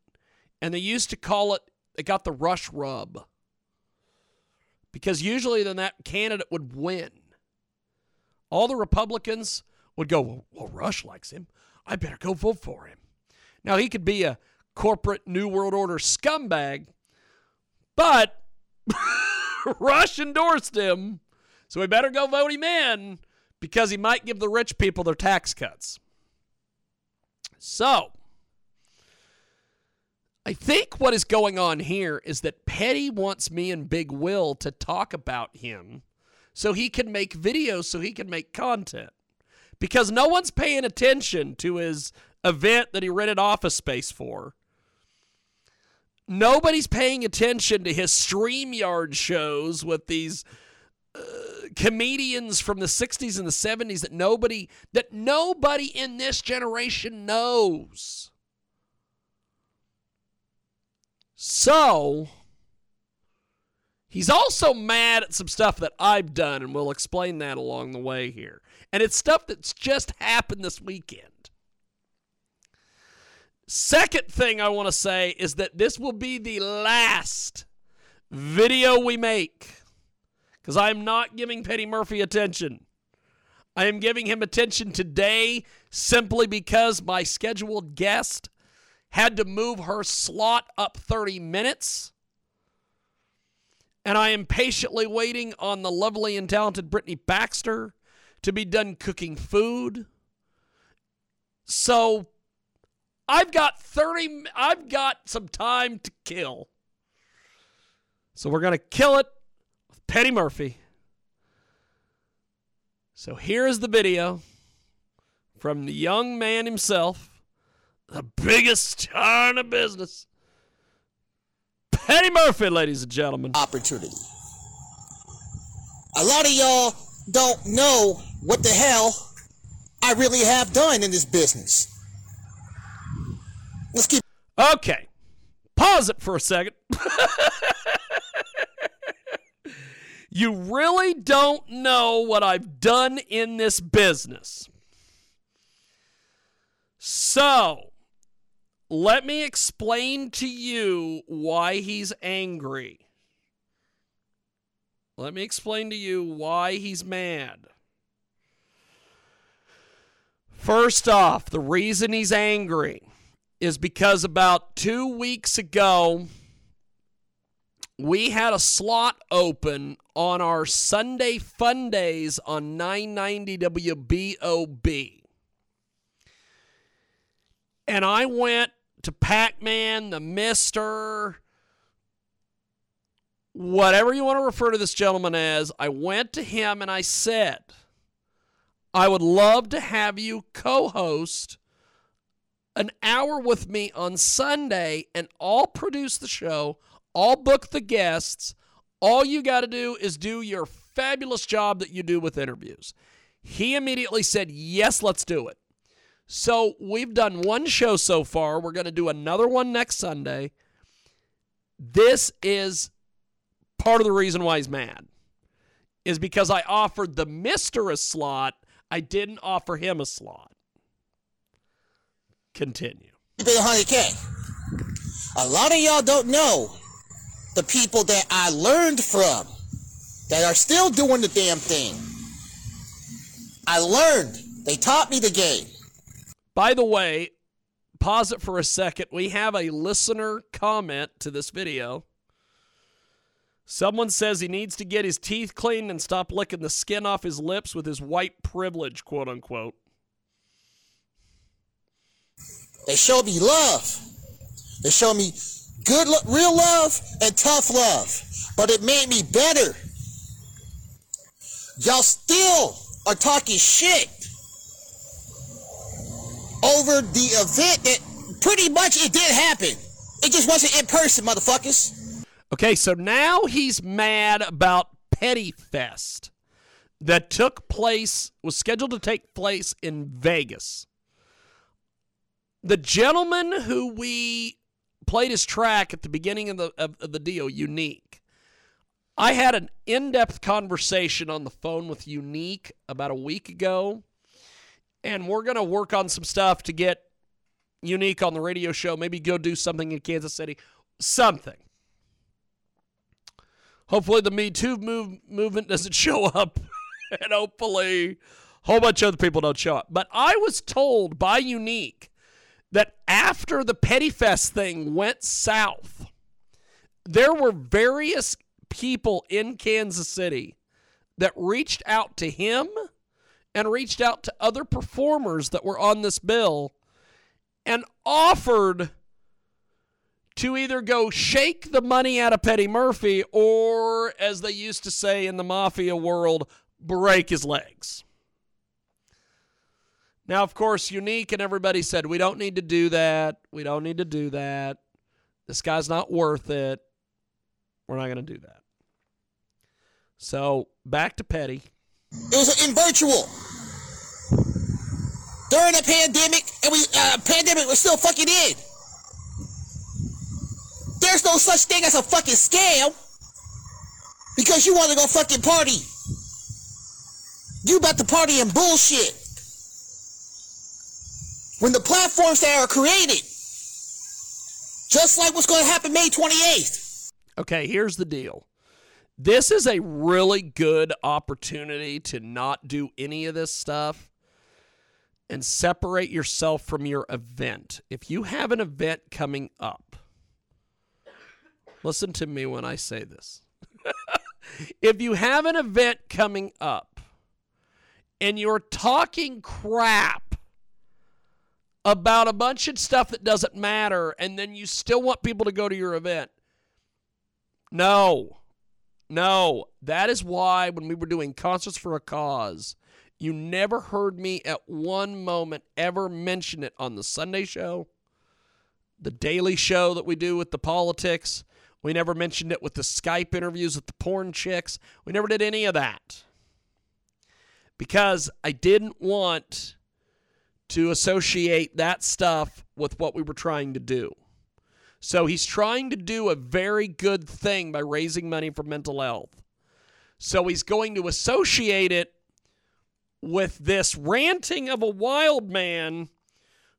and they used to call it, they got the Rush rub. Because usually then that candidate would win. All the Republicans would go, well, well Rush likes him. I better go vote for him. Now, he could be a corporate New World Order scumbag, but Rush endorsed him, so we better go vote him in because he might give the rich people their tax cuts. So, I think what is going on here is that Petty wants me and Big Will to talk about him so he can make videos, so he can make content. Because no one's paying attention to his event that he rented office space for. Nobody's paying attention to his StreamYard shows with these uh, comedians from the sixties and the seventies that nobody that nobody in this generation knows. So, he's also mad at some stuff that I've done, and we'll explain that along the way here. And it's stuff that's just happened this weekend. Second thing I want to say is that this will be the last video we make. because I'm not giving Petty Murphy attention. I am giving him attention today simply because my scheduled guest had to move her slot up thirty minutes. And I am patiently waiting on the lovely and talented Brittany Baxter to be done cooking food. So I've got thirty, I've got some time to kill. So we're going to kill it with Petty Murphy. So here is the video from the young man himself, the biggest star in the business, Petty Murphy, ladies and gentlemen. Opportunity. A lot of y'all don't know what the hell I really have done in this business. Let's keep. Okay. Pause it for a second. You really don't know what I've done in this business. So, let me explain to you why he's angry. Let me explain to you why he's mad. First off, the reason he's angry is because about two weeks ago, we had a slot open on our Sunday Fun Days on nine ninety W B O B. And I went to Pac-Man, the Mister, whatever you want to refer to this gentleman as. I went to him and I said, I would love to have you co-host an hour with me on Sunday, and I'll produce the show, I'll book the guests. All you got to do is do your fabulous job that you do with interviews. He immediately said, yes, let's do it. So we've done one show so far. We're going to do another one next Sunday. This is part of the reason why he's mad, is because I offered the Mister a slot. I didn't offer him a slot. Continue. one hundred K. A lot of y'all don't know the people that I learned from that are still doing the damn thing. I learned. They taught me the game. By the way, pause it for a second. We have a listener comment to this video. Someone says he needs to get his teeth cleaned and stop licking the skin off his lips with his white privilege, quote unquote. They showed me love. They showed me good, lo- real love and tough love. But it made me better. Y'all still are talking shit over the event that pretty much it did happen. It just wasn't in person, motherfuckers. Okay, so now he's mad about Petty Fest that took place, was scheduled to take place in Vegas. The gentleman who we played his track at the beginning of the, of, of the deal, Unique, I had an in-depth conversation on the phone with Unique about a week ago. And we're going to work on some stuff to get Unique on the radio show. Maybe go do something in Kansas City. Something. Hopefully the Me Too move, movement doesn't show up. And hopefully a whole bunch of other people don't show up. But I was told by Unique that after the Petty Fest thing went south, there were various people in Kansas City that reached out to him and reached out to other performers that were on this bill and offered to either go shake the money out of Petty Murphy or, as they used to say in the mafia world, break his legs. Now, of course, Unique and everybody said, we don't need to do that. We don't need to do that. This guy's not worth it. We're not going to do that. So, back to Petty. It was in virtual. During the pandemic, and we uh, pandemic was still fucking in. There's no such thing as a fucking scam because you want to go fucking party. You about to party and bullshit. When the platforms that are created, just like what's going to happen May twenty-eighth. Okay, here's the deal. This is a really good opportunity to not do any of this stuff and separate yourself from your event. If you have an event coming up, listen to me when I say this. If you have an event coming up and you're talking crap about a bunch of stuff that doesn't matter and then you still want people to go to your event, no, no. That is why when we were doing Concerts for a Cause, you never heard me at one moment ever mention it on the Sunday show, the daily show that we do with the politics. We never mentioned it with the Skype interviews with the porn chicks. We never did any of that because I didn't want to associate that stuff with what we were trying to do. So he's trying to do a very good thing by raising money for mental health. So he's going to associate it with this ranting of a wild man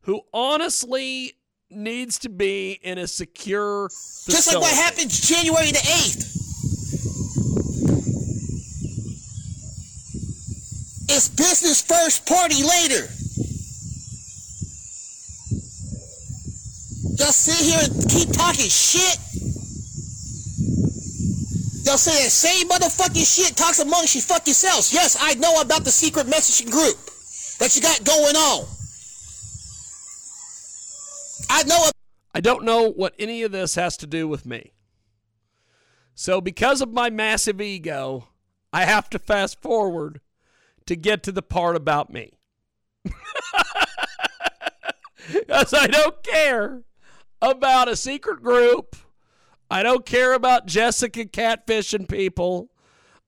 who honestly needs to be in a secure facility. Just like what happened January the eighth. It's business first, party later. Y'all sit here and keep talking shit. Y'all say that same motherfucking shit, talks amongst you fuck yourselves. Yes, I know about the secret messaging group that you got going on. I know. Ab- I don't know what any of this has to do with me. So because of my massive ego, I have to fast forward to get to the part about me. Because I don't care about a secret group. I don't care about Jessica catfishing people.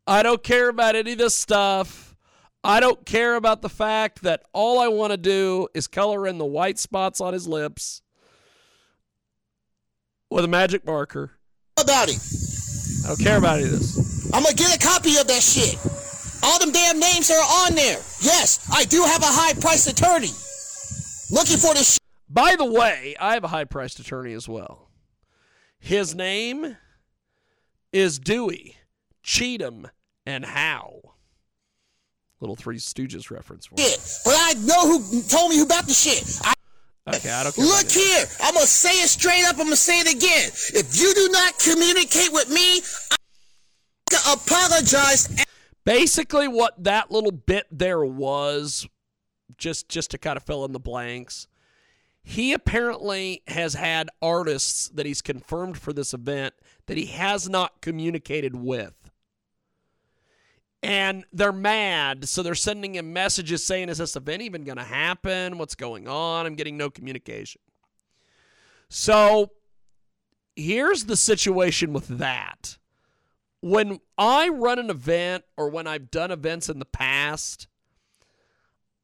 I don't care about any of this stuff. I don't care about the fact that all I want to do is color in the white spots on his lips with a magic marker. About it. I don't care about any of this. I'm going to get a copy of that shit. All them damn names are on there. Yes, I do have a high-priced attorney looking for this shit. By the way, I have a high-priced attorney as well. His name is Dewey, Cheatham, and Howe. Little Three Stooges reference for you. But I know who told me about the shit. I- okay, I don't care. Look here, I'm going to say it straight up. I'm going to say it again. If you do not communicate with me, I apologize. And- Basically, what that little bit there was, just just to kind of fill in the blanks, he apparently has had artists that he's confirmed for this event that he has not communicated with. And they're mad, so they're sending him messages saying, is this event even going to happen? What's going on? I'm getting no communication. So here's the situation with that. When I run an event or when I've done events in the past,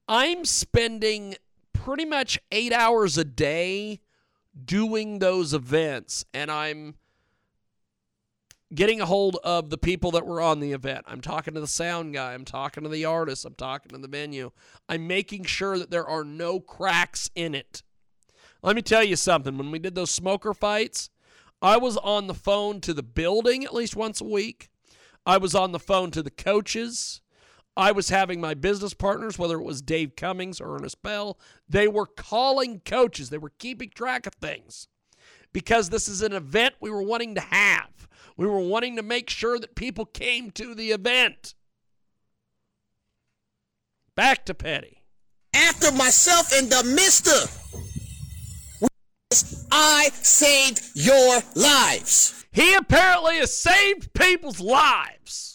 I'm spending pretty much eight hours a day doing those events, and I'm getting a hold of the people that were on the event. I'm talking to the sound guy. I'm talking to the artist. I'm talking to the venue. I'm making sure that there are no cracks in it. Let me tell you something. When we did those smoker fights, I was on the phone to the building at least once a week. I was on the phone to the coaches. I was having my business partners, whether it was Dave Cummings or Ernest Bell, they were calling coaches. They were keeping track of things because this is an event we were wanting to have. We were wanting to make sure that people came to the event. Back to Petty. After myself and the mister, I saved your lives. He apparently has saved people's lives.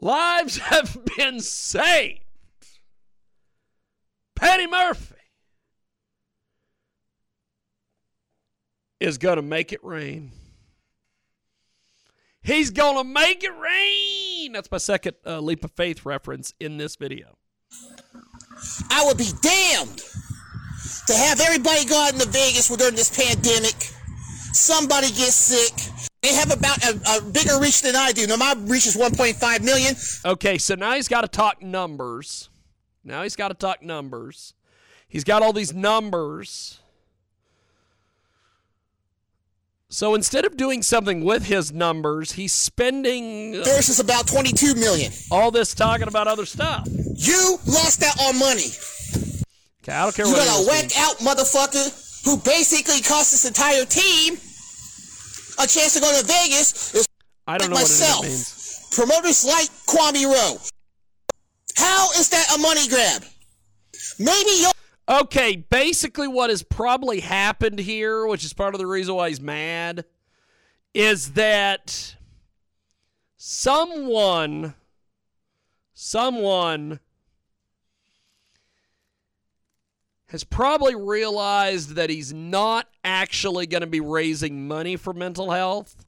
Lives have been saved. Petty Murphy is going to make it rain. He's going to make it rain. That's my second uh, leap of faith reference in this video. I would be damned to have everybody go out into Vegas during this pandemic. Somebody gets sick. They have about a, a bigger reach than I do. Now, my reach is one point five million. Okay, so now he's got to talk numbers. Now he's got to talk numbers. He's got all these numbers. So instead of doing something with his numbers, he's spending... There's just about twenty-two million dollars. All this talking about other stuff. You lost out on money. Okay, I don't care you what... You got a whack-out motherfucker who basically cost this entire team a chance to go to Vegas. Is I don't know myself. What it means. Promoters like Kwame Rowe. How is that a money grab? Maybe you'll... Okay, basically what has probably happened here, which is part of the reason why he's mad, is that someone, someone has probably realized that he's not actually going to be raising money for mental health,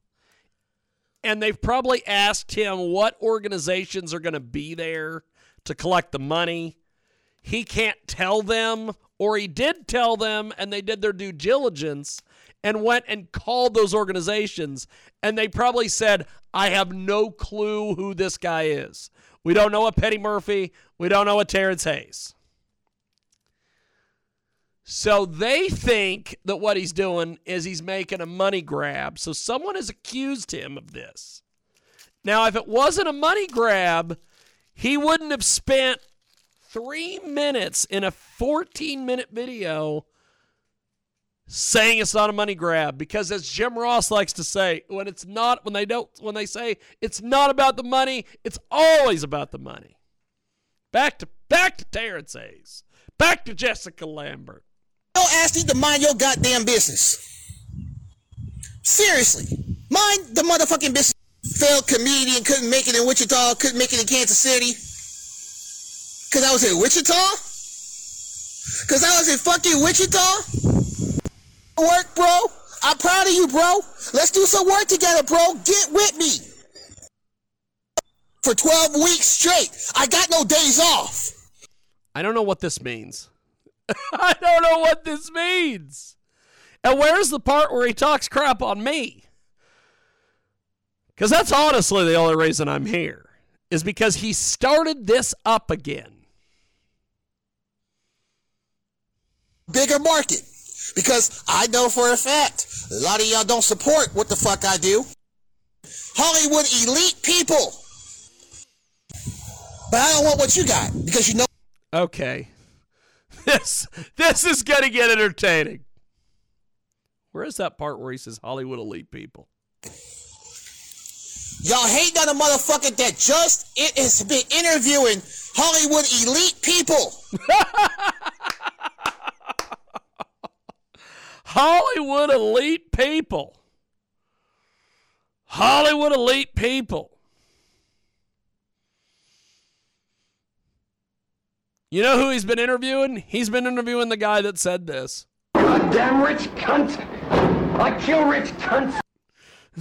and they've probably asked him what organizations are going to be there to collect the money. He can't tell them, or he did tell them, and they did their due diligence and went and called those organizations, and they probably said, I have no clue who this guy is. We don't know a Petty Murphy. We don't know a Terrence Hayes. So they think that what he's doing is he's making a money grab. So someone has accused him of this. Now, if it wasn't a money grab, he wouldn't have spent three minutes in a fourteen-minute video saying it's not a money grab, because as Jim Ross likes to say, when it's not, when they don't, when they say it's not about the money, it's always about the money. Back to back to Terrence Hayes, back to Jessica Lambert. Don't ask you to mind your goddamn business. Seriously, mind the motherfucking business. Failed comedian, couldn't make it in Wichita, couldn't make it in Kansas City. Because I was in Wichita? Because I was in fucking Wichita? Work, bro. I'm proud of you, bro. Let's do some work together, bro. Get with me. For twelve weeks straight. I got no days off. I don't know what this means. I don't know what this means. And where's the part where he talks crap on me? Because that's honestly the only reason I'm here. Is because he started this up again. Bigger market, because I know for a fact a lot of y'all don't support what the fuck I do. Hollywood elite people, but I don't want what you got, because you know. Okay, this this is gonna get entertaining. Where is that part where he says Hollywood elite people? Y'all hate on a motherfucker that just it has been interviewing Hollywood elite people. Hollywood elite people. Hollywood elite people. You know who he's been interviewing? He's been interviewing the guy that said this. Goddamn rich cunt. I kill rich cunts.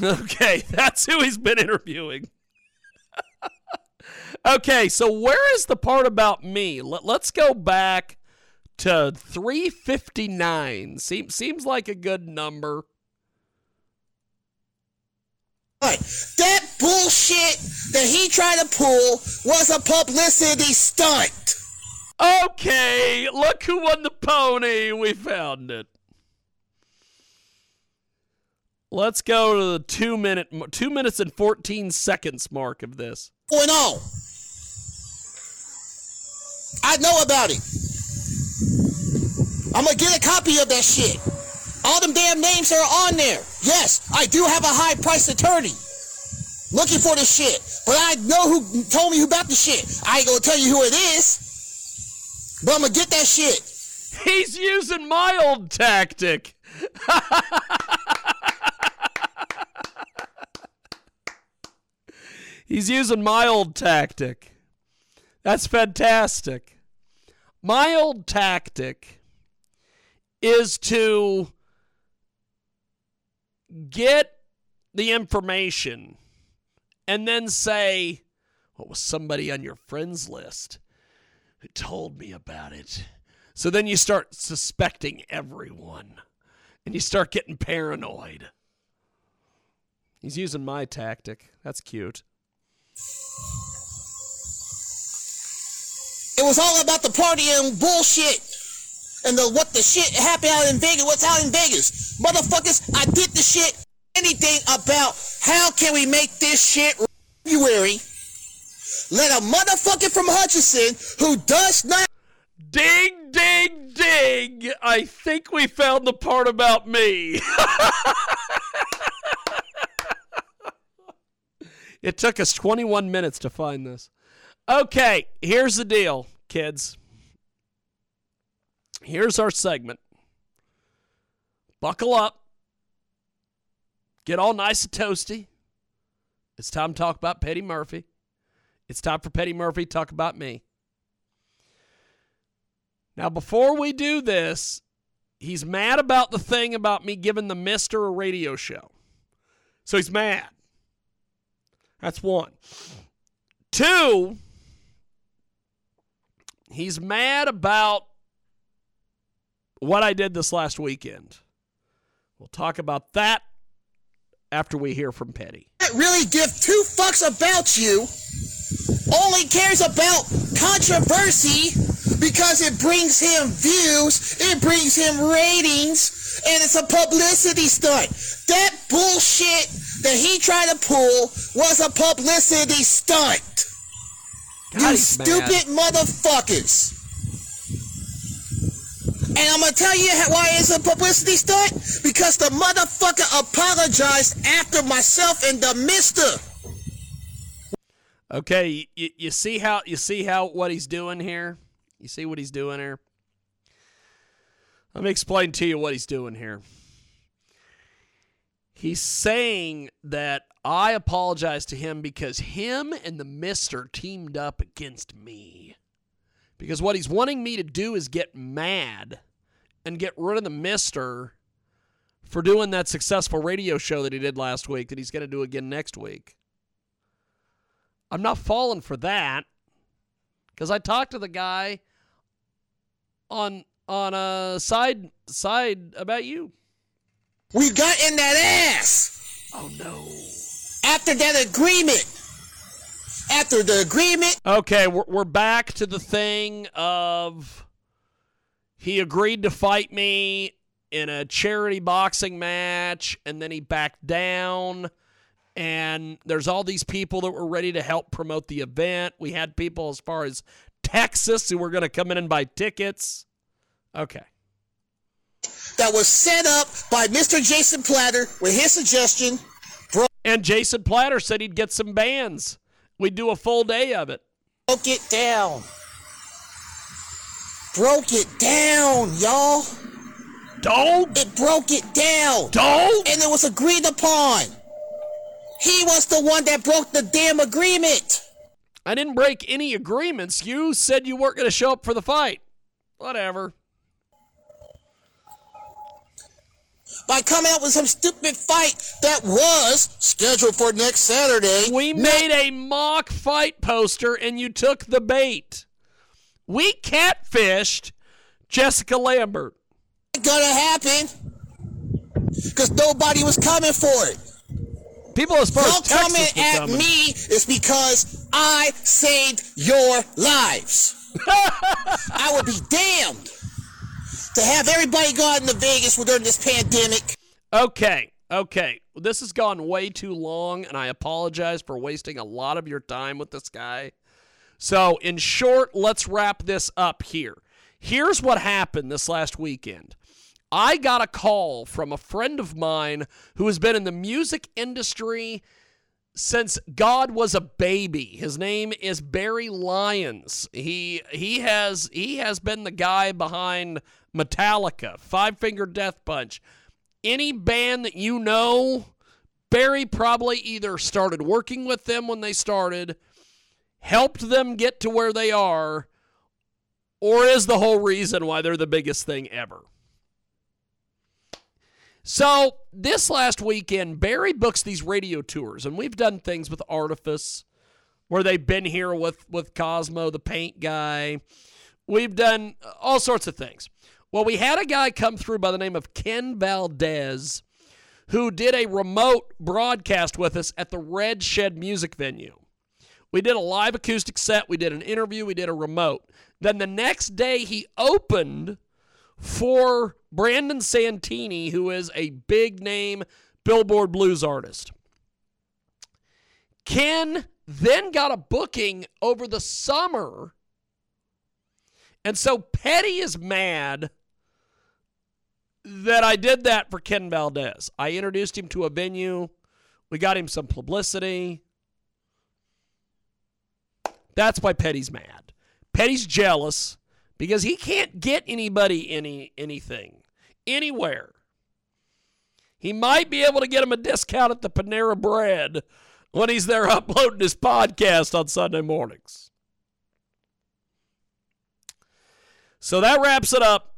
Okay, that's who he's been interviewing. Okay, so where is the part about me? Let, let's go back to three fifty-nine. Seems seems like a good number. That bullshit that he tried to pull was a publicity stunt. Okay, look who won the pony. We found it. Let's go to the two minute, two minutes and fourteen seconds mark of this. Going on, I know about it. I'm gonna get a copy of that shit. All them damn names are on there. Yes, I do have a high-priced attorney looking for this shit, but I know who told me who about the shit. I ain't gonna tell you who it is, but I'm gonna get that shit. He's using my old tactic. He's using my old tactic. That's fantastic. My old tactic is to get the information and then say, what was somebody on your friends list who told me about it? So then you start suspecting everyone and you start getting paranoid. He's using my tactic. That's cute. It was all about the party and bullshit and the what the shit happened out in Vegas. What's out in Vegas, motherfuckers? I did the shit. anything about how can we make this shit February. Let a motherfucker from Hutchinson who does not... Ding, ding, ding. I think we found the part about me. It took us twenty-one minutes to find this. Okay, here's the deal, kids. Here's our segment. Buckle up. Get all nice and toasty. It's time to talk about Petty Murphy. It's time for Petty Murphy to talk about me. Now, before we do this, he's mad about the thing about me giving the mister a radio show. So he's mad. That's one. Two, he's mad about what I did this last weekend. We'll talk about that after we hear from Petty. I really give two fucks about you. Only cares about controversy because it brings him views, it brings him ratings, and it's a publicity stunt. That bullshit that he tried to pull was a publicity stunt. God, you stupid mad. motherfuckers. And I'm going to tell you why it's a publicity stunt. Because the motherfucker apologized after myself and the mister. Okay, you, you see how you see how what he's doing here? You see what he's doing here? Let me explain to you what he's doing here. He's saying that I apologize to him because him and the mister teamed up against me. Because what he's wanting me to do is get mad and get rid of the mister for doing that successful radio show that he did last week that he's going to do again next week. I'm not falling for that because I talked to the guy on on a side side about you. We got in that ass. Oh no! After that agreement, after the agreement. Okay, we're we're back to the thing of he agreed to fight me in a charity boxing match, and then he backed down. And there's all these people that were ready to help promote the event. We had people as far as Texas who were going to come in and buy tickets. Okay. That was set up by Mister Jason Platter with his suggestion. Bro- and Jason Platter said he'd get some bands. We'd do a full day of it. Broke it down. Broke it down, y'all. Don't. It broke it down. Don't. And it was agreed upon. He was the one that broke the damn agreement. I didn't break any agreements. You said you weren't going to show up for the fight. Whatever. By coming up with some stupid fight that was scheduled for next Saturday. We made a mock fight poster and you took the bait. We catfished Jessica Lambert. It's going to happen because nobody was coming for it. People as far as coming at coming. me is because I saved your lives. I would be damned to have everybody go out into Vegas during this pandemic. Okay, okay. This has gone way too long, and I apologize for wasting a lot of your time with this guy. So, in short, let's wrap this up here. Here's what happened this last weekend. I got a call from a friend of mine who has been in the music industry since God was a baby. His name is Barry Lyons. He he has he has been the guy behind Metallica, Five Finger Death Punch. Any band that you know, Barry probably either started working with them when they started, helped them get to where they are, or is the whole reason why they're the biggest thing ever. So, this last weekend, Barry books these radio tours, and we've done things with Artifice, where they've been here with, with Cosmo, the paint guy. We've done all sorts of things. Well, we had a guy come through by the name of Ken Valdez, who did a remote broadcast with us at the Red Shed Music Venue. We did a live acoustic set, we did an interview, we did a remote. Then the next day, he opened for Brandon Santini, who is a big name Billboard blues artist. Ken then got a booking over the summer. And so Petty is mad that I did that for Ken Valdez. I introduced him to a venue. We got him some publicity. That's why Petty's mad. Petty's jealous because he can't get anybody any anything, anywhere. He might be able to get him a discount at the Panera Bread when he's there uploading his podcast on Sunday mornings. So that wraps it up.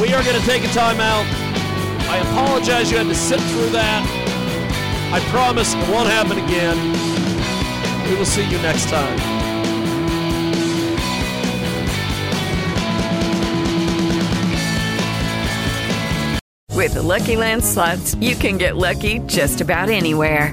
We are going to take a timeout. I apologize you had to sit through that. I promise it won't happen again. We will see you next time. With the Lucky Land Slots, you can get lucky just about anywhere.